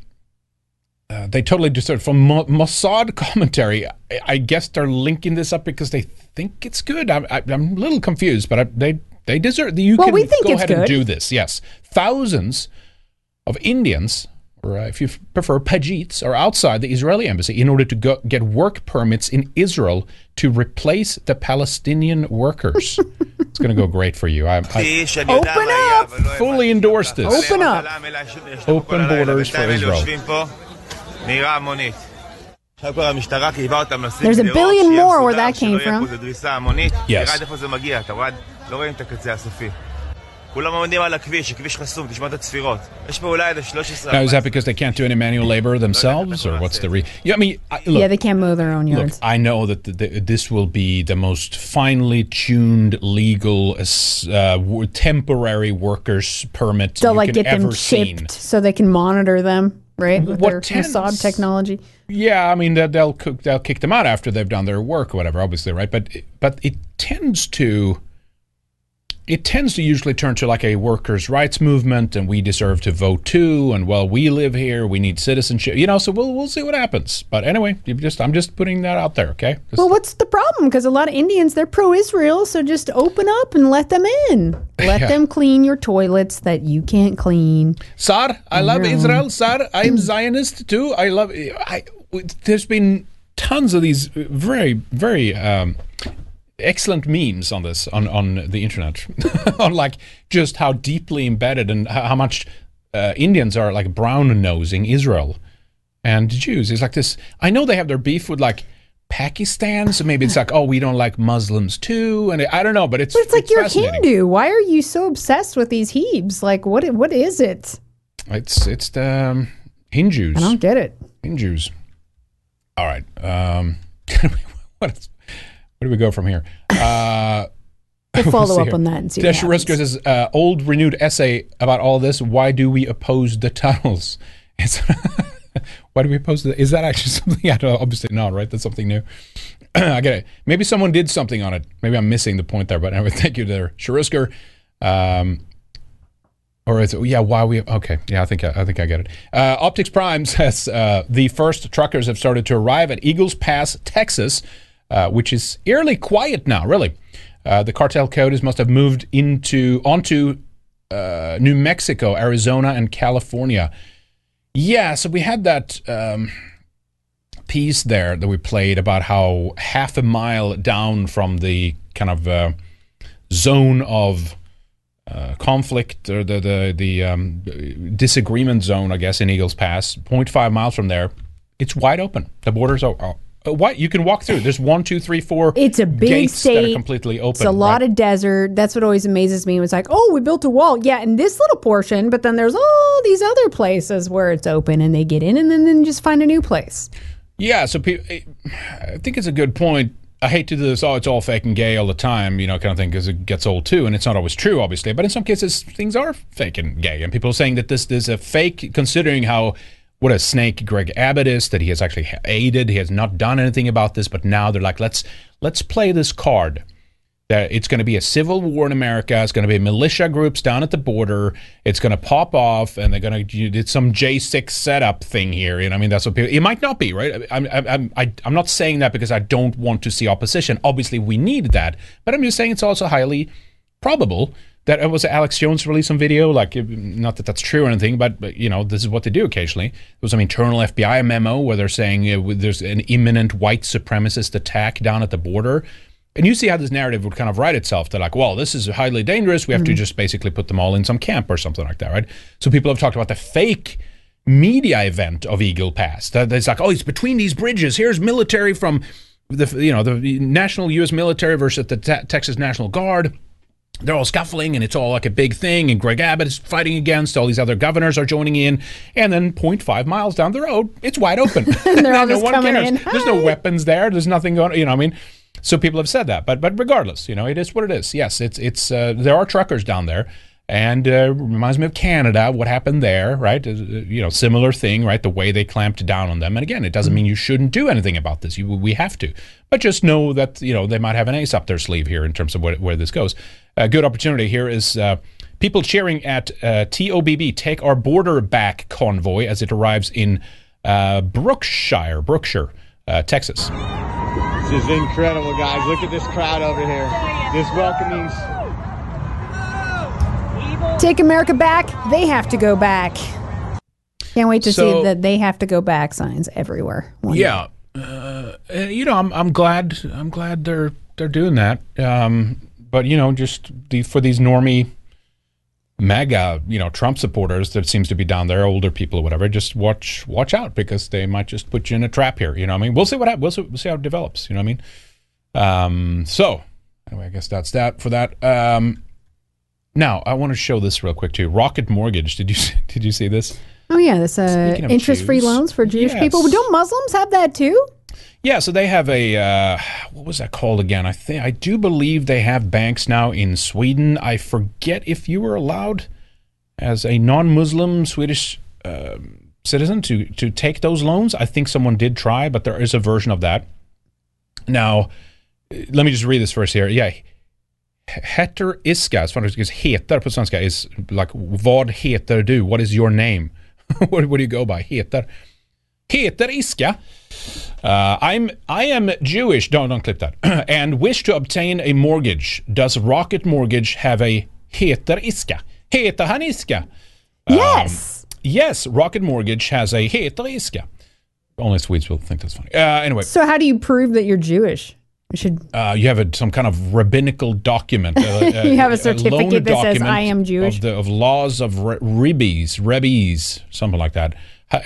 Uh, they totally deserted from Mo Mossad commentary. I, I guess they're linking this up because they think it's good. I, I, I'm a little confused, but I, they they deserve. You well, can we think go it's ahead good. and do this. Yes, thousands of Indians. Or if you prefer, Pajits are outside the Israeli embassy in order to go get work permits in Israel to replace the Palestinian workers. It's going to go great for you. I, I Open up! Fully endorse this. Open up! Open borders for Israel. There's a billion more where that came from. Yes. Now, is that because they can't do any manual labor themselves, or what's the re... Yeah, I mean, I, look, yeah, they can't mow their own yards. Look, I know that the, the, this will be the most finely tuned legal uh, temporary workers permit They'll, you like, can get ever them shipped seen. So they can monitor them, right? With what their Mossad technology. Yeah, I mean, they'll cook, they'll kick them out after they've done their work or whatever, obviously, right? But but it tends to. It tends to usually turn to like a workers' rights movement, and we deserve to vote too, and well, we live here, we need citizenship, you know. So we'll we'll see what happens. But anyway, you just I'm just putting that out there, okay? Just well, what's the problem? Because a lot of Indians, they're pro-Israel, so just open up and let them in. Let yeah. them clean your toilets that you can't clean. Sir, I love own. Israel. Sir, I'm Zionist too. I love. I there's been tons of these very very. Um, excellent memes on this on on the internet on like just how deeply embedded and how much uh, Indians are like brown nosing Israel and Jews. It's like this. I know they have their beef with like Pakistan, so maybe it's like, oh, we don't like Muslims too, and I don't know, but it's but it's like, it's you're Hindu. Why are you so obsessed with these heebs? Like, what what is it? It's it's the um, Hindus. I don't get it. Hindus. All right. Um, what is Where do we go from here? Uh, we'll follow up here. on that and see what happens. Desha Ruska says, uh, old renewed essay about all this. Why do we oppose the tunnels? It's why do we oppose the, is that actually something? I don't know. Obviously not, right? That's something new. I get it. Maybe someone did something on it. Maybe I'm missing the point there, but I would thank you there, Sharusker. Um, Or is it, yeah, why we, okay, yeah, I think I, I think I get it. Uh, Optics Prime says, uh, the first truckers have started to arrive at Eagles Pass, Texas, Uh, which is eerily quiet now, really. Uh, the cartel coders must have moved into onto uh, New Mexico, Arizona, and California. Yeah, so we had that um, piece there that we played about how half a mile down from the kind of uh, zone of uh, conflict, or the, the, the um, disagreement zone, I guess, in Eagles Pass, point five miles from there, it's wide open. The borders are, are Uh, what? You can walk through. There's one, two, three, four It's a big gates state. that are completely open. It's a lot right? of desert. That's what always amazes me. It was like, oh, we built a wall. Yeah, in this little portion, but then there's all these other places where it's open and they get in and then, then just find a new place. Yeah, so pe- I think it's a good point. I hate to do this, oh, it's all fake and gay all the time, you know, kind of thing, because it gets old too, and it's not always true, obviously. But in some cases, things are fake and gay, and people are saying that this, this is a fake, considering how, what a snake Greg Abbott is, that he has actually aided, he has not done anything about this, but now they're like, let's let's play this card. That it's going to be a civil war in America, it's going to be militia groups down at the border, it's going to pop off, and they're going to do some J six setup thing here, and I mean, that's what people, it might not be, right? I'm, I'm, I'm not saying that because I don't want to see opposition. Obviously, we need that, but I'm just saying it's also highly probable that it was Alex Jones released some video, like, not that that's true or anything, but, but you know, this is what they do occasionally. There was some internal F B I memo where they're saying uh, there's an imminent white supremacist attack down at the border. And you see how this narrative would kind of write itself. They're like, well, this is highly dangerous. We have mm-hmm. to just basically put them all in some camp or something like that, right? So people have talked about the fake media event of Eagle Pass. It's like, oh, it's between these bridges. Here's military from the, you know, the national U S military versus the te- Texas National Guard. They're all scuffling, and it's all like a big thing, and Greg Abbott is fighting against, all these other governors are joining in, and then point five miles down the road, it's wide open. And they're all no just one coming cares. In. Hi. There's no weapons there. There's nothing going on, you know, I mean... So people have said that, but but regardless, you know, it is what it is. Yes, it's it's uh, there are truckers down there, and uh, reminds me of Canada, what happened there, right? Uh, you know, similar thing, right? The way they clamped down on them, and again, it doesn't mean you shouldn't do anything about this. You, we have to, but just know that you know they might have an ace up their sleeve here in terms of what, where this goes. A good opportunity here is uh, people cheering at uh, T O B B, take our border back convoy as it arrives in uh, Brookshire, Brookshire, uh, Texas. This is incredible, guys. Look at this crowd over here. This welcoming. Take America back. They have to go back. Can't wait to so, see that they have to go back signs everywhere. One yeah, uh, you know, I'm I'm glad I'm glad they're they're doing that. Um, but you know, just the, for these normie MAGA, you know, Trump supporters that seems to be down there, older people or whatever, just watch watch out because they might just put you in a trap here. You know what I mean? We'll see what happens. We'll see, we'll see how it develops. You know what I mean? Um, so, anyway, I guess that's that for that. Um, now, I want to show this real quick too. Rocket Mortgage. Did you did you see this? Oh, yeah. This uh, interest-free Jews. loans for Jewish yes. people. But don't Muslims have that too? Yeah, so they have a, uh, what was that called again? I think I do believe they have banks now in Sweden. I forget if you were allowed as a non-Muslim Swedish uh, citizen to, to take those loans. I think someone did try, but there is a version of that. Now, let me just read this first here. Yeah, Heter Iska, it's funny because heter på svenska is like, vad heter du? What is your name? what, what do you go by? Heter. Heter Iska. Uh, I'm I am Jewish. Don't don't clip that. And wish to obtain a mortgage. Does Rocket Mortgage have a Heter Iska? Heter han Iska? Yes. Um, yes. Rocket Mortgage has a Heter Iska. Only Swedes will think that's funny. Uh, anyway. So how do you prove that you're Jewish? You should. Uh, you have a, some kind of rabbinical document. Uh, you have a certificate a that says I am Jewish. Of, the, of laws of re- rebbees, rebbees, something like that.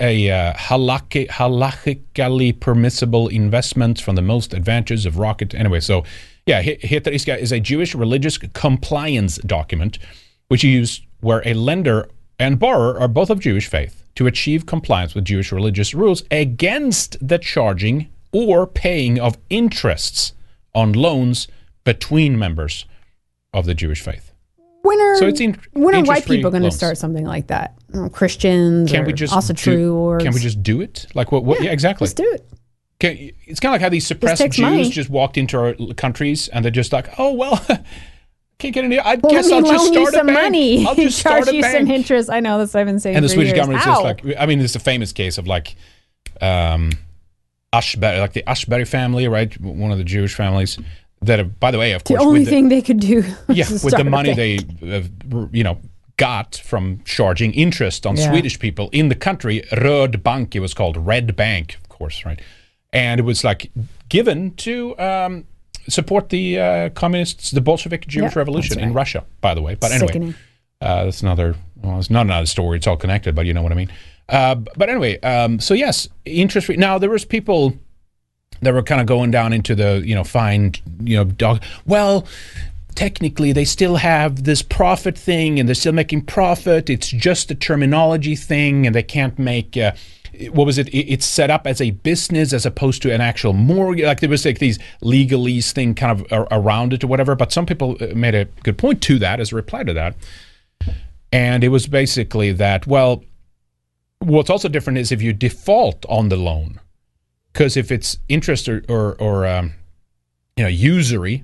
A uh, halachically permissible investment from the most advantages of rocket. Anyway, so yeah, Heter Iska is a Jewish religious compliance document which you use where a lender and borrower are both of Jewish faith to achieve compliance with Jewish religious rules against the charging or paying of interests on loans between members of the Jewish faith. When are, so it's in, when are white people going to start something like that? Christians can or we just also do, true or can we just do it? Like what? what yeah, yeah, exactly. Let's do it. Can, it's kind of like how these suppressed Jews money. just walked into our countries and they're just like, oh, well, can't get any. I well, guess I'll just start a bank. I'll just start a bank. Charge you some interest. I know that's what I've been saying And the Swedish years. government Ow. says like, I mean, it's a famous case of like um, Aschberg, like the Aschberg family, right? One of the Jewish families. That, by the way, of course, the only the, thing they could do, yeah, with the money they, uh, you know, got from charging interest on yeah. Swedish people in the country, Röd Bank, it was called Red Bank, of course, right? And it was like given to um, support the uh, communists, the Bolshevik Jewish yep, Revolution right. in Russia, by the way. But anyway, uh, that's another. Well, it's not another story. It's all connected, but you know what I mean. Uh, but anyway, um, so yes, interest. Now there was people. that were kind of going down into the, you know, fine, you know, dog. Well, technically they still have this profit thing, and they're still making profit. It's just a terminology thing, and they can't make, uh, what was it? It's set up as a business as opposed to an actual mortgage. Like there was like these legalese thing kind of around it or whatever. But some people made a good point to that as a reply to that. And it was basically that, well, what's also different is if you default on the loan, because if it's interest or, or, or um, you know, usury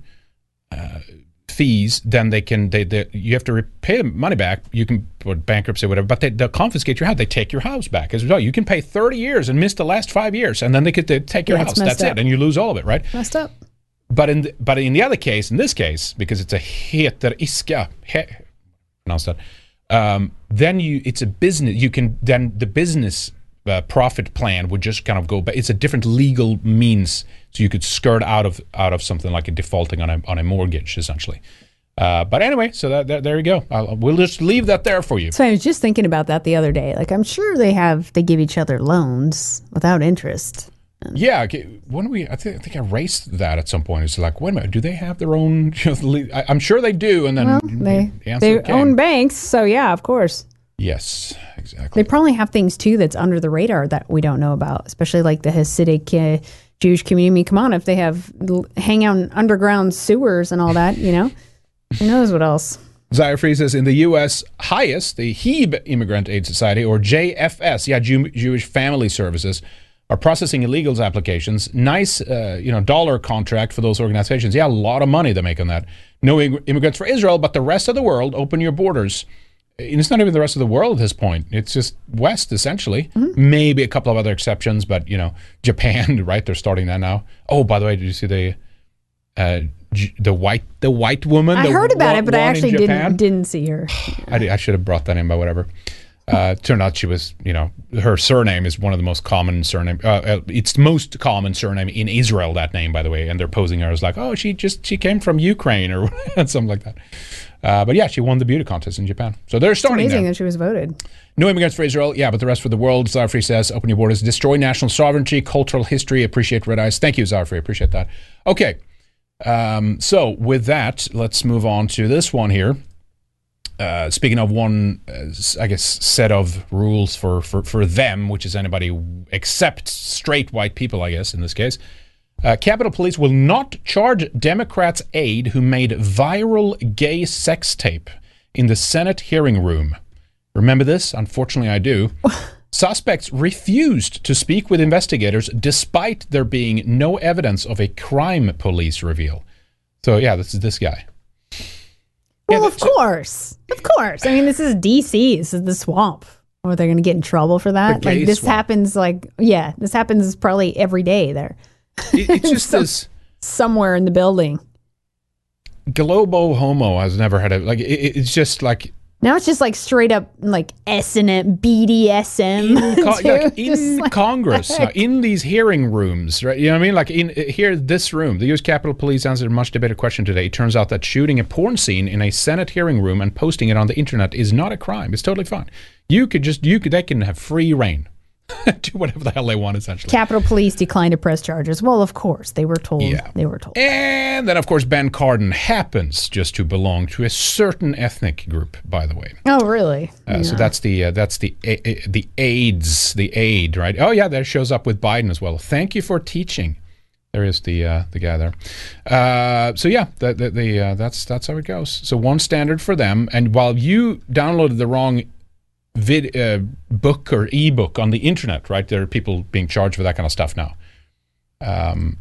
uh, fees, then they can, they, they, you have to repay the money back. You can, or bankruptcy or whatever, but they, they'll confiscate your house. They take your house back as well. You can pay thirty years and miss the last five years, and then they could they take your house. That's it. And you lose all of it, right? Messed up. But in, the, but in the other case, in this case, because it's a Heter Iska, he, pronounce that, Um, then you, it's a business, you can, then the business uh, profit plan would just kind of go, but it's a different legal means. So you could skirt out of, out of something like a defaulting on a, on a mortgage, essentially. Uh, but anyway, so that, that, there you go. I'll, we'll just leave that there for you. So I was just thinking about that the other day. Like, I'm sure they have, they give each other loans without interest. Yeah, okay. When we, I think, I think I raced that at some point. It's like, wait a minute, do they have their own? I, I'm sure they do. And then well, they, the they own banks, so yeah, of course. Yes, exactly. They probably have things too that's under the radar that we don't know about, especially like the Hasidic uh, Jewish community. Come on, if they have hang out in underground sewers and all that, you know, who knows what else? Zaire Free says, in the U S highest, the H E B Immigrant Aid Society, or J F S, yeah, Jew, Jewish Family Services, are processing illegals applications. Nice, uh, you know, dollar contract for those organizations. Yeah, a lot of money they make on that. No immigrants for Israel, but the rest of the world, open your borders. And it's not even the rest of the world at this point. It's just West, essentially. Mm-hmm. Maybe a couple of other exceptions, but, you know, Japan, right? They're starting that now. Oh, by the way, did you see the uh, the white the white woman? I heard about it, but I actually didn't didn't see her. I, did, I should have brought that in, but whatever. Uh, turned out she was, you know, her surname is one of the most common surname. Uh, it's most common surname in Israel, that name, by the way. And they're posing her as like, oh, she just, she came from Ukraine or something like that. Uh, but yeah, she won the beauty contest in Japan. So they're starting there. It's amazing that she was voted. No immigrants for Israel. Yeah, but the rest of the world, Zaire Free says, open your borders, destroy national sovereignty, cultural history, appreciate Red Ice. Thank you, Zaire Free. Appreciate that. Okay. Um, so with that, let's move on to this one here. Uh, speaking of one, uh, I guess, set of rules for, for, for them, which is anybody except straight white people, I guess, in this case. Uh, Capitol Police will not charge Democrats' aide who made viral gay sex tape in the Senate hearing room. Remember this? Unfortunately, I do. Suspects refused to speak with investigators despite there being no evidence of a crime, police reveal. So, yeah, this is this guy. Well, yeah, of course. Of course. I mean, this is D C. This is the swamp. Are they going to get in trouble for that? Like this swamp. happens like, yeah, this happens probably every day there. It, it's just Some, this. Somewhere in the building. Globo homo has never had a, like, it, it's just like. Now it's just like straight up like S and M, B D S M. In, co- like in like Congress, like, now, in these hearing rooms, right? You know what I mean? Like in here, this room, the U S Capitol Police answered a much debated question today. It turns out that shooting a porn scene in a Senate hearing room and posting it on the internet is not a crime. It's totally fine. You could just, you could, they can have free reign. Do whatever the hell they want, essentially. Capitol Police declined to press charges. Well, of course, they were told. Yeah. They were told. And then, of course, Ben Cardin happens just to belong to a certain ethnic group, by the way. Oh, really? Uh, yeah. So that's the uh, that's the a- a- the AIDS, the aid, right? Oh, yeah, that shows up with Biden as well. Thank you for teaching. There is the uh, the guy there. Uh, so yeah, the, the, the, uh, that's that's how it goes. So one standard for them. And while you downloaded the wrong Vid, uh, book or ebook on the internet, right? There are people being charged for that kind of stuff now. Um,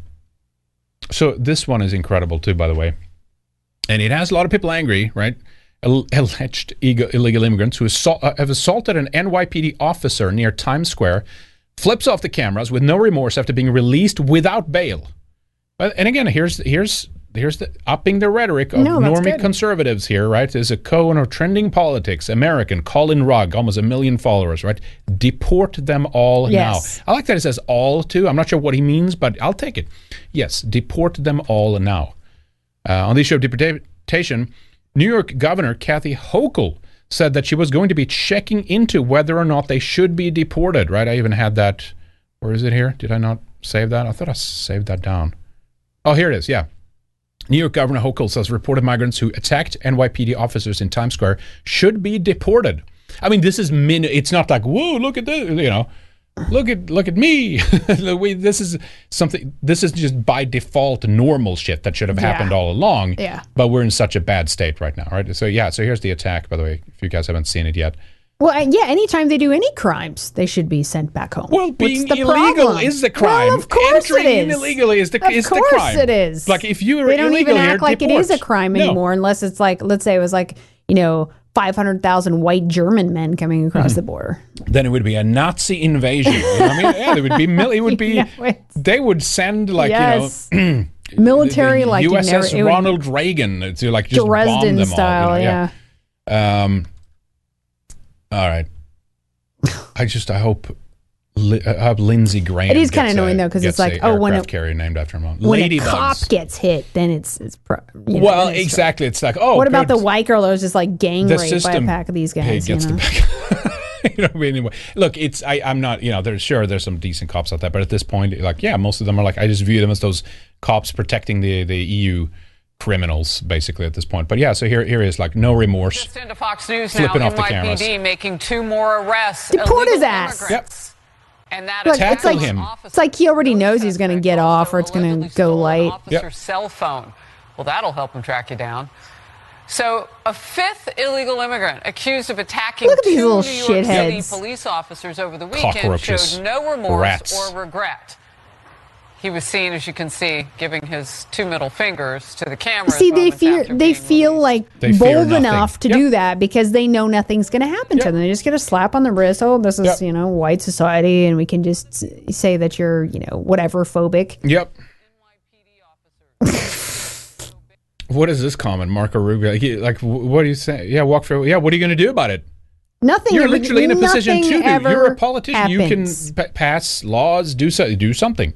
so this one is incredible too, by the way. And it has a lot of people angry, right? All- alleged ego- illegal immigrants who assault- uh, have assaulted an N Y P D officer near Times Square, flips off the cameras with no remorse after being released without bail. But, and again, here's here's here's the upping the rhetoric of no, normie good. conservatives here, right? There's a Cohen of trending politics, American, Colin Rugg, almost a million followers, right? Deport them all yes. now. I like that it says all too. I'm not sure what he means, but I'll take it. Yes, deport them all now. Uh, on the issue of deportation, New York Governor Kathy Hochul said that she was going to be checking into whether or not they should be deported, right? I even had that, where is it here? Did I not? save that? I thought I saved that down. Oh, here it is. Yeah. New York Governor Hochul says reported migrants who attacked N Y P D officers in Times Square should be deported. I mean, this is min. It's not like, whoa, look at this, you know, look at look at me. This is something. This is just by default normal shit that should have yeah. happened all along. Yeah. But we're in such a bad state right now, right? So yeah. So here's the attack, by the way, if you guys haven't seen it yet. Well, yeah, anytime they do any crimes, they should be sent back home. Well, being illegal problem? is the crime. Well, of course Entering it is. illegally is the, of is the crime. Of course it is. Like, if you are illegal here, they don't even act like deport. it is a crime anymore, no. unless it's like, let's say it was like, you know, five hundred thousand white German men coming across mm-hmm. the border. Then it would be a Nazi invasion. You know what I mean? Yeah, there would be, mil- it would be, you know, they would send like, yes. you know, military, the, the like U S S never, it Ronald would, Reagan to like just Dresden bomb them style, all. You know? Yeah. Um, All right. I just, I hope, I hope Lindsey Graham. It is kind of annoying, though, because it's like, oh, when a carrier named after him. When a cop gets hit, then it's, it's pro, you know, well, it's exactly. True. It's like, oh, what good. about the white girl that was just like gang the raped system, by a pack of these guys? Gets you know? the you know what I mean? Anyway, look, it's, I, I'm not, you know, there's sure there's some decent cops out there, but at this point, like, yeah, most of them are like, I just view them as those cops protecting the, the E U criminals, basically, at this point. But yeah, so here, here is like no remorse. Just into Fox News flipping now, off N Y P D the cameras, making two more arrests. Deport his ass. Yep. And that like, it's like him. It's like he already knows he's going to get off, or it's going to go light. Yep. Cell phone. Well, that'll help him track you down. So, a fifth illegal immigrant accused of attacking Look at these two little New York City police officers over the weekend showed no remorse rats. or regret. He was seen, as you can see, giving his two middle fingers to the camera. See, they fear, they feel like bold enough to do that because they know nothing's going to happen to them. They just get a slap on the wrist. Oh, this is, you know, white society, and we can just say that you're, you know, whatever phobic. Yep. What is this comment, Marco Rubio? He, like, what do you say? Yeah, walk for. Yeah, what are you going to do about it? Nothing. You're literally in a position to do. You're a politician. You can p- pass laws, do so, do something.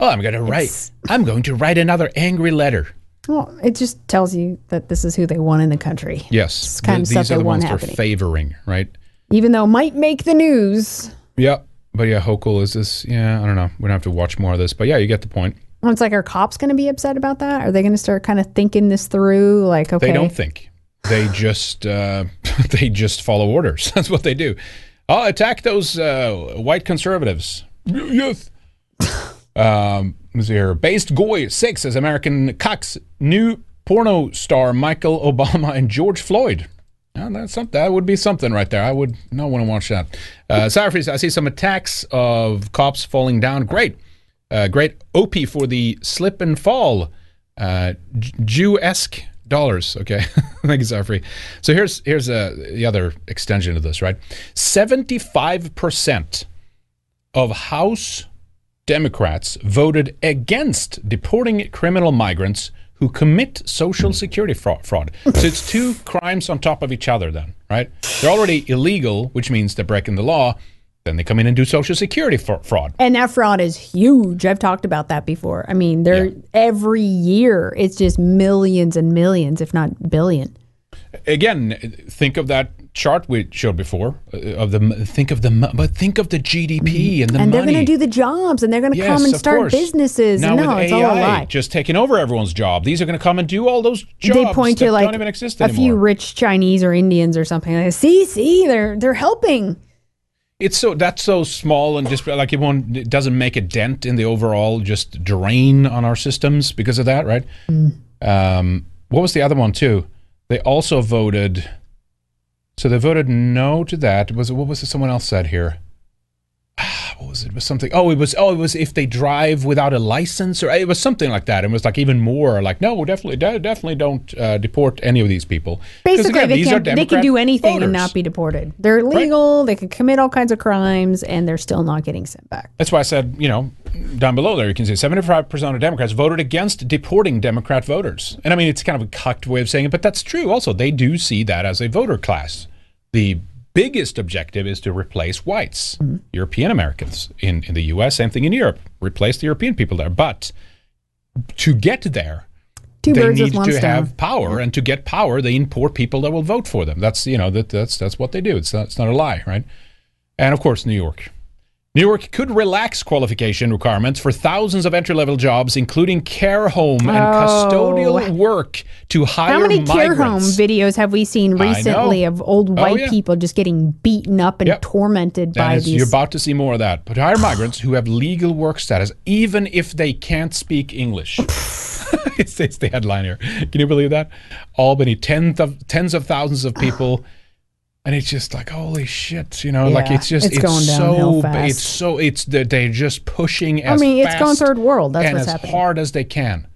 Oh, I'm going to write. It's, I'm going to write another angry letter. Well, it just tells you that this is who they want in the country. Yes, it's kind the, of stuff these are they the want ones happening. They're favoring, right? Even though it might make the news. Yeah, but yeah, Hochul is this. Yeah, I don't know. We don't have to watch more of this, but yeah, you get the point. Well, it's like, are cops going to be upset about that? Are they going to start kind of thinking this through? Like, okay, they don't think. They just uh, they just follow orders. That's what they do. Oh, attack those uh, white conservatives. Yes. Um, here. Based Goy six as American Cox, new porno star Michael Obama and George Floyd. Oh, that's something. That would be something right there. I would not want to watch that. Uh, sorry, I see some attacks of cops falling down. Great. Uh, great O P for the slip and fall. Uh, Jew-esque dollars. Okay. Thank you, Sarfri. So here's, here's uh, the other extension of this, right? seventy-five percent of House Democrats voted against deporting criminal migrants who commit social security fraud. fraud. So it's two crimes on top of each other then, right? They're already illegal, which means they're breaking the law. Then they come in and do social security fraud. And that fraud is huge. I've talked about that before. I mean, they're yeah. every year, it's just millions and millions, if not billion. Again, think of that chart we showed before uh, of the think of the but think of the G D P and the and money. They're going to do the jobs, and they're going to yes, come and start course. businesses. Now no, with it's A I all a lie. Just taking over everyone's job. These are going to come and do all those jobs. They point that to like don't even exist a anymore. few rich Chinese or Indians or something. Like, see, see, they're they're helping. It's so that's so small and just like it won't it doesn't make a dent in the overall just drain on our systems because of that, right? Mm. Um, what was the other one too? They also voted, so they voted no to that. Was it, what was it someone else said here? What was it? It was something, oh, it was, oh, it was if they drive without a license or it was something like that. It was like even more like, no, definitely definitely don't uh, deport any of these people. Basically, again, they, these can, are Democrat they can do anything voters. and not be deported. They're illegal, right? They can commit all kinds of crimes, and they're still not getting sent back. That's why I said, you know, down below there, you can see seventy-five percent of Democrats voted against deporting Democrat voters. And I mean, it's kind of a cucked way of saying it, but that's true. Also, they do see that as a voter class. The biggest objective is to replace whites, mm-hmm. European Americans in, in the U S, same thing in Europe, replace the European people there. But to get there, Two they need to stone. have power, mm-hmm. and to get power, they import people that will vote for them. That's, you know, that that's that's what they do. It's not, it's not a lie, right? And of course, New York. New York could relax qualification requirements for thousands of entry-level jobs, including care home oh. and custodial work to hire migrants. How many care home videos have we seen recently of old white oh, yeah. people just getting beaten up and yep. tormented and by these? You're about to see more of that. But hire migrants who have legal work status, even if they can't speak English. it's, it's the headline here. Can you believe that? Albany, tens of, tens of thousands of people... And it's just like, holy shit, you know, yeah, like it's just, it's, it's going so, fast. it's so, it's, they're just pushing as I mean, it's fast going third world. That's and what's as happening. hard as they can.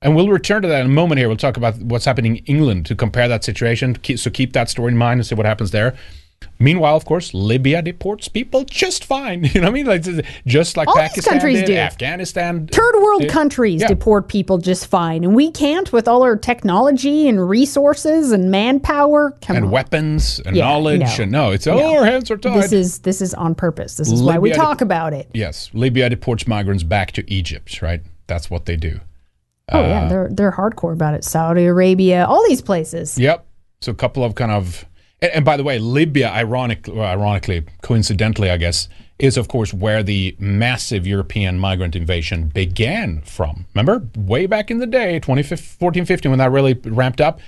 And we'll return to that in a moment here. We'll talk about what's happening in England to compare that situation. So keep that story in mind and see what happens there. Meanwhile, of course, Libya deports people just fine. You know what I mean? Like, just like all Pakistan countries did, do. Afghanistan. Third world did. countries yeah. deport people just fine. And we can't with all our technology and resources and manpower. Come and on. weapons and yeah, knowledge. No. And no, it's, no. oh, our hands are tied. This is, this is on purpose. This is Libya why we talk about it. Yes. Libya deports migrants back to Egypt, right? That's what they do. Oh, uh, yeah. They're, they're hardcore about it. Saudi Arabia, all these places. Yep. So a couple of kind of... And by the way, Libya, ironically, well, ironically, coincidentally, I guess, is, of course, where the massive European migrant invasion began from. Remember, way back in the day, twenty fourteen fifteen, when that really ramped up,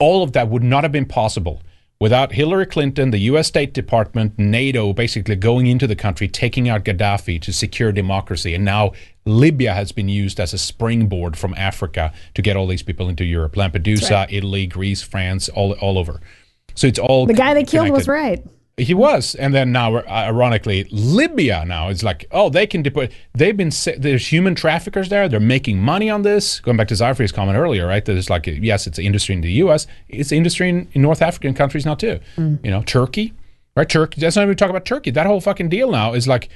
all of that would not have been possible without Hillary Clinton, the U S State Department, NATO basically going into the country, taking out Gaddafi to secure democracy. And now Libya has been used as a springboard from Africa to get all these people into Europe. Lampedusa, right. Italy, Greece, France, all, all over. So it's all the guy that killed was right. He was, and then now, ironically, Libya now is like, oh, they can deport. They've been there's human traffickers there. They're making money on this. Going back to Zafri's comment earlier, right? There's like, yes, it's an industry in the U S. It's an industry in, in North African countries now too. Mm. You know, Turkey, right? Turkey. That's not even talk about Turkey. That whole fucking deal now is like,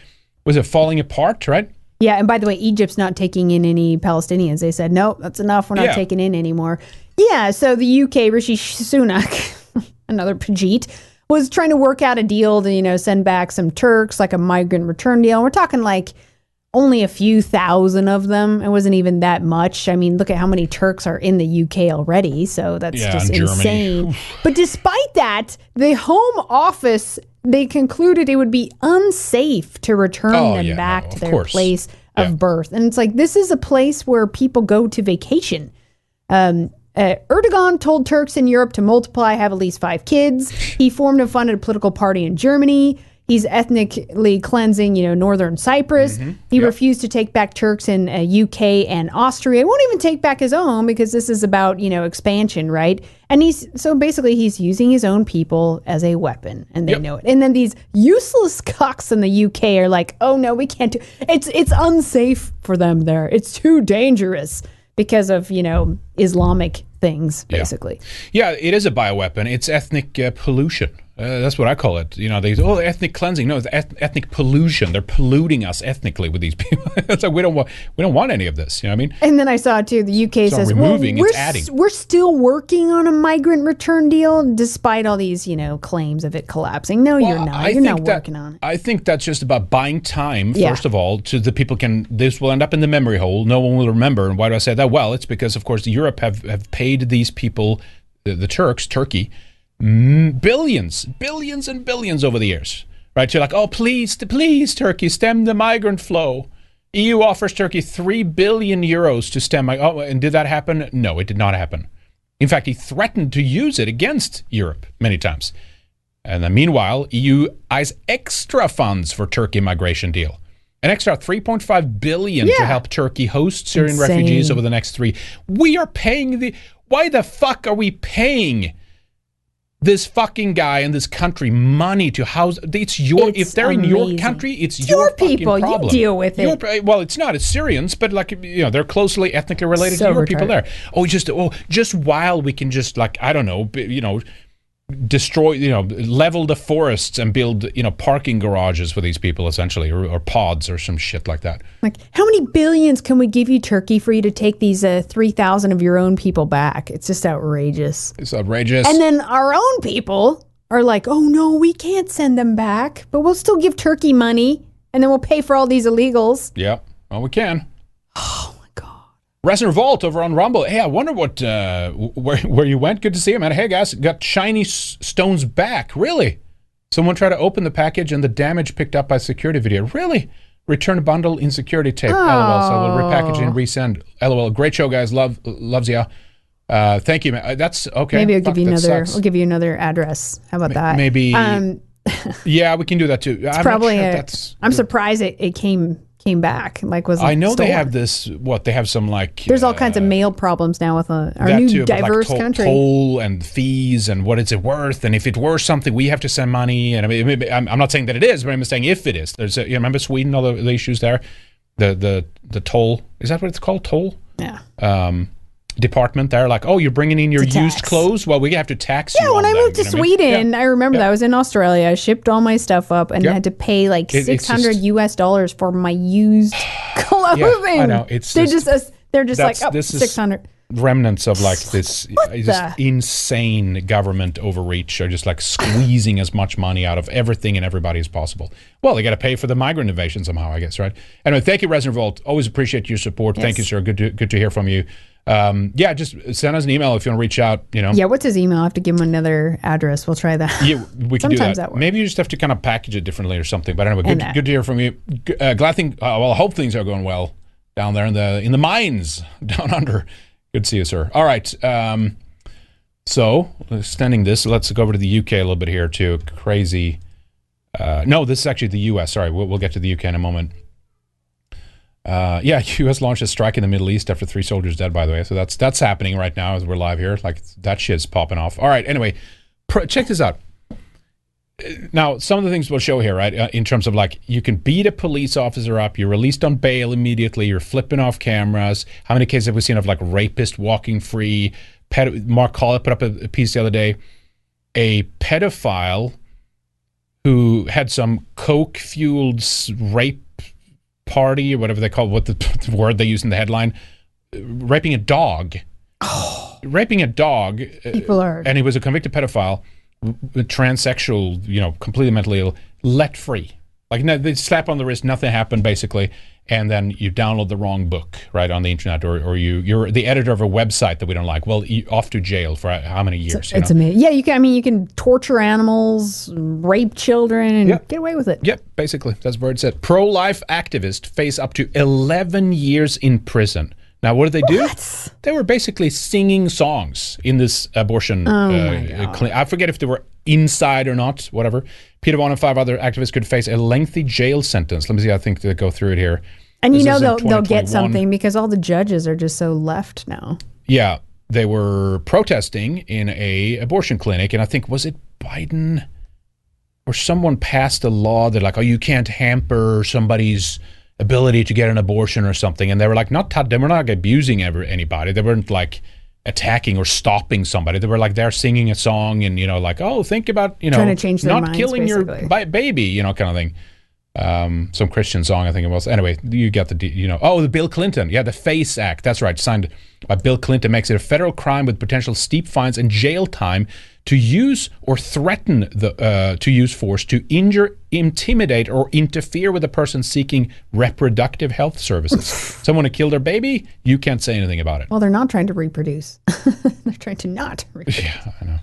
was it falling apart, right? Yeah, and by the way, Egypt's not taking in any Palestinians. They said, nope, that's enough. We're not yeah. taking in anymore. Yeah. So the U K, Rishi Sunak. Another Pajit was trying to work out a deal to, you know, send back some Turks, like a migrant return deal. And we're talking like only a few thousand of them. It wasn't even that much. I mean, look at how many Turks are in the U K already. So that's yeah, just insane. But despite that, the Home Office, they concluded it would be unsafe to return oh, them yeah, back no, to their course. place of yeah. birth. And it's like, this is a place where people go to vacation. Um, Uh, Erdogan told Turks in Europe to multiply, have at least five kids. He formed and funded a political party in Germany. He's ethnically cleansing, you know, northern Cyprus. Mm-hmm. He yep. refused to take back Turks in uh, U K and Austria. He won't even take back his own because this is about, you know, expansion, right? And he's so basically he's using his own people as a weapon, and they yep. know it. And then these useless cocks in the U K are like, oh no, we can't do it's it's unsafe for them there. It's too dangerous. Because of, you know, Islamic things, basically. Yeah, yeah, it is a bioweapon. It's ethnic uh, pollution. Uh, that's what I call it. You know, they say, oh, ethnic cleansing. No, it's eth ethnic pollution. They're polluting us ethnically with these people. It's like, we don't, wa we don't want any of this. You know what I mean? And then I saw, too, the U K so says, removing, well, we're, it's adding. we're still working on a migrant return deal despite all these, you know, claims of it collapsing. No, well, you're not. I you're not that, working on it. I think that's just about buying time, first yeah. of all, to the people can, this will end up in the memory hole. No one will remember. And why do I say that? Well, it's because, of course, Europe have, have paid these people, the, the Turks, Turkey, billions, billions and billions over the years, right? You're like, oh, please, please, Turkey, stem the migrant flow. E U offers Turkey three billion euros to stem. My, oh, and did that happen? No, it did not happen. In fact, he threatened to use it against Europe many times. And then meanwhile, E U eyes extra funds for Turkey migration deal. An extra three point five billion yeah. to help Turkey host Syrian Insane. refugees over the next three. We are paying the, why the fuck are we paying this fucking guy in this country money to house? It's your, it's if they're amazing. in your country, it's, it's your, your people. Problem. You deal with it. Your, well, it's not, it's Syrians, but like, you know, they're closely ethnically related so to your retarded. people there. Oh, just, oh, just while we can just like, I don't know, you know, destroy, you know, level the forests and build, you know, parking garages for these people essentially, or, or pods or some shit like that. Like, how many billions can we give you, Turkey, for you to take these uh, three thousand of your own people back? It's just outrageous. It's outrageous. And then our own people are like, oh no, we can't send them back, but we'll still give Turkey money and then we'll pay for all these illegals. Yeah, well, we can. Resident Revolt over on Rumble. Hey, I wonder what uh, where where you went. Good to see you, man. Hey guys, got shiny stones back. Really? Someone tried to open the package and the damage picked up by security video. Really? Return bundle in security tape. Oh. LOL. So we'll repackage and resend. LOL. Great show, guys. Love, loves ya. Uh, thank you. Man. That's okay. Maybe I'll Fuck, give you another. Sucks. I'll give you another address. How about M that? Maybe. Um, yeah, we can do that too. It's I'm probably. Sure a, that's, I'm surprised it, it came came back. Like was. I know stolen. They have this. What they have some like. There's uh, all kinds of mail problems now with uh, our new too, diverse like toll, country. Toll and fees and what is it worth? And if it were something, we have to send money. And I mean, I'm, I'm not saying that it is, but I'm saying if it is. There's. A, you remember Sweden? All the, the issues there. The the the toll. Is that what it's called? Toll. Yeah. Um. Department there, like, oh, you're bringing in your used clothes? Well, we have to tax you. Yeah, when I moved to Sweden, I remember that. I was in Australia. I shipped all my stuff up and had to pay like six hundred U S dollars for my used clothing. Yeah, I know. It's they're just, they're just like, oh, six hundred. Remnants of like this just insane government overreach are just like squeezing as much money out of everything and everybody as possible. Well, they got to pay for the migrant invasion somehow, I guess, right? Anyway, thank you, Resident Revolt. Always appreciate your support. Yes. Thank you, sir. Good to, good to hear from you. Um, yeah, just send us an email if you want to reach out, you know. Yeah, what's his email? I have to give him another address. We'll try that. Yeah, we can do that. that Maybe you just have to kind of package it differently or something. But anyway, good, good to hear from you. Uh, glad thing, uh, well, I hope things are going well down there in the in the mines down under. Good to see you, sir. All right. Um, so, extending this, let's go over to the U K a little bit here too. Crazy. Uh, no, this is actually the U S. Sorry, we'll, we'll get to the U K in a moment. Uh, yeah, U S launched a strike in the Middle East after three soldiers dead, by the way. So that's that's happening right now as we're live here. Like, that shit's popping off. All right, anyway, pro check this out. Now, some of the things we'll show here, right, uh, in terms of, like, you can beat a police officer up, you're released on bail immediately, you're flipping off cameras. How many cases have we seen of, like, rapist walking free? Ped Mark Collett put up a, a piece the other day. A pedophile who had some coke-fueled rape party or whatever they call it, what the, the word they use in the headline, raping a dog. Oh. Raping a dog. People are. And he was a convicted pedophile, transsexual, you know, completely mentally ill, let free. Like, no, they slap on the wrist, nothing happened basically, and then you download the wrong book, right, on the internet, or, or you, you're the editor of a website that we don't like. Well, you, off to jail for how many years? It's, you know? It's amazing. Yeah, you can. I mean, you can torture animals, rape children, and yep. get away with it. Yep, basically, that's where it said. Pro-life activists face up to eleven years in prison. Now, what did they do? What? They were basically singing songs in this abortion. Oh uh, clinic. I forget if they were inside or not, whatever. Peter Vaughan and five other activists could face a lengthy jail sentence. Let me see. I think they go through it here. And this you know they'll, they'll get something because all the judges are just so left now. Yeah. They were protesting in a abortion clinic. And I think, was it Biden or someone passed a law that like, oh, you can't hamper somebody's ability to get an abortion or something, and they were like, not they were not like, abusing ever anybody. They weren't like attacking or stopping somebody. They were like they're singing a song, and you know, like, oh, think about you know, trying to change their not minds, killing basically. Your baby, you know, kind of thing. Um, some Christian song, I think it was. Anyway, you got the you know, oh, the Bill Clinton, yeah, the FACE Act, that's right, signed by Bill Clinton, makes it a federal crime with potential steep fines and jail time to use or threaten the uh, to use force to injure, intimidate, or interfere with a person seeking reproductive health services. Someone who killed their baby, you can't say anything about it. Well, they're not trying to reproduce. They're trying to not reproduce. Yeah, I know.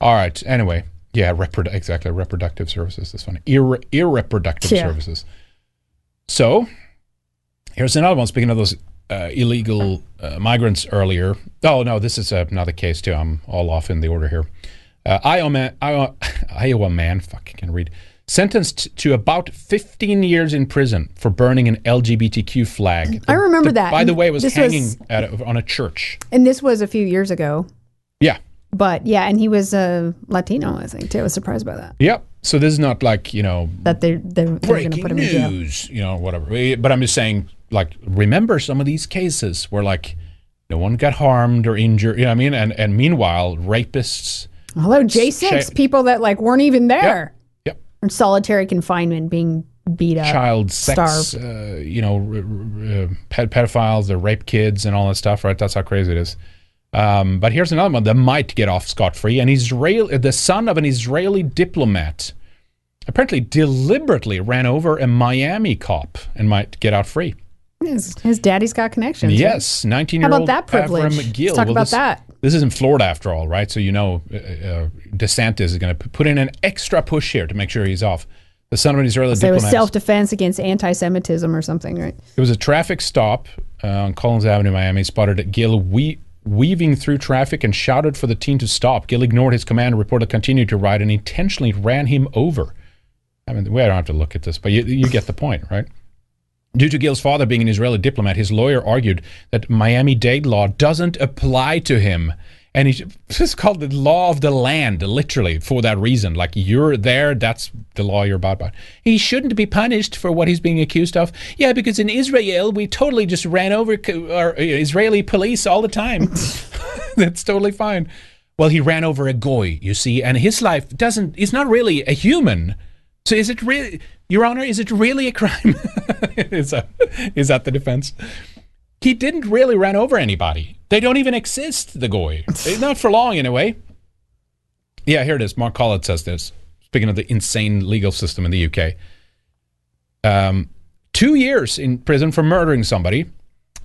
All right, anyway. Yeah, reprodu exactly, reproductive services, this one. Irre irreproductive yeah. services. So, here's another one. Speaking of those uh, illegal uh, migrants earlier. Oh, no, this is another case, too. I'm all off in the order here. Uh, Iowa, man, Iowa, Iowa man, fuck, I can't read. Sentenced to about fifteen years in prison for burning an L G B T Q flag. The, I remember the, that. By and the way, it was hanging was, at a, on a church. And this was a few years ago. Yeah. But yeah, and he was a uh, Latino, I think, too. I was surprised by that. Yep. So this is not like, you know, that they're, they're, they're breaking gonna put him news, in jail. You know, whatever. But I'm just saying, like, remember some of these cases where, like, no one got harmed or injured. You know what I mean? And, and meanwhile, rapists. Hello, J six, people that, like, weren't even there. Yep. Yep. Solitary confinement, being beat up. Child sex, uh, you know, uh, ped pedophiles, the rape kids and all that stuff, right? That's how crazy it is. Um, but here's another one that might get off scot-free. An Israel, the son of an Israeli diplomat apparently deliberately ran over a Miami cop and might get out free. His, his daddy's got connections. Yes, nineteen-year-old right? How about that privilege? Let's talk well, about this, that. This is in Florida, after all, right? So you know uh, uh, DeSantis is going to put in an extra push here to make sure he's off. The son of an Israeli diplomat. It was self-defense against anti-Semitism or something, right? It was a traffic stop uh, on Collins Avenue, Miami, spotted at Gill we weaving through traffic and shouted for the teen to stop. Gill ignored his command and reported continued to ride and intentionally ran him over. I mean, we don't have to look at this, but you, you get the point, right? Due to Gill's father being an Israeli diplomat, his lawyer argued that Miami-Dade law doesn't apply to him. And he, it's called the law of the land, literally, for that reason. Like, you're there, that's the law you're about by. He shouldn't be punished for what he's being accused of. Yeah, because in Israel, we totally just ran over our Israeli police all the time. That's totally fine. Well, he ran over a goy, you see, and his life doesn't, he's not really a human. So is it really, Your Honor, is it really a crime? is, that, is that the defense? He didn't really run over anybody. They don't even exist, the goy. Not for long, in a way. Yeah, here it is. Mark Collett says this. Speaking of the insane legal system in the U K. Um, two years in prison for murdering somebody.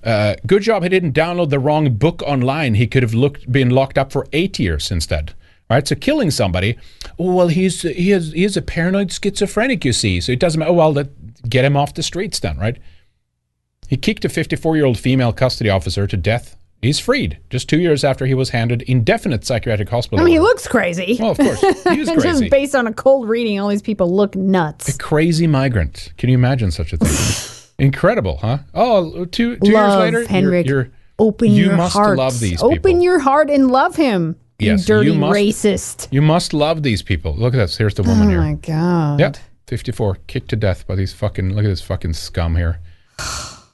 Uh, good job he didn't download the wrong book online. He could have looked, been locked up for eight years instead. All right, so killing somebody. Oh, well, he's he is he is a paranoid schizophrenic, you see. So it doesn't matter. Oh, well, that, get him off the streets then, right? He kicked a fifty-four-year-old female custody officer to death. He's freed just two years after he was handed indefinite psychiatric hospital. I mean, he looks crazy. Well, of course. He is crazy. Just based on a cold reading, all these people look nuts. A crazy migrant. Can you imagine such a thing? Incredible, huh? Oh, two, two love, years later, Henrik, you're, you're, open you your must hearts. love these people. Open your heart and love him, yes, you dirty you must, racist. You must love these people. Look at this. Here's the woman oh here. Oh, my God. Yep, fifty-four, kicked to death by these fucking, look at this fucking scum here.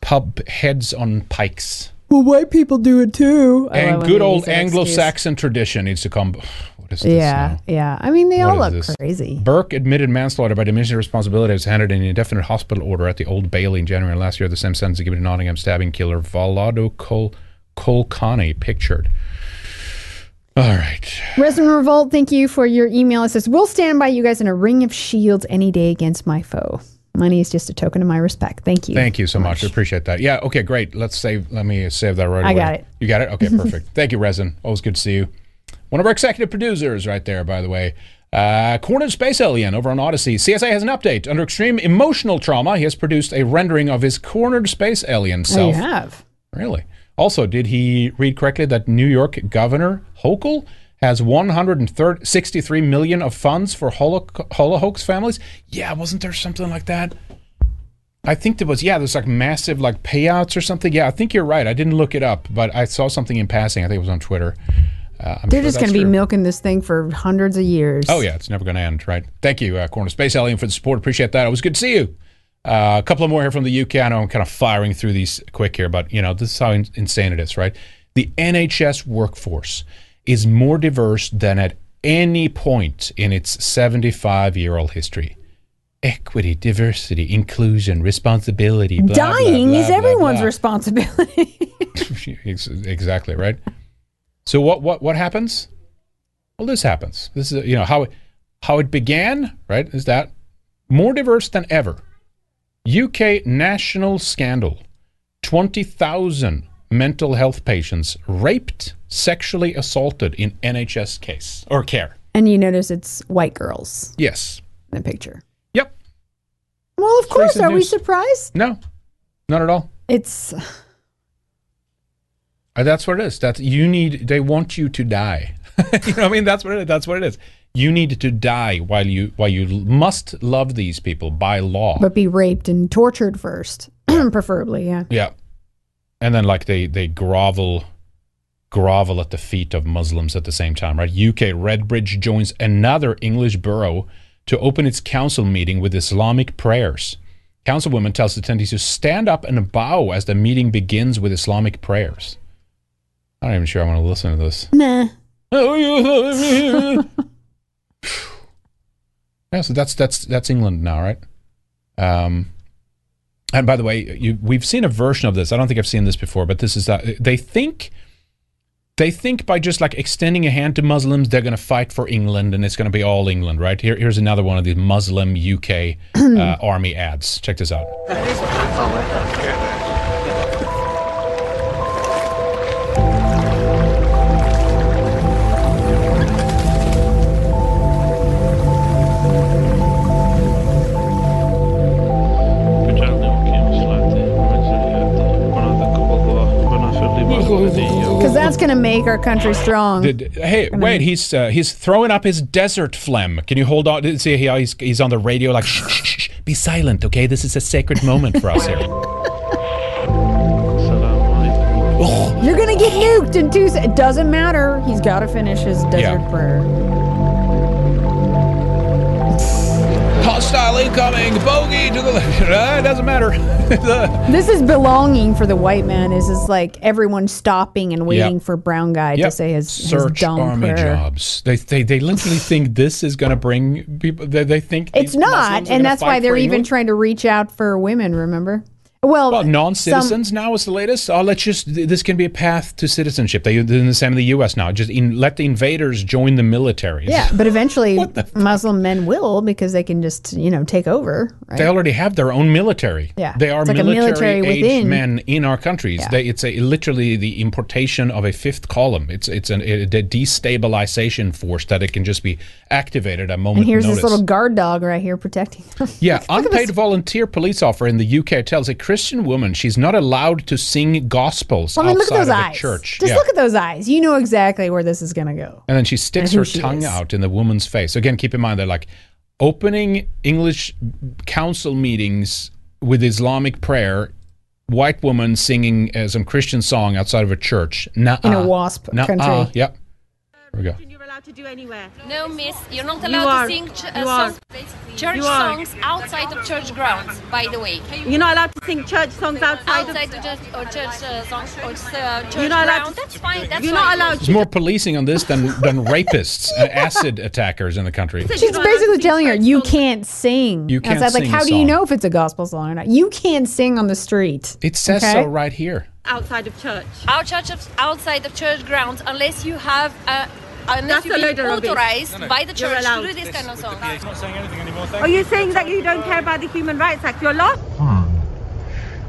Pub heads on pikes. Well, white people do it too. And good old Anglo-Saxon tradition needs to come. What is this yeah, now? yeah. I mean, they what all look this? crazy. Burke admitted manslaughter by diminished responsibility as handed an indefinite hospital order at the Old Bailey in January last year. The same sentence given to Nottingham stabbing killer Valado Col Colcani pictured. All right. Resident Revolt, thank you for your email. It says, we'll stand by you guys in a ring of shields any day against my foe. Money is just a token of my respect. Thank you. Thank you so much. much. I appreciate that. Yeah. Okay, great. Let's save. Let me save that right I away. I got it. You got it? Okay, perfect. Thank you, Resin. Always good to see you. One of our executive producers right there, by the way. Uh, Cornered Space Alien over on Odysee. C S A has an update. Under extreme emotional trauma, he has produced a rendering of his Cornered Space Alien self. I have. Really? Also, did he read correctly that New York Governor Hochul has one hundred sixty-three million dollars of funds for holo, holo hoax families? Yeah, wasn't there something like that? I think there was, yeah, there's like massive like payouts or something. Yeah, I think you're right. I didn't look it up, but I saw something in passing. I think it was on Twitter. Uh, I'm They're sure just going to be milking this thing for hundreds of years. Oh, yeah, it's never going to end, right? Thank you, uh, Corner Space Alien, for the support. Appreciate that. It was good to see you. Uh, a couple of more here from the U K. I know I'm kind of firing through these quick here, but, you know, this is how in insane it is, right? The N H S workforce is more diverse than at any point in its seventy-five-year-old history. Equity, diversity, inclusion, responsibility. Blah, Dying blah, blah, is blah, everyone's blah. responsibility. Exactly, right? So what what what happens? Well, this happens. This is, you know, how it, how it began, right? Is that more diverse than ever. U K national scandal. twenty thousand mental health patients raped, sexually assaulted in N H S case or care. And you notice it's white girls. Yes. In the picture. Yep. Well, of it's course. Are news. we surprised? No, not at all. It's. That's what it is. That's you need. They want you to die. You know what I mean? That's what it is. That's what it is. You need to die while you while you must love these people by law. But be raped and tortured first, preferably. Yeah. Yeah. And then like they, they grovel, grovel at the feet of Muslims at the same time, right? U K Redbridge joins another English borough to open its council meeting with Islamic prayers. Councilwoman tells attendees to stand up and bow as the meeting begins with Islamic prayers. I'm not even sure I want to listen to this. Nah. Yeah, so that's that's that's England now, right? Um. And by the way, you, we've seen a version of this. I don't think I've seen this before, but this is that they think they think by just like extending a hand to Muslims, they're going to fight for England and it's going to be all England, right? Here, here's another one of these Muslim U K uh, army ads. Check this out. going to make our country strong. Did, hey, gonna, wait, he's uh, he's throwing up his desert phlegm. Can you hold on? See, he, he's, he's on the radio like, shh, shh, shh, be silent, okay? This is a sacred moment for us here. Oh. You're going to get nuked in two seconds. It doesn't matter. He's got to finish his desert yeah. prayer. Hostile incoming, bogey to the left. It doesn't matter. This is belonging for the white man. Is is like everyone stopping and waiting yep. for brown guy yep. to say his, Search his dumb army prayer. Jobs. They they they literally think this is going to bring people. They, they think it's not, and that's why they're even trying to reach out for women. Remember. Well, well non-citizens some, now is the latest. Oh, let's just, this can be a path to citizenship. They're doing the same in the U S now. Just in, let the invaders join the military. Yeah, but eventually Muslim men will, because they can just, you know, take over. Right? They already have their own military. Yeah, they are like military-aged men in our countries. Yeah. They, it's a, literally the importation of a fifth column. It's it's an, a destabilization force that it can just be activated at a moment's notice. And here's notice. This little guard dog right here protecting them. Yeah, like, unpaid volunteer police officer in the U K tells a Christian woman she's not allowed to sing gospels well, I mean, outside of eyes. the church. Just yeah. look at those eyes. You know exactly where this is going to go. And then she sticks her she tongue is. out in the woman's face. Again, keep in mind, they're like opening English council meetings with Islamic prayer, white woman singing uh, some Christian song outside of a church. Nuh-uh. In a wasp Nuh-uh. country. Nuh-uh. Yep. Here we go. You're allowed to do anywhere. No, miss, you're not allowed you to sing ch uh, songs, church songs outside of church grounds. By the way, you're not allowed to sing church songs outside, outside of church or church uh, songs or uh, church you're not grounds. That's fine. That's you're not allowed. There's more policing on this than than rapists, yeah. and acid attackers in the country. She's basically telling her you can't sing. You can't outside. Sing. Like, how do you know if it's a gospel song or not? You can't sing on the street. It says okay? so right here. Outside of church. Our church of, outside of church grounds, unless you have a, unless you've been authorized no, no. by the church to do this kind of song. It's not saying anything anymore. Thank Are you saying that you don't care about the Human Rights Act? You're lost. Hmm.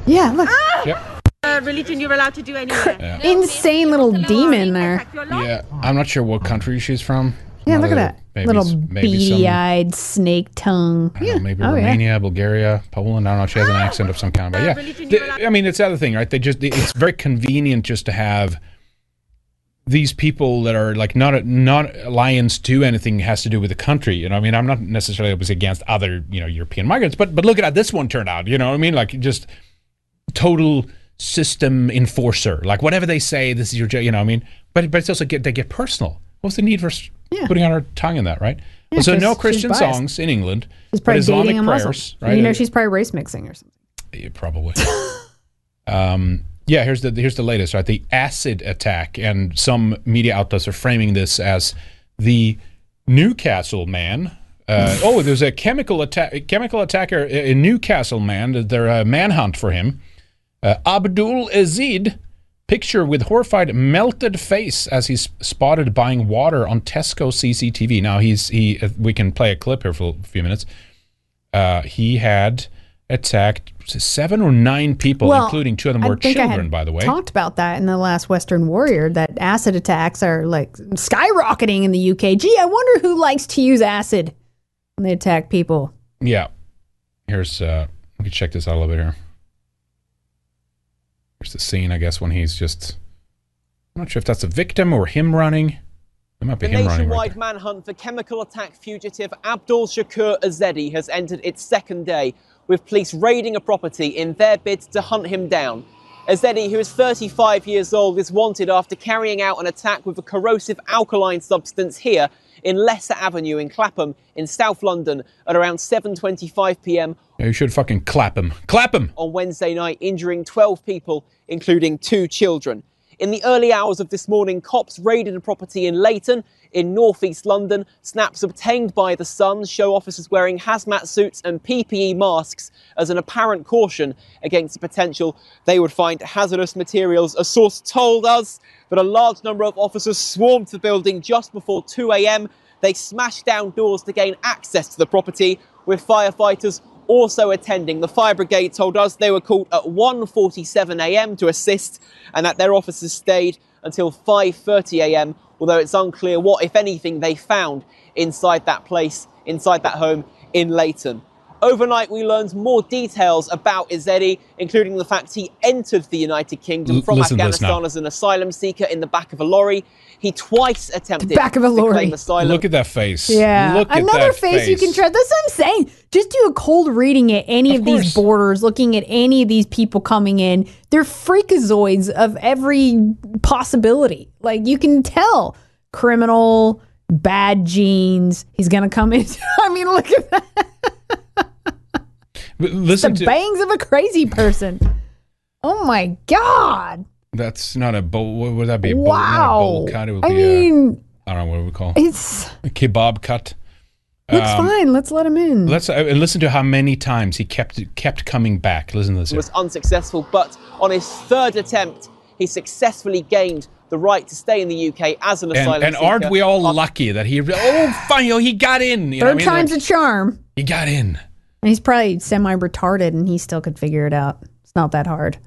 Yeah, look. Ah! Yep. Uh, religion you're allowed to do anywhere. Yeah. No, insane little demon there. Yeah, I'm not sure what country she's from. Yeah, Another, look at that. Maybe, little beady-eyed snake tongue. I don't yeah. know, maybe oh, Romania, yeah. Bulgaria, Poland. I don't know. She has an accent of some kind. But yeah, the, I mean, it's the other thing, right? They just it's very convenient just to have these people that are like not not alliance to anything has to do with the country. You know, I mean, I'm not necessarily obviously against other you know European migrants, but but look at how this one turned out. You know what I mean? Like just total system enforcer. Like whatever they say, this is your job. You know what I mean? But but it's also get they get personal. What's the need for yeah. putting on her tongue in that, right? Yeah, well, so no Christian songs in England, but Islamic prayers, right? You know, she's probably race mixing or something. Yeah, probably. um, yeah, here's the here's the latest, right? The acid attack, and some media outlets are framing this as the Newcastle man. Uh, oh, there's a chemical attack, chemical attacker, a Newcastle man. They're a manhunt for him. Uh, Abdul Ezedi. Picture with horrified, melted face as he's spotted buying water on Tesco C C T V. Now, he's he. we can play a clip here for a few minutes. Uh, he had attacked seven or nine people, well, including two of them I were children, by the way. Talked about that in the last Western Warrior, that acid attacks are like skyrocketing in the U K. Gee, I wonder who likes to use acid when they attack people. Yeah. Here's, uh, we can check this out a little bit here. Here's the scene, I guess, when he's just... I'm not sure if that's a victim or him running. It might be him running. The nationwide manhunt for chemical attack fugitive Abdul Shakoor Ezedi has entered its second day, with police raiding a property in their bid to hunt him down. Ezedi, who is thirty-five years old, is wanted after carrying out an attack with a corrosive alkaline substance here in Leicester Avenue in Clapham in South London at around seven twenty-five p m Yeah, you should fucking clap him. Clap him! On Wednesday night, injuring twelve people, including two children. In the early hours of this morning, cops raided a property in Leighton in northeast London. Snaps obtained by The Sun show officers wearing hazmat suits and P P E masks as an apparent caution against the potential they would find hazardous materials. A source told us that a large number of officers swarmed the building just before two a m They smashed down doors to gain access to the property, with firefighters also attending. The fire brigade told us they were called at one forty-seven a m to assist, and that their officers stayed until five thirty a m, although it's unclear what, if anything, they found inside that place, inside that home in Leighton. Overnight, we learned more details about Ezedi, including the fact he entered the United Kingdom from Listen Afghanistan as an asylum seeker in the back of a lorry. He twice attempted the back of a lorry. to claim asylum. Look at that face. Yeah. Look Another at that face, face you can try. That's what I'm saying. Just do a cold reading at any of, of these borders, looking at any of these people coming in. They're freakazoids of every possibility. Like, you can tell. Criminal, bad genes. He's going to come in. I mean, look at that. Listen the to, bangs of a crazy person. Oh my God. That's not a bowl. What would that be? A bowl, wow. A bowl cut. It would I be mean, a, I don't know what we call it. It's a kebab cut. Looks um, fine. Let's let him in. Let's uh, listen to how many times he kept kept coming back. Listen to this. It was unsuccessful, but on his third attempt, he successfully gained the right to stay in the U K as an asylum and, and seeker. And aren't we all lucky that he? Oh, finally, he got in. You third know what time's I mean? Like, a charm. He got in. And he's probably semi-retarded, and he still could figure it out. It's not that hard.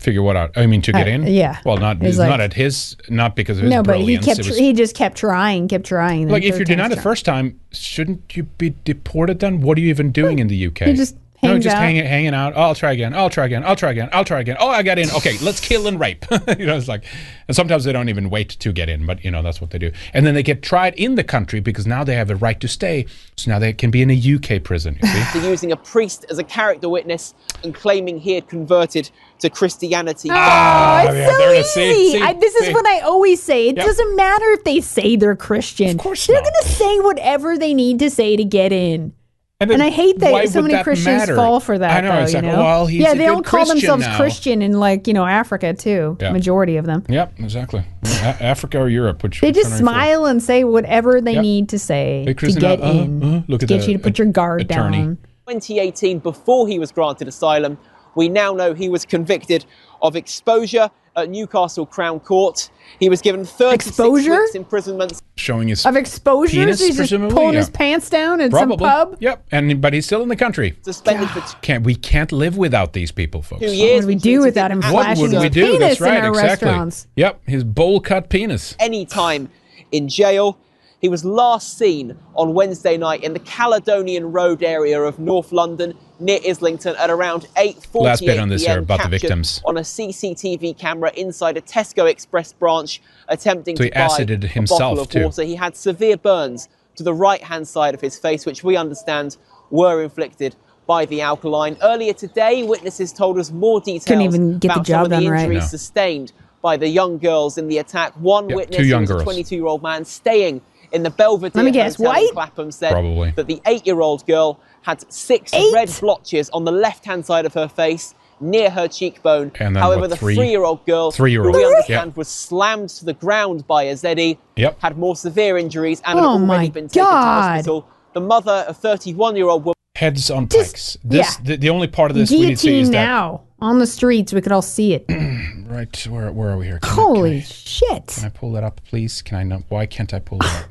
Figure what out? I mean, to get uh, in? Yeah. Well, not like, not at his, not because of his no, brilliance. No, but he kept. Was, he just kept trying, kept trying. Like, if you're denied the first time, shouldn't you be deported then? What are you even doing in the U K? He just hangs no, just out. hanging, hanging out. Oh, I'll try again. I'll try again. I'll try again. I'll try again. Oh, I got in. Okay, let's kill and rape. You know, it's like, and sometimes they don't even wait to get in, but you know that's what they do. And then they get tried in the country because now they have a right to stay. So now they can be in a U K prison. You see? They're using a priest as a character witness and claiming he had converted to Christianity. Oh, oh it's yeah, so there easy. See, see, I, this see. is what I always say. It yep. doesn't matter if they say they're Christian. Of course they're going to say whatever they need to say to get in. And, then, and I hate that so many that Christians matter? fall for that. I know, though, it's you like, know? well, he's Yeah, they don't call Christian themselves now. Christian in, like, you know, Africa, too. Yeah. Majority of them. Yep, exactly. Africa or Europe. Which they just smile and say whatever they yep. need to say hey, to get uh, in, uh, uh, look to at get the, you to put uh, your guard attorney. down. twenty eighteen, before he was granted asylum, we now know he was convicted of exposure at Newcastle Crown Court. He was given thirty-six weeks imprisonment. Showing his of exposure. Penis, so he's just pulling yeah. his pants down in Probably. some pub. Yep, and but he's still in the country. Suspended for two can't we can't live without these people, folks? Two years. What would we do without him flashing his penis do? That's right, in our exactly. restaurants? Yep, his bowl cut penis. Any time in jail. He was last seen on Wednesday night in the Caledonian Road area of North London, near Islington, at around eight forty-eight p m. Last bit on this here about the victims. On a C C T V camera inside a Tesco Express branch, attempting so to buy acided himself a bottle of too. water. He had severe burns to the right-hand side of his face, which we understand were inflicted by the alkaline. Earlier today, witnesses told us more details about some of the injuries right. no. sustained by the young girls in the attack. One yep, witness, who was a twenty-two-year-old man, staying in the Belvedere Hotel in Clapham, said Probably. that the eight-year-old girl had six Eight? red blotches on the left-hand side of her face, near her cheekbone. And then, However, what, three, the three-year-old girl, three-year-old. who we understand yep. was slammed to the ground by Ezedi, yep. had more severe injuries and oh had already been taken God. to hospital. The mother of thirty-one-year-old woman... Heads on pikes. This, yeah. the, the only part of this Guillotine we need to see is that... now. On the streets, we could all see it. Right, where, where are we here? Can Holy I, can I, shit. Can I pull that up, please? Can I not? Why can't I pull that up?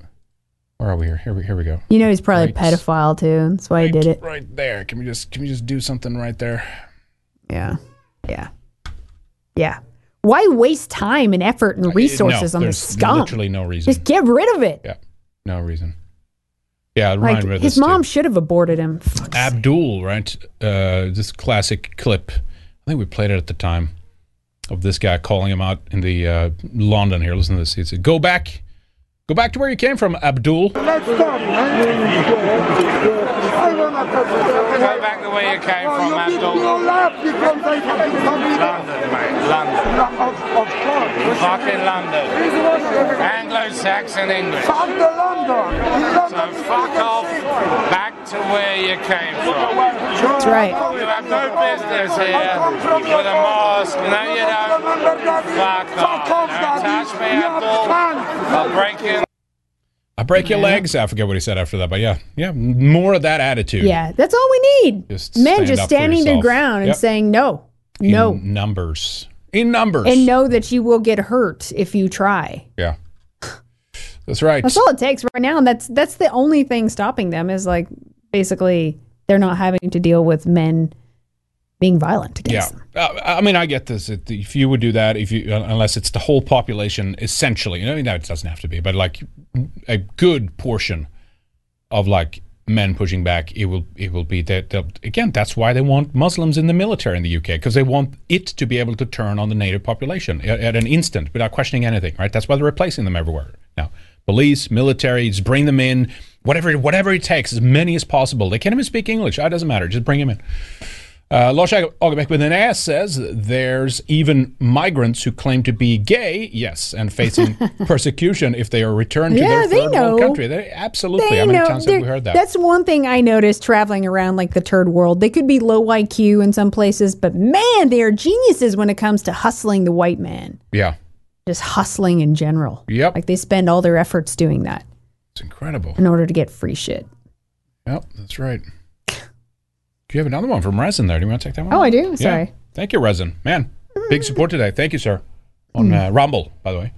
Where are we here? Here we here we go. You know he's probably right. a pedophile too. That's why right, he did it. Right there. Can we just can we just do something right there? Yeah. Yeah. Yeah. Why waste time and effort and resources I, no, on this scum? There's literally no reason. Just get rid of it. Yeah. No reason. Yeah, like, me of his mom too. should have aborted him. Fuck's Abdul, sake. right? Uh, this classic clip. I think we played it at the time of this guy calling him out in the uh, London here. Listen to this. He said, "Go back. Go back to where you came from, Abdul. Let's stop. Go back the way you came oh, from, you Abdul. You'll laugh because they fucking come here. London, mate, London. Of, of course. Fucking London. Anglo-Saxon English. Fuck the London. London. So fuck off, back to where you came from. That's right. You have no business here with a mosque. No, you don't. Fuck off. Don't touch me, Abdul. I'll break you. I break your legs. I forget what he said after that, but yeah, yeah, more of that attitude. Yeah, that's all we need. Just Men stand just standing their ground and yep. saying no, in no numbers, in numbers, and know that you will get hurt if you try. Yeah, that's right. That's all it takes right now, and that's that's the only thing stopping them is like basically they're not having to deal with men being violent against yeah. them. Uh, I mean, I get this. If you would do that, if you, unless it's the whole population, essentially, you know, no, it doesn't have to be, but like a good portion of like men pushing back, it will it will be that, that again. That's why they want Muslims in the military in the U K, because they want it to be able to turn on the native population at, at an instant without questioning anything, right? That's why they're replacing them everywhere now. Police, military, just bring them in, whatever whatever it takes, as many as possible. They can't even speak English. It doesn't matter. Just bring them in. Uh, Lars Agerbeck with an ass says, there's even migrants who claim to be gay, yes, and facing persecution if they are returned to yeah, their third world country. They absolutely. They I mean, times have we heard that? That's one thing I noticed traveling around like the third world. They could be low I Q in some places, but man, they are geniuses when it comes to hustling the white man. Yeah. Just hustling in general. Yep. Like they spend all their efforts doing that. It's incredible. In order to get free shit. Yep, that's right. You have another one from Resin there. Do you want to take that one? Oh, I do. Sorry. Yeah. Thank you, Resin. Man, big support today. Thank you, sir. On uh, Rumble, by the way.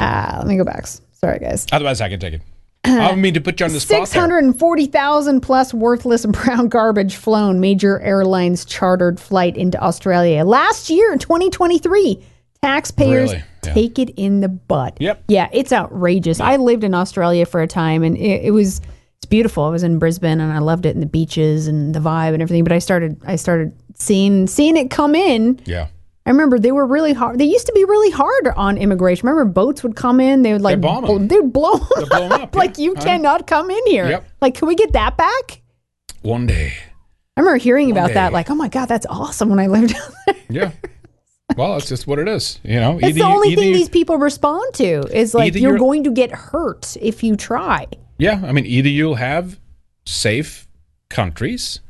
Ah, uh, let me go back. Sorry, guys. Otherwise, I can take it. I don't mean to put you on the spot. six hundred forty thousand plus worthless brown garbage flown major airlines chartered flight into Australia last year in twenty twenty-three. Taxpayers really? yeah. take it in the butt. Yep. Yeah, it's outrageous. Yeah. I lived in Australia for a time, and it, it was. It's beautiful. I was in Brisbane and I loved it, and the beaches and the vibe and everything. But I started, I started seeing, seeing it come in. Yeah. I remember they were really hard. They used to be really hard on immigration. Remember, boats would come in. They would like, bomb bl- they'd blow them They'd blow them up. Like yeah. you I cannot know. Come in here. Yep. Like, can we get that back? One day. I remember hearing One about day. that. Like, oh my God, that's awesome. When I lived down there. Yeah. Well, it's just what it is, you know. It's the only you, thing you, these people respond to is like, you're, you're going to get hurt if you try. Yeah, I mean, either you'll have safe countries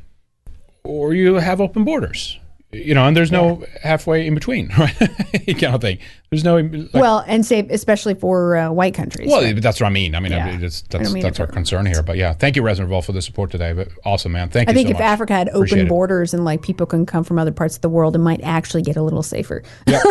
or you have open borders, you know, and there's no yeah. halfway in between, right? You kind of thing. There's no... Like, well, and safe, especially for uh, white countries. Well, right? That's what I mean. I mean, yeah. I, it's, that's, I don't mean that's our concern here. But yeah, thank you, Reznor, for the support today. But awesome, man. Thank I you so much. I think if Africa had Appreciate open borders it. and like people can come from other parts of the world, it might actually get a little safer yep.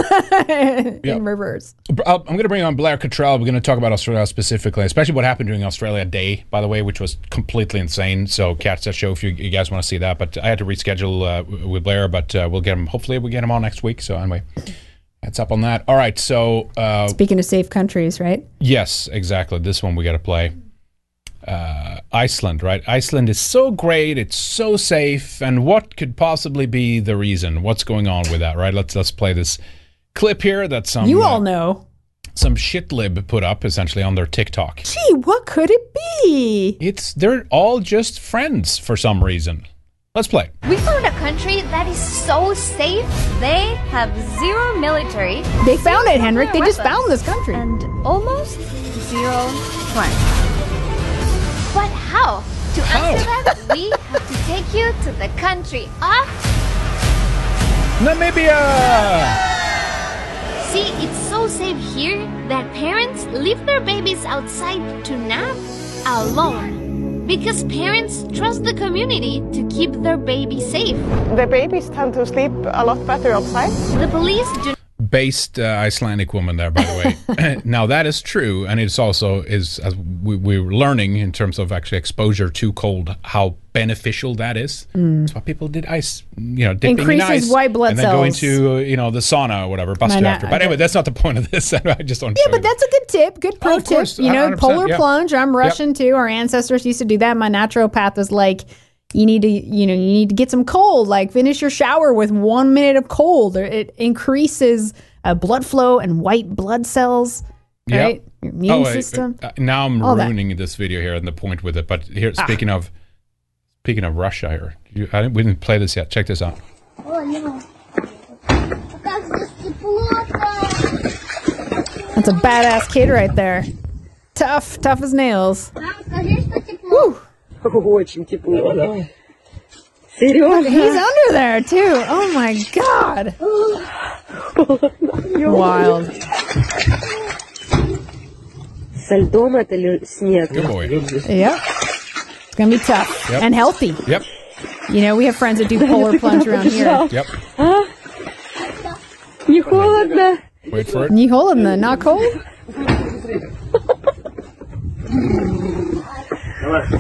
in yep. reverse. I'm going to bring on Blair Cottrell. We're going to talk about Australia specifically, especially what happened during Australia Day, by the way, which was completely insane. So catch that show if you, you guys want to see that. But I had to reschedule uh, with Blair, but uh, we'll get him. Hopefully we'll get him on next week. So anyway. That's up on that. All right, so... Uh, Speaking of safe countries, right? Yes, exactly. This one we got to play. Uh, Iceland, right? Iceland is so great. It's so safe. And what could possibly be the reason? What's going on with that, right? Let's let's play this clip here that some... You all uh, know. Some shitlib put up, essentially, on their TikTok. Gee, what could it be? It's They're all just friends for some reason. Let's play. We found a country that is so safe. They have zero military. They found it, Henrik. They just found this country. And almost zero crime. But how? To answer that, we have to take you to the country of... Namibia! See, it's so safe here that parents leave their babies outside to nap alone. Because parents trust the community to keep their baby safe. The babies tend to sleep a lot better outside. The police do... Based uh, Icelandic woman there, by the way. Now, that is true, and it's also, is as we, we're learning in terms of actually exposure to cold, how beneficial that is. Mm. That's why people did ice, you know, dipping Increases in ice. white blood and cells. And then go into, you know, the sauna or whatever, bust it after. But anyway, that's not the point of this. I just don't Yeah, but you. that's a good tip. Good pro oh, tip. Course, you know, polar yeah. plunge. I'm Russian, yep. too. Our ancestors used to do that. My naturopath was like, you need to, you know, you need to get some cold, like finish your shower with one minute of cold. It increases uh, blood flow and white blood cells. Right? Yep. Your immune oh, system. Uh, now I'm All ruining that. this video here and the point with it. But here, speaking ah. of... Speaking of Russia here, you, I didn't, we didn't play this yet. Check this out. That's a badass kid right there. Tough, tough as nails. Woo. He's under there too. Oh my God. Wild. Good boy. Yep. Gonna be tough yep. and healthy. Yep. You know, we have friends that do polar plunge around here. Yep. Не холодно. Wait for it. Не холодно, not cold.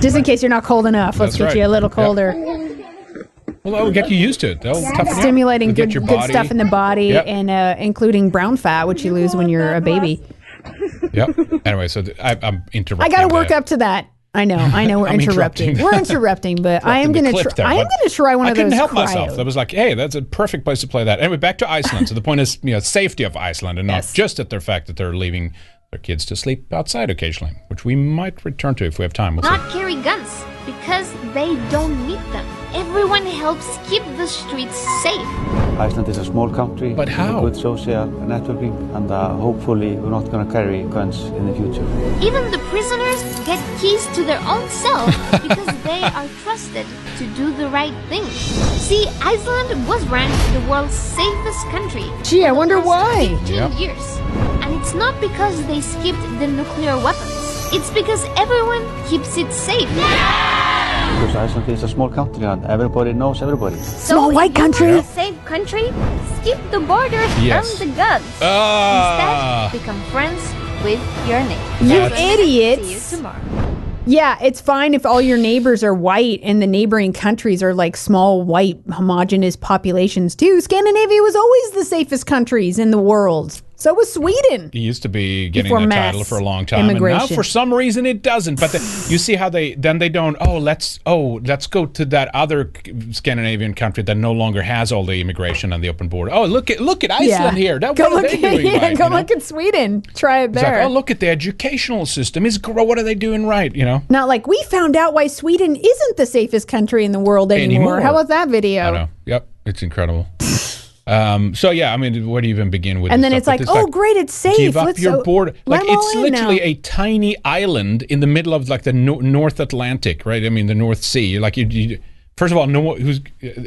Just in case you're not cold enough, let's That's get right. you a little colder. Yep. Well, that will get you used to it. That'll toughen up. Stimulating good, good stuff in the body, yep. and uh, including brown fat, which you lose when you're a baby. Yep. Anyway, so th- I, I'm interrupting. I gotta work that. up to that. I know, I know. We're interrupting. interrupting. We're interrupting, but interrupting I am going to try. There, I am going to try one I of those. I couldn't help cryos. myself. I was like, hey, that's a perfect place to play that. Anyway, back to Iceland. So the point is, you know, safety of Iceland, and yes. not just at their fact that they're leaving their kids to sleep outside occasionally, which we might return to if we have time. We'll not see. Carry guns because they don't need them. Everyone helps keep the streets safe. Iceland is a small country, but how? With good social networking, and uh, hopefully we're not going to carry guns in the future. Even the prisoners get keys to their own cells because they are trusted to do the right thing. See, Iceland was ranked the world's safest country. Gee, I wonder why. fifteen yep. years, and it's not because they skipped the nuclear weapons. It's because everyone keeps it safe. Yeah! Because Iceland is a small country and everybody knows everybody. So small white country, yeah. safe country. Skip the border yes. and the guns. Uh, Instead, become friends with your neighbors. You idiots! See you tomorrow. Yeah, it's fine if all your neighbors are white and the neighboring countries are like small white homogenous populations too. Scandinavia was always the safest countries in the world. So was Sweden. It used to be getting the title for a long time, and now for some reason it doesn't. But the, you see how they then they don't. Oh, let's oh let's go to that other Scandinavian country that no longer has all the immigration and the open border. Oh, look at look at Iceland yeah. here. That, go what look, are they doing yeah, right, go you know? Look at Sweden. Try it there. Like, oh, look at the educational system. Is what are they doing right? You know. Not like we found out why Sweden isn't the safest country in the world anymore. anymore. How about that video? I know. Yep, it's incredible. Um, so yeah, I mean, where do you even begin with? And then it's like, oh, great, it's safe. Give up your border. Like it's literally a tiny island in the middle of like the no North Atlantic, right? I mean, the North Sea. Like you, you first of all, no one who's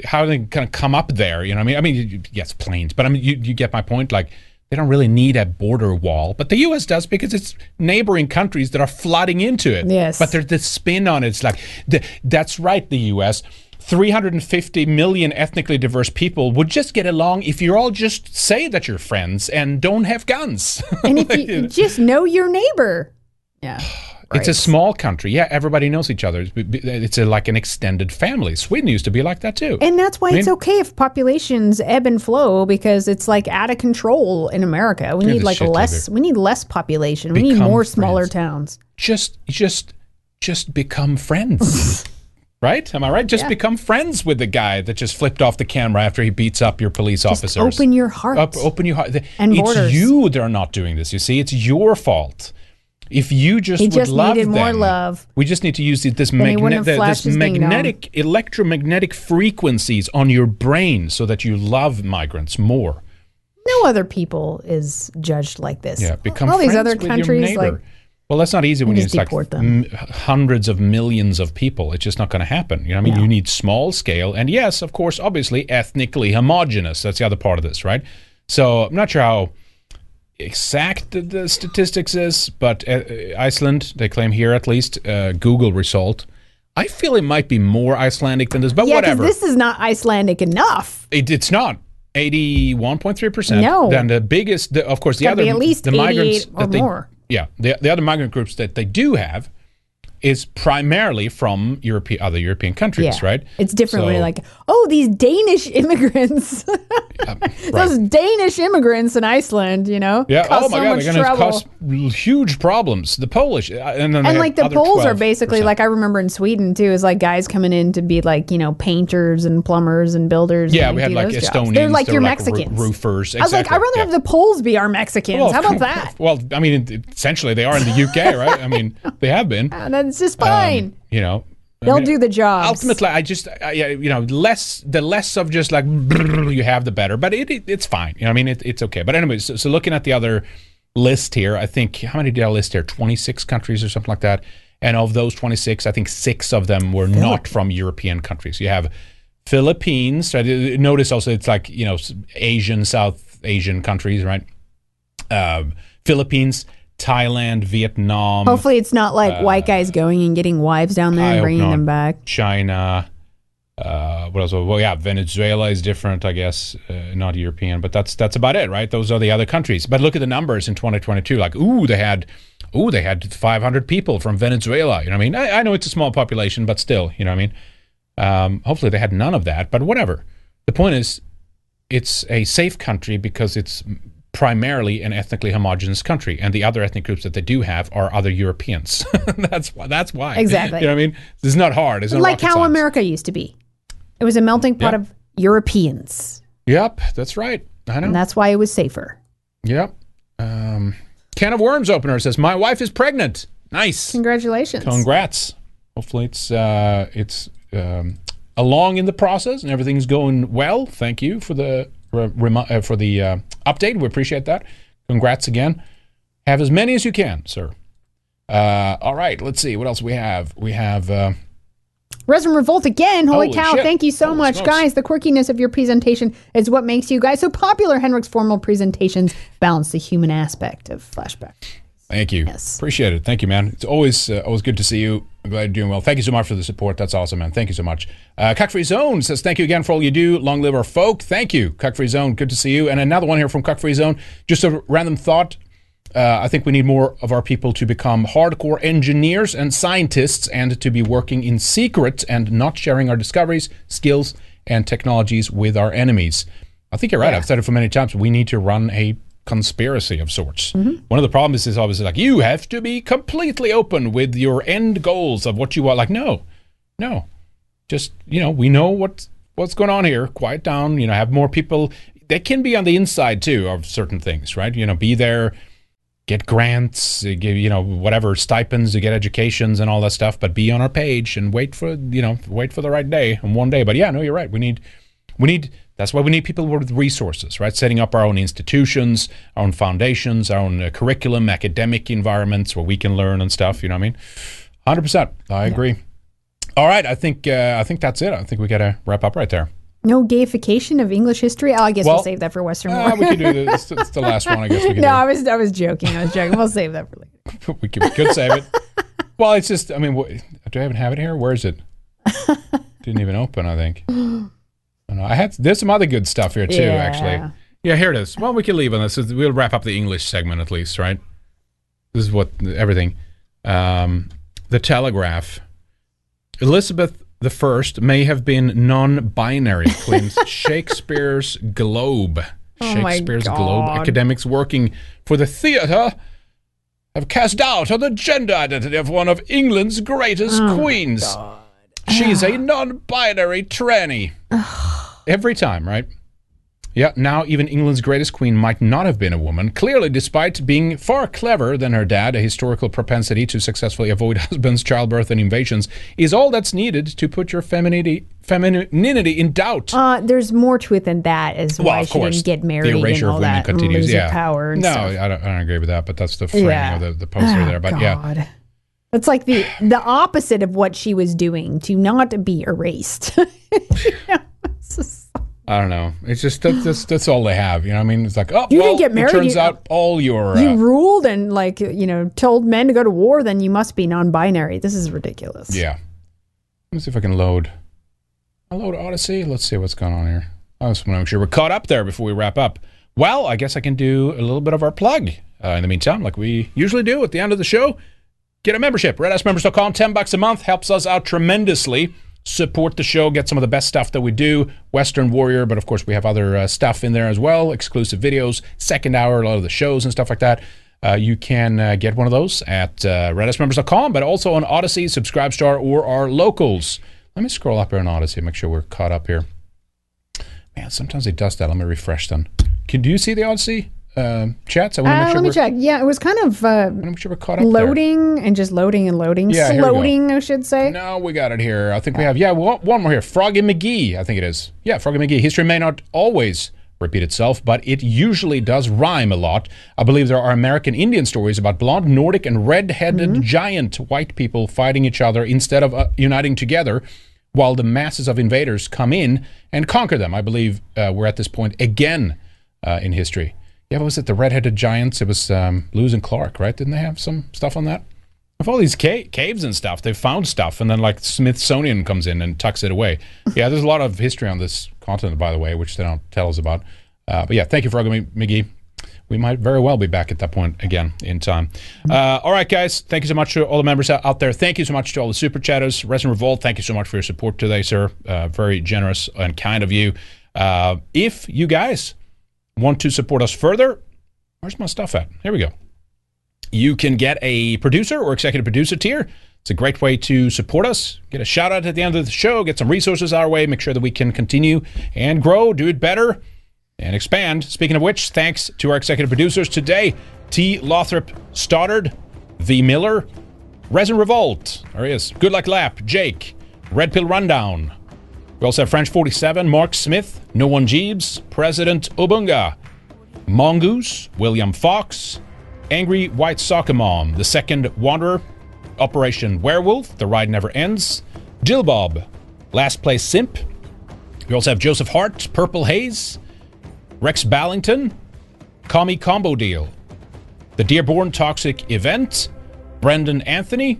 how they kind of come up there. You know, what I mean, I mean, you, yes, planes, but I mean, you, you get my point. Like they don't really need a border wall, but the U S does because it's neighboring countries that are flooding into it. Yes, but there's this spin on it. It's like the, that's right, the U S three hundred fifty million ethnically diverse people would just get along if you all just say that you're friends and don't have guns. And if you just know your neighbor. Yeah. Right. It's a small country. Yeah, everybody knows each other. It's a, like an extended family. Sweden used to be like that too. And that's why I mean, it's okay if populations ebb and flow because it's like out of control in America. We need like less either. we need less population. Become we need more friends. smaller towns. Just just just become friends. Right? Am I right? Just yeah. become friends with the guy that just flipped off the camera after he beats up your police just officers. Open your heart. Up, open your heart. And it's borders. you that are not doing this, you see. It's your fault. If you just he would just love them. More love. We just need to use this, magne the, this magnetic, electromagnetic frequencies on your brain so that you love migrants more. No other people is judged like this. Yeah, become all, all friends these other with countries, your neighbor. Like, well, that's not easy when you like m hundreds of millions of people. It's just not going to happen. You know what I mean? No. You need small scale. And yes, of course, obviously, ethnically homogenous. That's the other part of this, right? So I'm not sure how exact the, the statistics is, but uh, Iceland, they claim here at least, uh, Google result. I feel it might be more Icelandic than this, but yeah, whatever. This is not Icelandic enough. It, it's not. eighty-one point three percent. No. Then the biggest, the, of course, the other at least the migrants or that they, more. Yeah, the, the other migrant groups that they do have is primarily from Europe, other European countries, yeah. right? It's different so, when you're like, oh, these Danish immigrants. um, right. Those Danish immigrants in Iceland, you know? Yeah, oh my so God, they're going to cause huge problems. The Polish, and then And like the Poles are basically, like I remember in Sweden too, is like guys coming in to be like, you know, painters and plumbers and builders. Yeah, and we had like Estonians. They're like they're your like Mexicans. Roofers. Exactly. I was like, I'd rather yeah. have the Poles be our Mexicans. Well, How about that? Well, I mean, essentially they are in the U K, right? I mean, they have been. And then It's just fine. Um, you know, they'll I mean, do the job. Ultimately, I just, I, you know, less the less of just like you have, the better. But it, it it's fine. You know, I mean, it, it's okay. But anyway, so, so looking at the other list here, I think how many did I list here? twenty-six countries or something like that. And of those twenty-six, I think six of them were not from European countries. You have Philippines. Right? Notice also it's like you know Asian, South Asian countries, right? Uh, Philippines. Thailand, Vietnam. Hopefully it's not like uh, white guys going and getting wives down there I and bringing them back. China. Uh, what else? Well, yeah, Venezuela is different, I guess, uh, not European, but that's that's about it, right? Those are the other countries. But look at the numbers in twenty twenty-two. Like, ooh, they had, ooh, they had five hundred people from Venezuela. You know what I mean? I, I know it's a small population, but still, you know what I mean? Um, hopefully they had none of that, but whatever. The point is, it's a safe country because it's primarily an ethnically homogenous country, and the other ethnic groups that they do have are other Europeans. That's why. That's why. Exactly. You know what I mean? It's not hard. It's not like how science. America used to be. It was a melting pot yep. of Europeans. Yep, that's right. I know. And that's why it was safer. Yep. Um, can of worms opener says, "My wife is pregnant." Nice. Congratulations. Congrats. Hopefully it's uh, it's um, along in the process and everything's going well. Thank you for the. for the uh, update. We appreciate that. Congrats again. Have as many as you can, sir. Uh, all right, let's see. What else we have? We have... Uh, Resident Revolt again. Holy, holy cow. Shit. Thank you so holy much, smokes. Guys. The quirkiness of your presentation is what makes you guys so popular. Henrik's formal presentations balance the human aspect of Flashback. Thank you. Yes. Appreciate it. Thank you, man. It's always uh, always good to see you. I'm glad you're doing well. Thank you so much for the support. That's awesome, man. Thank you so much. Uh, Cuck-Free Zone says, thank you again for all you do. Long live our folk. Thank you, Cuck-Free Zone. Good to see you. And another one here from Cuck-Free Zone. Just a random thought. Uh, I think we need more of our people to become hardcore engineers and scientists and to be working in secret and not sharing our discoveries, skills, and technologies with our enemies. I think you're right. Yeah. I've said it for many times. We need to run a conspiracy of sorts. Mm-hmm. One of the problems is obviously like you have to be completely open with your end goals of what you want. Like no, no, just you know we know what what's going on here. Quiet down. You know, have more people. They can be on the inside too of certain things, right? You know, be there, get grants, give you know whatever stipends, to get educations and all that stuff. But be on our page and wait for you know wait for the right day and one day. But yeah, no, you're right. We need we need. That's why we need people with resources, right? Setting up our own institutions, our own foundations, our own uh, curriculum, academic environments where we can learn and stuff. You know what I mean? one hundred percent. I agree. Yeah. All right. I think uh, I think that's it. I think we got to wrap up right there. No gayfication of English history? Oh, I guess well, we'll save that for Western uh, War. We can do this. It's the last one, I guess. We can no, do. I was I was joking. I was joking. We'll save that for later. we, could, we could save it. Well, it's just, I mean, what, do I even have it here? Where is it? Didn't even open, I think. I had there's some other good stuff here too, yeah. actually. Yeah, here it is. Well, we can leave on this. We'll wrap up the English segment at least, right? This is what everything. Um, the Telegraph. Elizabeth the First may have been non-binary, claims Shakespeare's Globe. Oh Shakespeare's Globe. Academics working for the theater have cast doubt on the gender identity of one of England's greatest oh queens. She's a non-binary tranny. Every time, right? Yeah, now even England's greatest queen might not have been a woman, clearly despite being far cleverer than her dad, a historical propensity to successfully avoid husbands, childbirth, and invasions is all that's needed to put your femininity femininity in doubt. Uh, there's more to it than that, is why well, she course, didn't get married the and all of that continues. Yeah. Power and no, stuff. I, don't, I don't agree with that, but that's the framing yeah. of the, the poster oh, there. But God. yeah. It's like the the opposite of what she was doing, to not be erased. You know, just... I don't know. It's just that, that's that's all they have. You know, I mean, it's like oh, you well, didn't get married. It turns you, out all your uh, you ruled and like you know told men to go to war. Then you must be non-binary. This is ridiculous. Yeah. Let me see if I can load. I load Odysee. Let's see what's going on here. I just want to make sure we're caught up there before we wrap up. Well, I guess I can do a little bit of our plug uh, in the meantime, like we usually do at the end of the show. Get a membership, red ice members dot com, ten bucks a month, helps us out tremendously. Support the show, get some of the best stuff that we do, Western Warrior, but of course we have other uh, stuff in there as well, exclusive videos, second hour, a lot of the shows and stuff like that. Uh, you can uh, get one of those at uh, red ice members dot com, but also on Odysee, Subscribestar, or our Locals. Let me scroll up here on Odysee, make sure we're caught up here. Man, sometimes it does that. Let me refresh them. Can, do you see the Odysee? Uh, chats. I want to make uh, sure let me check. Yeah, it was kind of uh, make sure we're caught up loading there. and just loading and loading. Yeah, Sloading, I should say. No, we got it here. I think okay. we have. Yeah, one more here. Froggy McGee, I think it is. Yeah, Froggy McGee. History may not always repeat itself, but it usually does rhyme a lot. I believe there are American Indian stories about blonde, Nordic, and red-headed mm-hmm. giant white people fighting each other instead of uh, uniting together, while the masses of invaders come in and conquer them. I believe uh, we're at this point again uh, in history. Yeah, what was it? The Red-Headed Giants. It was um, Lewis and Clark, right? Didn't they have some stuff on that? With all these ca caves and stuff, they found stuff, and then like Smithsonian comes in and tucks it away. Yeah, there's a lot of history on this continent, by the way, which they don't tell us about. Uh, but yeah, thank you, Froggy McGee. We might very well be back at that point again in time. Uh, all right, guys. Thank you so much to all the members out there. Thank you so much to all the Super Chatters. Resident Revolt, thank you so much for your support today, sir. Uh, very generous and kind of you. Uh, if you guys... want to support us further, Where's my stuff at? Here we go. You can get a producer or executive producer tier. It's a great way to support us. Get a shout out at the end of the show. Get some resources our way. Make sure that we can continue and grow, do it better, and expand. Speaking of which, thanks to our executive producers today. T. Lothrop Stoddard, V. Miller, Resin Revolt, there he is, Good Luck Lap, Jake, Red Pill Rundown. We also have French forty-seven, Mark Smith, No One Jeeves, President Obunga, Mongoose, William Fox, Angry White Soccer Mom, The Second Wanderer, Operation Werewolf, The Ride Never Ends, Jill Bob, Last Place Simp. We also have Joseph Hart, Purple Haze, Rex Ballington, Commie Combo Deal, The Dearborn Toxic Event, Brendan Anthony.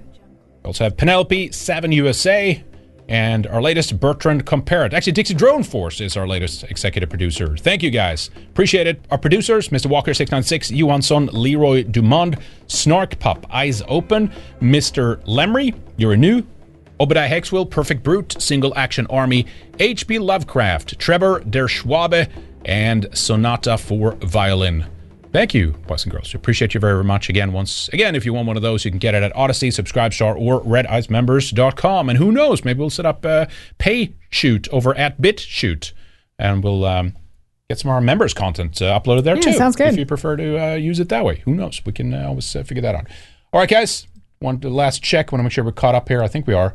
We also have Penelope, Seven U S A, and our latest, Bertrand Comparet. Actually, Dixie Drone Force is our latest executive producer. Thank you, guys. Appreciate it. Our producers, Mister Walker six nine six, Johansson, Leroy Dumond, Snark Pup, Eyes Open, Mister Lemry, You're New, Obadiah Hexwell, Perfect Brute, Single Action Army, H P Lovecraft, Trevor Der Schwabe, and Sonata for Violin. Thank you, boys and girls. We appreciate you very, very much. Again, once again, if you want one of those, you can get it at Odysee, Subscribestar, or red ice members dot com. And who knows, maybe we'll set up a PayChute over at BitChute, and we'll um, get some of our members' content uh, uploaded there, yeah, too. Sounds good. If you prefer to uh, use it that way. Who knows? We can uh, always uh, figure that out. All right, guys. One last check. Want to make sure we're caught up here. I think we are.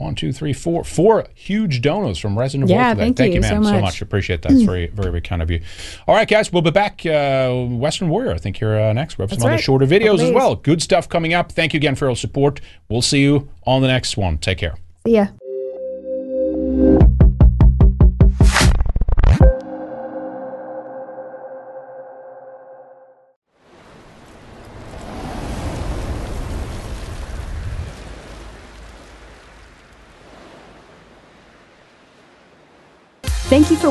One, two, three, four. Four huge donors from Resident Evil. Yeah, thank, thank you, you man, so, so much. Appreciate that. It's very, very, very kind of you. All right, guys, we'll be back. Uh, Western Warrior, I think, here uh, next. We have some right. other shorter videos as well. Good stuff coming up. Thank you again for your support. We'll see you on the next one. Take care. See ya. Thank you for